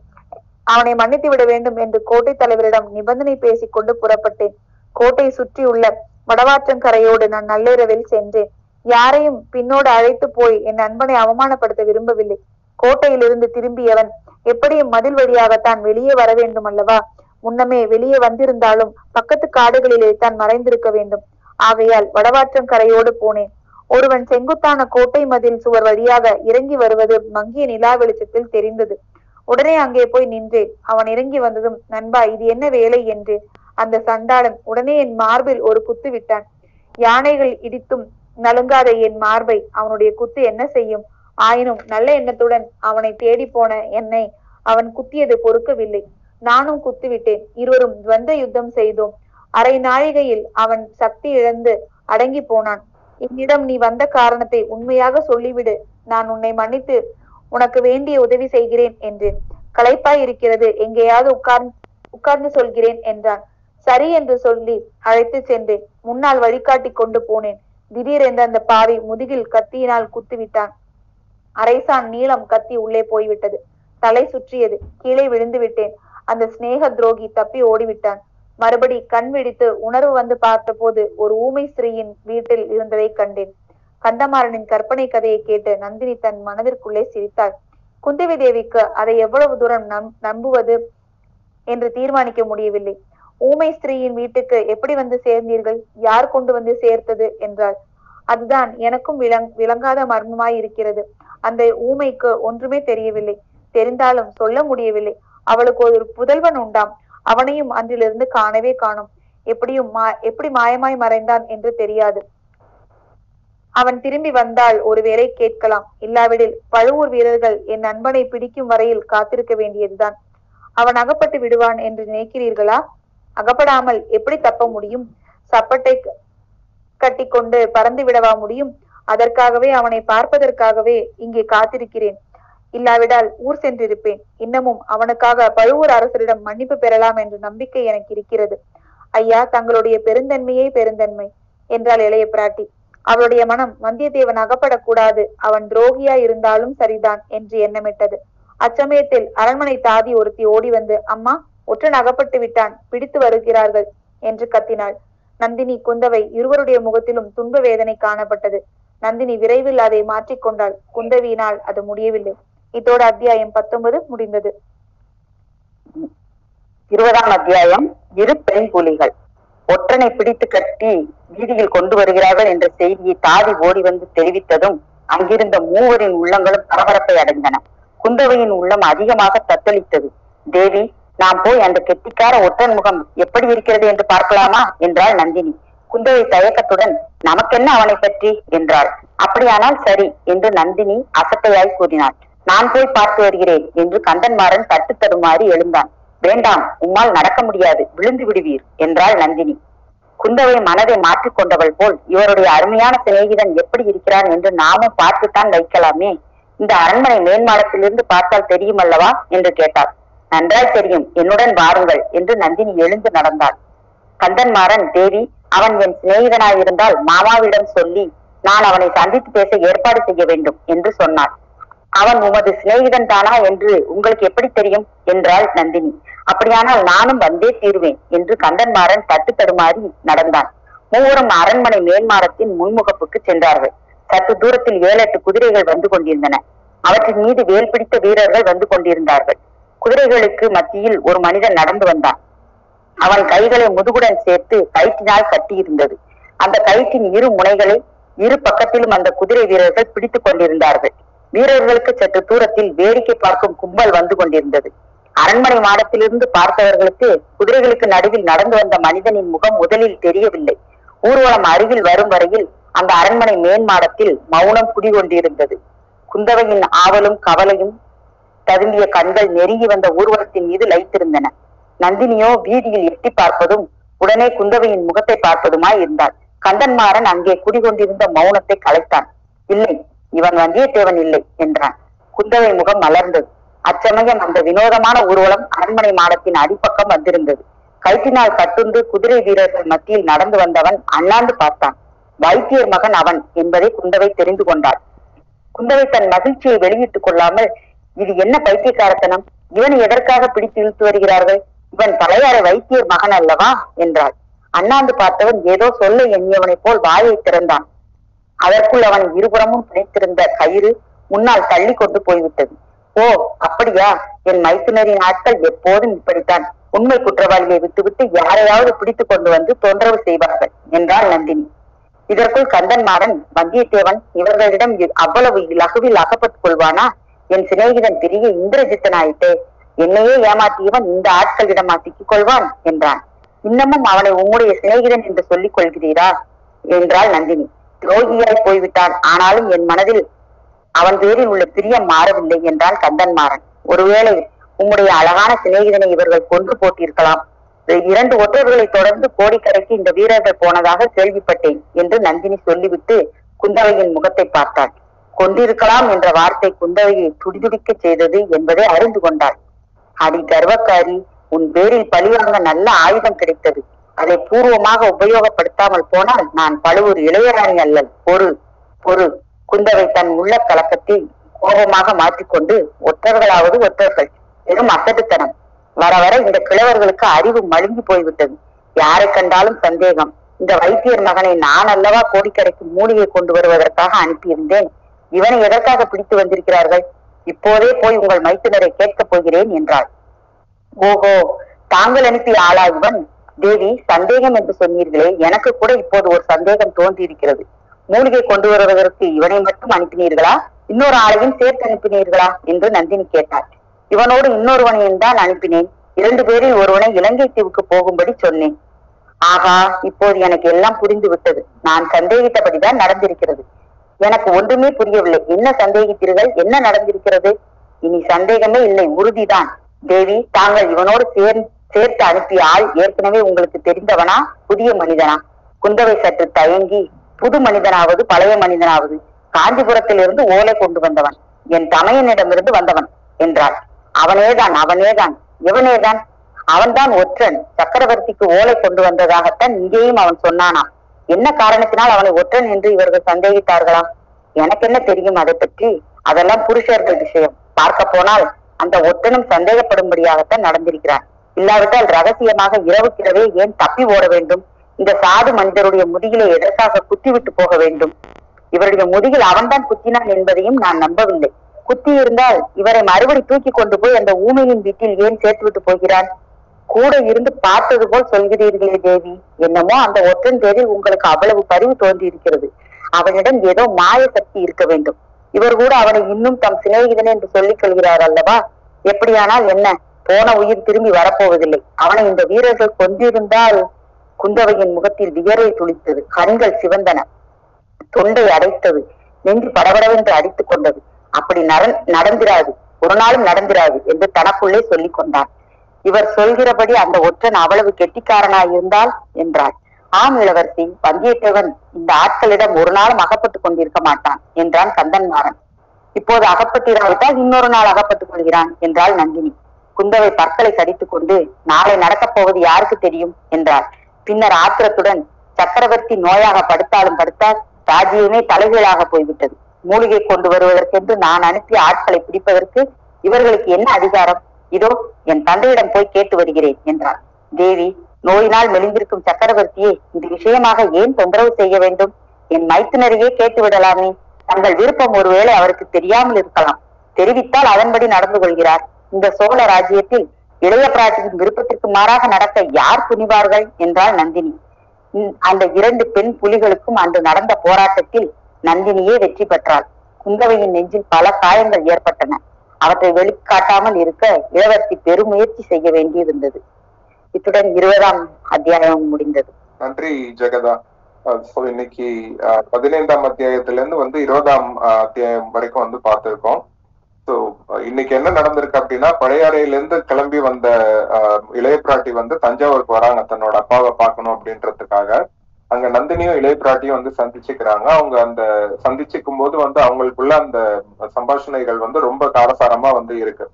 அவனை மன்னித்து விட வேண்டும் என்று கோட்டை தலைவரிடம் நிபந்தனை பேசிக்கொண்டு புறப்பட்டேன். கோட்டை சுற்றியுள்ள வடவாற்றங்கரையோடு நான் நள்ளிரவில் சென்றேன். யாரையும் பின்னோடு அழைத்து போய் என் நண்பனை அவமானப்படுத்த விரும்பவில்லை. கோட்டையிலிருந்து திரும்பியவன் எப்படியும் மதில் வழியாகத்தான் வெளியே வர வேண்டும் அல்லவா? முன்னமே வெளியே வந்திருந்தாலும் பக்கத்து காடுகளிலே தான் மறைந்திருக்க வேண்டும். ஆகையால் வடவாற்றங்கரையோடு போனேன். ஒருவன் செங்குத்தான கோட்டை மதில் சுவர் வழியாக இறங்கி வருவது மங்கிய நிலா வெளிச்சத்தில் தெரிந்தது. உடனே அங்கே போய் நின்றேன். அவன் இறங்கி வந்ததும், நண்பா, இது என்ன வேலை என்றேன். அந்த சண்டாளன் உடனே என் மார்பில் ஒரு குத்து விட்டான். யானைகள் இடித்தும் நலுங்காத என் மார்பை அவனுடைய குத்து என்ன செய்யும்? ஆயினும் நல்ல எண்ணத்துடன் அவனை தேடி போன என்னை அவன் குத்தியது பொறுக்கவில்லை. நானும் குத்துவிட்டேன். இருவரும் துவந்த யுத்தம் செய்தோம். அரை நாழிகையில் அவன் சக்தி இழந்து அடங்கி போனான். என்னிடம் நீ வந்த காரணத்தை உண்மையாக சொல்லிவிடு, நான் உன்னை மன்னித்து உனக்கு வேண்டிய உதவி செய்கிறேன் என்றேன். களைப்பாய் இருக்கிறது, எங்கேயாவது உட்கார்ந்து உட்கார்ந்து சொல்கிறேன் என்றான். சரி என்று சொல்லி அழைத்து சென்றேன். முன்னால் வழிகாட்டி கொண்டு போனேன். திடீரென்று அந்த பாவி முதுகில் கத்தியினால் குத்துவிட்டான். அரைசான் நீளம் கத்தி உள்ளே போய்விட்டது. தலை சுற்றியது. கீழே விழுந்து விட்டேன். அந்த சிநேக துரோகி தப்பி ஓடிவிட்டான். மறுபடி கண் விழித்து உணர்வு வந்து பார்த்த போது ஒரு ஊமை ஸ்திரீயின் வீட்டில் இருந்ததை கண்டேன். கந்தமாறனின் கற்பனை கதையை கேட்டு நந்தினி தன் மனதிற்குள்ளே சிரித்தாள். குந்தவி தேவிக்கு அதை எவ்வளவு தூரம் நம் நம்புவது என்று தீர்மானிக்க முடியவில்லை. ஊமை ஸ்திரீயின் வீட்டுக்கு எப்படி வந்து சேர்ந்தீர்கள்? யார் கொண்டு வந்து சேர்த்தது என்றாள். அதுதான் எனக்கும் விளங் விளங்காத மர்மமாய் இருக்கிறது. அந்த ஊமைக்கு ஒன்றுமே தெரியவில்லை. தெரிந்தாலும் சொல்ல முடியவில்லை. அவளுக்கு ஒரு புதல்வன் உண்டாம். அவனையும் அன்றிலிருந்து காணவே காணும். எப்படியும் மா எப்படி மாயமாய் மறைந்தான் என்று தெரியாது. அவன் திரும்பி வந்தால் ஒருவேளை கேட்கலாம். இல்லாவிடில் பழுவூர் வீரர்கள் என் நண்பனை பிடிக்கும் வரையில் காத்திருக்க வேண்டியதுதான். அவன் அகப்பட்டு விடுவான் என்று நினைக்கிறீர்களா? அகப்படாமல் எப்படி தப்ப முடியும்? சப்பட்டை கட்டி கொண்டு பறந்து விடவா முடியும்? அதற்காகவே, அவனை பார்ப்பதற்காகவே இங்கே காத்திருக்கிறேன். இல்லாவிடால் ஊர் சென்றிருப்பேன். இன்னமும் அவனுக்காக பழுவூர் அரசரிடம் மன்னிப்பு பெறலாம் என்ற நம்பிக்கை எனக்கு இருக்கிறது. ஐயா, தங்களுடைய பெருந்தன்மையே பெருந்தன்மை என்றாள் இளைய பிராட்டி. அவளுடைய மனம் வந்தியத்தேவன் அகப்படக்கூடாது, அவன் துரோகியா இருந்தாலும் சரிதான் என்று எண்ணமிட்டது. அச்சமயத்தில் அரண்மனை தாதி ஒருத்தி ஓடி வந்து, அம்மா, ஒற்றன் அகப்பட்டு விட்டான், பிடித்து வருகிறார்கள் என்று கத்தினாள். நந்தினி, குந்தவை இருவருடைய முகத்திலும் துன்ப வேதனை காணப்பட்டது. நந்தினி விரைவில் அதை மாற்றிக்கொண்டாள். குந்தவியினால் அது முடியவில்லை. இதோட அத்தியாயம் பத்தொன்பது முடிந்தது. இருபதாம் அத்தியாயம் இரு பெண் புலிகள். ஒற்றனை பிடித்து கட்டி வீதியில் கொண்டு வருகிறார்கள் என்ற செய்தியை தாதி ஓடி வந்து தெரிவித்ததும் அங்கிருந்த மூவரின் உள்ளங்களும் பரபரப்பை அடைந்தன. குந்தவையின் உள்ளம் அதிகமாக தத்தளித்தது. தேவி, நாம் போய் அந்த கெட்டிக்கார ஒற்றன் முகம் எப்படி இருக்கிறது என்று பார்க்கலாமா என்றாள் நந்தினி. குந்தவை தயக்கத்துடன், நமக்கென்ன அவனை பற்றி என்றாள். அப்படியானால் சரி என்று நந்தினி அசட்டையாய் கூறினாள். நான் போய் பார்த்து வருகிறேன் என்று கந்தமாறன் தட்டு தடுமாறி எழுந்தான். வேண்டாம், உம்மால் நடக்க முடியாது, விழுந்து விடுவீர் என்றாள் நந்தினி. குந்தவை மனதை மாற்றிக்கொண்டவள் போல், இவருடைய அருமையான சிநேகிதன் எப்படி இருக்கிறான் என்று நாமும் பார்த்துத்தான் வைக்கலாமே, இந்த அரண்மனை மேன்மாடத்திலிருந்து பார்த்தால் தெரியும் அல்லவா என்று கேட்டாள். நன்றாய் தெரியும், என்னுடன் வாருங்கள் என்று நந்தினி எழுந்து நடந்தாள். கந்தமாறன், தேவி, அவன் என் சிநேகிதனாயிருந்தால் மாமாவிடம் சொல்லி நான் அவனை சந்தித்து பேச ஏற்பாடு செய்ய வேண்டும் என்று சொன்னான். அவன் உமது சிநேகிதன் தானா என்று உங்களுக்கு எப்படி தெரியும் என்றாள் நந்தினி. அப்படியானால் நானும் வந்தே தீருவேன் என்று கந்தமாறன் தட்டு தடுமாறி நடந்தான். மூவரும் அரண்மனை மேல்மாடத்தின் முன்முகப்புக்கு சென்றார்கள். சற்று தூரத்தில் ஏழெட்டு குதிரைகள் வந்து கொண்டிருந்தன. அவற்றின் மீது வேல் பிடித்த வீரர்கள் வந்து கொண்டிருந்தார்கள். குதிரைகளுக்கு மத்தியில் ஒரு மனிதன் நடந்து வந்தான். அவன் கைகளை முதுகுடன் சேர்த்து கயிற்றினால் கட்டியிருந்தது. அந்த கயிற்றின் இரு முனைகளை இரு பக்கத்திலும் அந்த குதிரை வீரர்கள் பிடித்துக் கொண்டிருந்தார்கள். வீரர்களுக்கு சற்று தூரத்தில் வேடிக்கை பார்க்கும் கும்பல் வந்து கொண்டிருந்தது. அரண்மனை மாடத்திலிருந்து பார்த்தவர்களுக்கு குதிரைகளுக்கு நடுவில் நடந்து வந்த மனிதனின் முகம் முதலில் தெரியவில்லை. ஊர்வலம் அருகில் வரும் வரையில் அந்த அரண்மனை மேன் மாடத்தில் மௌனம் குடிகொண்டிருந்தது. குந்தவையின் ஆவலும் கவலையும் ததும்பிய கண்கள் நெருங்கி வந்த ஊர்வலத்தின் மீது லயித்திருந்தன. நந்தினியோ வீதியில் எட்டி பார்ப்பதும் உடனே குந்தவையின் முகத்தை பார்ப்பதுமாய் இருந்தாள். கந்தமாறன் அங்கே குடிகொண்டிருந்த மௌனத்தை கலைத்தான். இல்லை, இவன் வந்தியத்தேவன் இல்லை என்றான். குந்தவை முகம் மலர்ந்தது. அச்சமயம் அந்த வினோதமான ஊர்வலம் அரண்மனை மாடத்தின் அடிப்பக்கம் வந்திருந்தது. கயிற்றினால் கட்டுண்டு குதிரை வீரர்கள் மத்தியில் நடந்து வந்தவன் அண்ணாந்து பார்த்தான். வைத்தியர் மகன் அவன் என்பதை குந்தவை தெரிந்து கொண்டாள். குந்தவை தன் மகிழ்ச்சியை வெளியிட்டுக் கொள்ளாமல், இது என்ன பைத்தியக்காரத்தனம், இவனை எதற்காக பிடித்து இழுத்து வருகிறார்கள், இவன் பழையாறை வைத்தியர் மகன் அல்லவா என்றாள். அண்ணாந்து பார்த்தவன் ஏதோ சொல்ல எண்ணியவனை போல் வாயை திறந்தான். அதற்குள் அவன் இருபுறமும் பிணைத்திருந்த கயிறு முன்னால் தள்ளி கொண்டு போய்விட்டது. ஓ, அப்படியா, என் மைத்துனரின் ஆட்கள் எப்போதும் இப்படித்தான், உண்மை குற்றவாளியை விட்டுவிட்டு யாரையாவது பிடித்து கொண்டு வந்து தொந்தரவு செய்வார்கள் என்றாள் நந்தினி. இதற்குள் கந்தமாறன், வந்தியத்தேவன் இவர்களிடம் அவ்வளவு லகுவில் அகப்பட்டுக் கொள்வானா, என் சிநேகிதன் பெரிய இந்திரஜித்தனாயிட்டே, என்னையே ஏமாற்றியவன் இந்த ஆட்களிடமா சிக்கிக் கொள்வான் என்றான். இன்னமும் அவனை உம்முடைய சிநேகிதன் என்று சொல்லிக் கொள்கிறீரா என்றாள் நந்தினி. துரோகியாய் போய்விட்டான், ஆனாலும் என் மனதில் அவன் பேரில் உள்ள பிரியம் மாறவில்லை என்றான் கந்தமாறன். ஒருவேளை உம்முடைய அழகான சிநேகிதனை இவர்கள் கொன்று போட்டிருக்கலாம். இரண்டு ஒற்றர்களை தொடர்ந்து கோடிக்கரைக்கு இந்த வீரர்கள் போனதாக கேள்விப்பட்டேன் என்று நந்தினி சொல்லிவிட்டு குந்தவையின் முகத்தை பார்த்தாள். கொண்டிருக்கலாம் என்ற வார்த்தை குந்தவையை துடிதுடிக்க செய்தது என்பதை அறிந்து கொண்டாள். அடி கர்வக்காரி, உன் பேரில் பழிவாங்க நல்ல ஆயுதம் கிடைத்தது. அதை பூர்வமாக உபயோகப்படுத்தாமல் போனால் நான் பழுவூர் இளையராணி அல்லல். பொறு பொறு குந்தவை தன் உள்ள கலக்கத்தை கோபமாக மாற்றிக்கொண்டு, ஒற்றர்களாவது ஒற்றர்கள், வெறும் அசட்டுத்தனம். வர வர இந்த கிழவர்களுக்கு அறிவு மழுங்கி போய்விட்டது. யாரை கண்டாலும் சந்தேகம். இந்த வைத்தியர் மகனை நான் அல்லவா கோடிக்கரைக்கு மூலிகை கொண்டு வருவதற்காக அனுப்பியிருந்தேன். இவனை எதற்காக பிடித்து வந்திருக்கிறார்கள்? இப்போதே போய் உங்கள் மைத்துனரை கேட்கப் போகிறேன் என்றாள். ஓஹோ, தாங்கள் அனுப்பிய ஆளா இவன்? தேவி, சந்தேகம் என்று சொன்னீர்களே, எனக்கு கூட இப்போது ஒரு சந்தேகம் தோன்றியிருக்கிறது. மூலிகை கொண்டு வருவதற்கு இவனை மட்டும் அனுப்பினீர்களா, இன்னொரு ஆளையும் சேர்த்து அனுப்பினீர்களா என்று நந்தினி கேட்டாள். இவனோடு இன்னொருவனையும் தான் அனுப்பினேன். இரண்டு பேரில் ஒருவனை இலங்கை தீவுக்கு போகும்படி சொன்னேன். ஆகா, இப்போது எனக்கு எல்லாம் புரிந்து விட்டது. நான் சந்தேகித்தபடிதான் நடந்திருக்கிறது. எனக்கு ஒன்றுமே புரியவில்லை. என்ன சந்தேகித்தீர்கள்? என்ன நடந்திருக்கிறது? இனி சந்தேகமே இல்லை, உறுதிதான். தேவி, தாங்கள் இவனோடு சேர்ந்து சேர்த்து அனுப்பிய ஆள் ஏற்கனவே உங்களுக்கு தெரிந்தவனா, புதிய மனிதனா? குந்தவை சற்று தயங்கி, புது மனிதனாவது பழைய மனிதனாவது, காஞ்சிபுரத்திலிருந்து ஓலை கொண்டு வந்தவன், என் தமையனிடமிருந்து வந்தவன் என்றாள். அவனேதான் அவனேதான் இவனேதான் அவன்தான் ஒற்றன். சக்கரவர்த்திக்கு ஓலை கொண்டு வந்ததாகத்தான் இங்கேயும் அவன் சொன்னானாம். என்ன காரணத்தினால் அவனை ஒற்றன் என்று இவர்கள் சந்தேகித்தார்களாம்? எனக்கு என்ன தெரியும் அதை பற்றி? அதெல்லாம் புருஷர்கள் விஷயம். பார்க்க போனால் அந்த ஒற்றனும் சந்தேகப்படும்படியாகத்தான் நடந்திருக்கிறான். இல்லாவிட்டால் ரகசியமாக இரவுக்கிரவே ஏன் தப்பி ஓட வேண்டும்? இந்த சாது மனிதருடைய முதுகிலே எதற்காக குத்திவிட்டு போக வேண்டும்? இவருடைய முதுகில் அவன்தான் குத்தினான் என்பதையும் நான் நம்பவில்லை. குத்தி இருந்தால் இவரை மறுபடி தூக்கி கொண்டு போய் அந்த ஊமையின் வீட்டில் ஏன் சேர்த்து விட்டு போகிறான்? கூட இருந்து பார்த்தது போல் சொல்கிறீர்களே தேவி. என்னமோ அந்த ஒற்றன் பேரில் உங்களுக்கு அவ்வளவு பரிவு தோன்றி இருக்கிறது. அவனிடம் ஏதோ மாய சக்தி இருக்க வேண்டும். இவர் கூட அவனை இன்னும் தம் சிநேகிதன் என்று சொல்லிக் கொள்கிறார் அல்லவா? எப்படியானால் என்ன, போன உயிர் திரும்பி வரப்போவதில்லை. அவனை இந்த வீரர்கள் கொன்றிருந்தால்... குந்தவையின் முகத்தில் வியரை துளித்தது. கண்கள் சிவந்தன. தொண்டை அடைத்தது. நெஞ்சு படபடவென்று அடித்துக் கொண்டது. அப்படி நடந்திராது, ஒரு நாளும் நடந்திராது என்று தனக்குள்ளே சொல்லிக் கொண்டான். இவர் சொல்கிறபடி அந்த ஒற்றன் அவ்வளவு கெட்டிக்காரனாயிருந்தால் என்றாள். ஆம் இளவரசி, வந்தியத்தேவன் இந்த ஆட்களிடம் ஒரு நாளும் அகப்பட்டுக் கொண்டிருக்க மாட்டான் என்றான் கந்தமாறன். இப்போது அகப்பட்டிராவிட்டால் இன்னொரு நாள் அகப்பட்டுக் கொள்கிறான் என்றாள் நந்தினி. குந்தவை பற்களை கடித்துக் கொண்டு, நாளை நடக்கப் போவது யாருக்கு தெரியும் என்றாள். பின்னர் ஆத்திரத்துடன், சக்கரவர்த்தி நோயாக படுத்தாலும் படுத்தால் ராஜ்யமே தலைகீழாக போய்விட்டது. மூலிகை கொண்டு வருவதற்கென்று நான் அனுப்பிய ஆட்களை பிடிப்பதற்கு இவர்களுக்கு என்ன அதிகாரம்? இதோ என் தந்தையிடம் போய் கேட்டு வருகிறேன் என்றார். தேவி, நோயினால் மெலிந்திருக்கும் சக்கரவர்த்தியை இது விஷயமாக ஏன் தொந்தரவு செய்ய வேண்டும்? என் மைத்துனரையே கேட்டு விடலாமே. தங்கள் விருப்பம் ஒருவேளை அவருக்கு தெரியாமல் இருக்கலாம். தெரிவித்தால் அதன்படி நடந்து கொள்கிறார். இந்த சோழ ராஜ்யத்தில் இளைய பிராட்டியின் விருப்பத்திற்கு மாறாக நடக்க யார் துணிவார்கள் என்றாள் நந்தினி. அந்த இரண்டு பெண் புலிகளுக்கும் அன்று நடந்த போராட்டத்தில் நந்தினியே வெற்றி பெற்றாள். குந்தவையின் நெஞ்சில் பல காயங்கள் ஏற்பட்டன. அவற்றை வெளிக்காட்டாமல் இருக்க இளவரசி பெருமுயற்சி செய்ய வேண்டியிருந்தது. இத்துடன் இருபதாம் அத்தியாயம் முடிந்தது. நன்றி ஜெகதா. இன்னைக்கு பதினைந்தாம் அத்தியாயத்தில இருந்து வந்து இருபதாம் அத்தியாயம் வரைக்கும் வந்து பார்த்திருக்கோம். சோ இன்னைக்கு என்ன நடந்திருக்கு அப்படின்னா, பழையாறையிலிருந்து கிளம்பி வந்த அஹ் இளைய பிராட்டி வந்து தஞ்சாவூருக்கு வராங்க தன்னோட அப்பாவை பார்க்கணும் அப்படின்றதுக்காக. அங்க நந்தினியும் இளைய பிராட்டியும் வந்து சந்திச்சுக்கிறாங்க. அவங்க அந்த சந்திச்சுக்கும் போது வந்து அவங்களுக்குள்ள அந்த சம்பாஷணைகள் வந்து ரொம்ப காரசாரமா வந்து இருக்கு.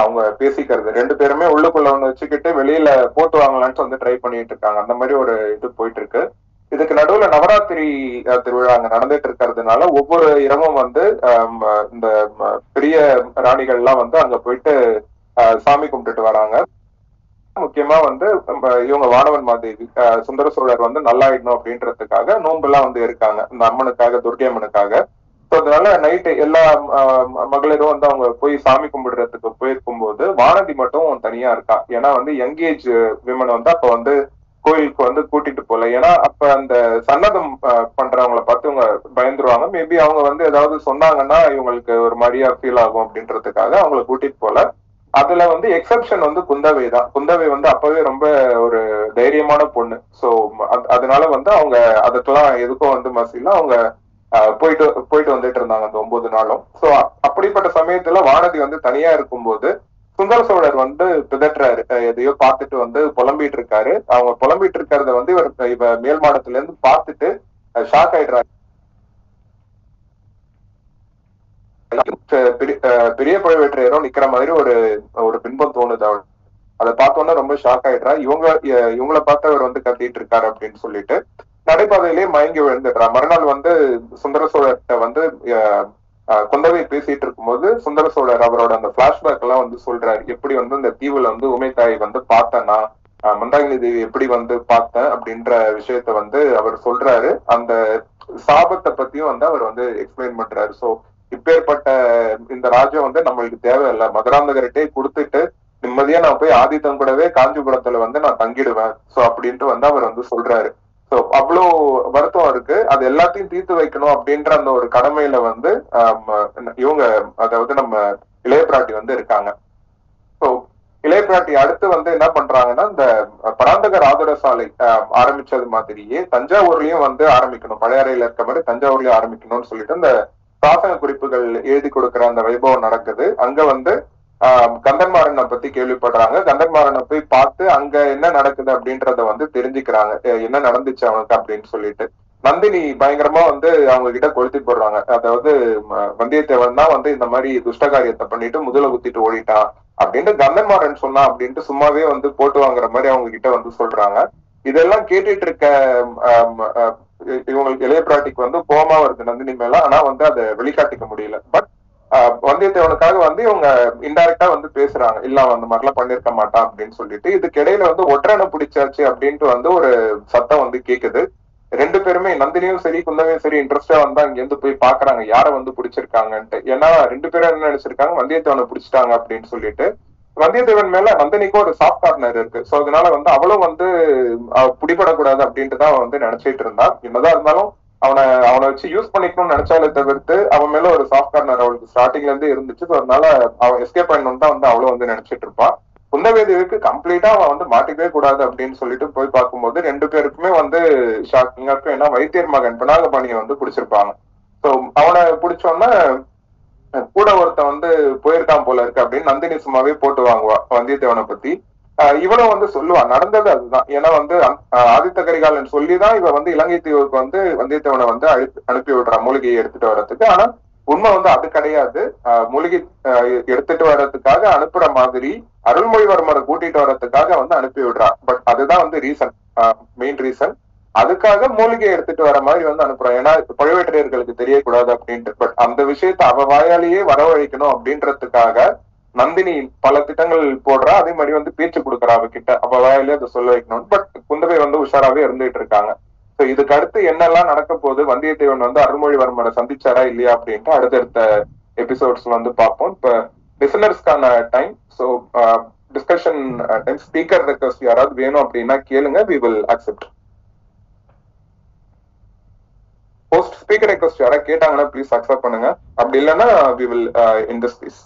அவங்க பேசிக்கிறது ரெண்டு பேருமே உள்ளுக்குள்ள ஒண்ணு வச்சுக்கிட்டு வெளியில போட்டு வாங்கலான்னு வந்து ட்ரை பண்ணிட்டு இருக்காங்க. அந்த மாதிரி ஒரு இது போயிட்டு இருக்கு. இதுக்கு நடுவுல நவராத்திரி திருவிழா அங்க நடந்துட்டு இருக்கிறதுனால ஒவ்வொரு இரவும் வந்து இந்த பெரிய ராணிகள்லாம் வந்து அங்க போயிட்டு சாமி கும்பிட்டுட்டு வராங்க. முக்கியமா வந்து இவங்க வானவன் மாதேவி சுந்தர சோழர் வந்து நல்லாயிடணும் அப்படின்றதுக்காக நோன்பு எல்லாம் வந்து இருக்காங்க இந்த அம்மனுக்காக, துர்கை அம்மனுக்காக. ஸோ அதனால நைட்டு எல்லா மகளிரும் வந்து அவங்க போய் சாமி கும்பிடுறதுக்கு போயிருக்கும் போது வானதி மட்டும் தனியா இருக்கா. ஏன்னா வந்து யங்கேஜ் விமன் வந்து அப்ப வந்து கோயிலுக்கு வந்து கூட்டிட்டு போல. ஏன்னா அப்ப அந்த சன்னதம் பண்றவங்களை பார்த்து இவங்க பயந்துருவாங்க. மேபி அவங்க வந்து ஏதாவது சொன்னாங்கன்னா இவங்களுக்கு ஒரு மாதிரியா ஃபீல் ஆகும் அப்படின்றதுக்காக அவங்களை கூட்டிட்டு போல. அதுல வந்து எக்ஸப்ஷன் வந்து குந்தவை தான். குந்தவை வந்து அப்பவே ரொம்ப ஒரு தைரியமான பொண்ணு. சோ அதனால வந்து அவங்க அதுக்கெல்லாம் எதுக்கும் வந்து மசில அவங்க போயிட்டு போயிட்டு வந்துட்டு இருந்தாங்க அந்த ஒன்பது நாளும். சோ அப்படிப்பட்ட சமயத்துல வானதி வந்து தனியா இருக்கும்போது சுந்தர சோழர் வந்து பிதற்றாரு. எதையோ பார்த்துட்டு வந்து புலம்பிட்டு இருக்காரு. அவங்க புலம்பிட்டு இருக்கிறத வந்து இவர் இவ மேல் மாடத்துல இருந்து பார்த்துட்டு ஷாக் ஆயிடுறாரு. பெரிய பழுவேற்றையரும் நிக்கிற மாதிரி ஒரு ஒரு பின்பம் தோணுது அவள். அதை பார்த்தோன்னா ரொம்ப ஷாக் ஆயிடுறா. இவங்க இவங்களை பார்த்து அவர் வந்து கத்திட்டு இருக்காரு அப்படின்னு சொல்லிட்டு நடைபாதையிலேயே மயங்கி விழுந்துடுறா. மறுநாள் வந்து சுந்தர சோழர்கிட்ட வந்து குந்தவை பேசிட்டு இருக்கும்போது சுந்தர சோழர் அவரோட அந்த பிளாஷ்பேக் எல்லாம் வந்து சொல்றாரு. எப்படி வந்து இந்த தீவுல வந்து உமைத்தாயை வந்து பார்த்தேன்னா, மந்தாகினி தேவி எப்படி வந்து பார்த்தேன் அப்படின்ற விஷயத்த வந்து அவர் சொல்றாரு. அந்த சாபத்தை பத்தியும் வந்து அவர் வந்து எக்ஸ்பிளைன் பண்றாரு. சோ இப்பேற்பட்ட இந்த ராஜ்யம் வந்து நம்மளுக்கு தேவையில்லை. மதுராந்தகர்கிட்டே கொடுத்துட்டு நிம்மதியா நான் போய் ஆதித்தம் கூடவே காஞ்சிபுரத்துல வந்து நான் தங்கிடுவேன் சோ அப்படின்ட்டு வந்து அவர் வந்து சொல்றாரு. சோ அவ்வளோ வருத்தம் இருக்கு. அது எல்லாத்தையும் தீர்த்து வைக்கணும் அப்படின்ற அந்த ஒரு கடமையில வந்து இவங்க அதாவது நம்ம இளைய பிராட்டி வந்து இருக்காங்க. சோ இளைய பிராட்டி அடுத்து வந்து என்ன பண்றாங்கன்னா, இந்த பராந்தகர் ஆதர சாலை ஆரம்பிச்சது மாதிரியே தஞ்சாவூர்லயும் வந்து ஆரம்பிக்கணும், பழையாறையில இருக்க மாதிரி தஞ்சாவூர்லயும் ஆரம்பிக்கணும்னு சொல்லிட்டு இந்த சாசன குறிப்புகள் எழுதி கொடுக்குற அந்த வைபவம் நடக்குது. அங்க வந்து ஆஹ் கந்தமாறனை பத்தி கேள்விப்படுறாங்க. கந்தமாறனை போய் பார்த்து அங்க என்ன நடக்குது அப்படின்றத வந்து தெரிஞ்சுக்கிறாங்க, என்ன நடந்துச்சு அவனுக்கு அப்படின்னு சொல்லிட்டு. நந்தினி பயங்கரமா வந்து அவங்க கிட்ட கொளுத்தி போடுறாங்க. அதாவது வந்தியத்தேவன் தான் வந்து இந்த மாதிரி துஷ்ட காரியத்தை பண்ணிட்டு முதல குத்திட்டு ஓடிட்டான் அப்படின்ட்டு கந்தமாறன் சொன்னா அப்படின்ட்டு சும்மாவே வந்து போட்டு வாங்குற மாதிரி அவங்க கிட்ட வந்து சொல்றாங்க. இதெல்லாம் கேட்டுட்டு இருக்க இவங்களுக்கு இளைய பிராட்டிக்கு வந்து கோபமா வருது நந்தினி மேல. ஆனா வந்து அதை வெளிக்காட்டிக்க முடியல. பட் ஆஹ் வந்தியத்தேவனுக்காக வந்து இவங்க இன்டைரக்டா வந்து பேசுறாங்க, இல்ல அவன் அந்த மாதிரிலாம் பண்ணிருக்க மாட்டான் அப்படின்னு சொல்லிட்டு. இதுக்கு இடையில வந்து ஒற்றனை பிடிச்சாச்சு அப்படின்ட்டு வந்து ஒரு சத்தம் வந்து கேக்குது. ரெண்டு பேருமே நந்தினியும் சரி குந்தவையும் சரி இன்ட்ரெஸ்டா வந்து அங்க இருந்து போய் பாக்குறாங்க யார வந்து பிடிச்சிருக்காங்கன்ட்டு. ஏன்னா ரெண்டு பேரும் என்ன நினைச்சிருக்காங்க, வந்தியத்தேவனை பிடிச்சிட்டாங்க அப்படின்னு சொல்லிட்டு. வந்தியத்தேவன் மேல நந்தினிக்கும் ஒரு சாஃப்ட் கார்னர் இருக்கு. சோ அதனால வந்து அவளும் வந்து பிடிபடக்கூடாது அப்படின்ட்டு தான் வந்து நினைச்சிட்டு இருந்தா. என்னதான் இருந்தாலும் அவனை அவனை வச்சு யூஸ் பண்ணிக்கணும்னு நினைச்சாலே தவிர்த்து அவன் மேல ஒரு சாஃப்ட் கார்னர் அவளுக்கு ஸ்டார்டிங்ல இருந்து இருந்துச்சு. ஸோ அதனால அவன் எஸ்கேப் பண்ணணும்னு தான் வந்து அவளும் வந்து நினைச்சிட்டு இருப்பான். குந்தவேதிக்கு கம்ப்ளீட்டா அவன் வந்து மாட்டிக்கவே கூடாது அப்படின்னு சொல்லிட்டு போய் பார்க்கும்போது ரெண்டு பேருக்குமே வந்து ஷாக்கிங்கா இருக்கும். ஏன்னா வைத்தியர் மகன் பினாகபாணியை வந்து பிடிச்சிருப்பாங்க. சோ அவனை பிடிச்சோன்னா கூட ஒருத்தன் வந்து போயிருக்கான் போல இருக்கு அப்படின்னு நந்தினி சும்மாவே போட்டு வாங்குவா வந்தியத்தேவனை பத்தி. ஆஹ் இவனும் வந்து சொல்லுவா நடந்தது அதுதான். ஏன்னா வந்து ஆதித்த கரிகாலன் சொல்லிதான் இவ வந்து இலங்கை தீவுக்கு வந்து வந்தியத்தேவனை வந்து அனுப்பி விடுறா மூலிகையை எடுத்துட்டு வர்றதுக்கு. ஆனா உண்மை வந்து அது கிடையாது. மூலிகை எடுத்துட்டு வர்றதுக்காக அனுப்புற மாதிரி அருள்மொழிவர்மரை கூட்டிட்டு வர்றதுக்காக வந்து அனுப்பி விடுறா. பட் அதுதான் வந்து ரீசன், மெயின் ரீசன். அதுக்காக மூலிகை எடுத்துட்டு வர மாதிரி வந்து அனுப்புறான். ஏன்னா பழுவேற்றையர்களுக்கு தெரியக்கூடாது அப்படின்ட்டு. பட் அந்த விஷயத்த அவ வாயாலேயே வரவழைக்கணும் அப்படின்றதுக்காக நந்தினி பல திட்டங்கள் போடுறா. அதே மாதிரி வந்து பேச்சு கொடுக்குறா அவகிட்ட, அவ வாயாலேயே அதை சொல்ல வைக்கணும். பட் குந்தவை வந்து உஷாராவே இருந்துட்டு இருக்காங்க. இதுக்கு அடுத்து என்னெல்லாம் நடக்க போகுது, வந்தியத்தேவன் வந்து அருள்மொழிவர்மரை சந்திச்சாரா இல்லையா அப்படின்ட்டு அடுத்தடுத்த எபிசோட்ஸ்ல வந்து பார்ப்போம். இப்ப லிசனர்ஸ்க்கான time. So discussion time. Speaker request யாராவது வேணும் அப்படின்னா கேளுங்க, we will accept. Post speaker request யாராவது கேட்டாங்கன்னா ப்ளீஸ் அக்செப்ட் பண்ணுங்க. அப்படி இல்லைன்னா we will in this piece.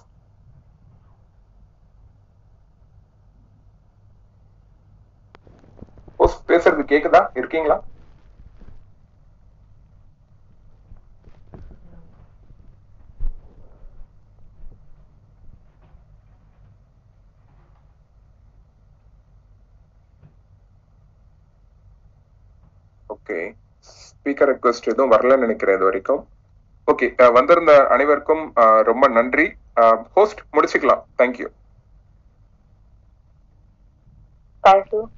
Post பேசுறது கேக்குதா, இருக்கீங்களா? ஓகே, ஸ்பீக்கர் ரெக்வஸ்ட் எதுவும் வரலன்னு நினைக்கிறேன் இது வரைக்கும். ஓகே, வந்திருந்த அனைவருக்கும் ரொம்ப நன்றி. ஹோஸ்ட் முடிச்சுக்கலாம். தேங்க்யூ.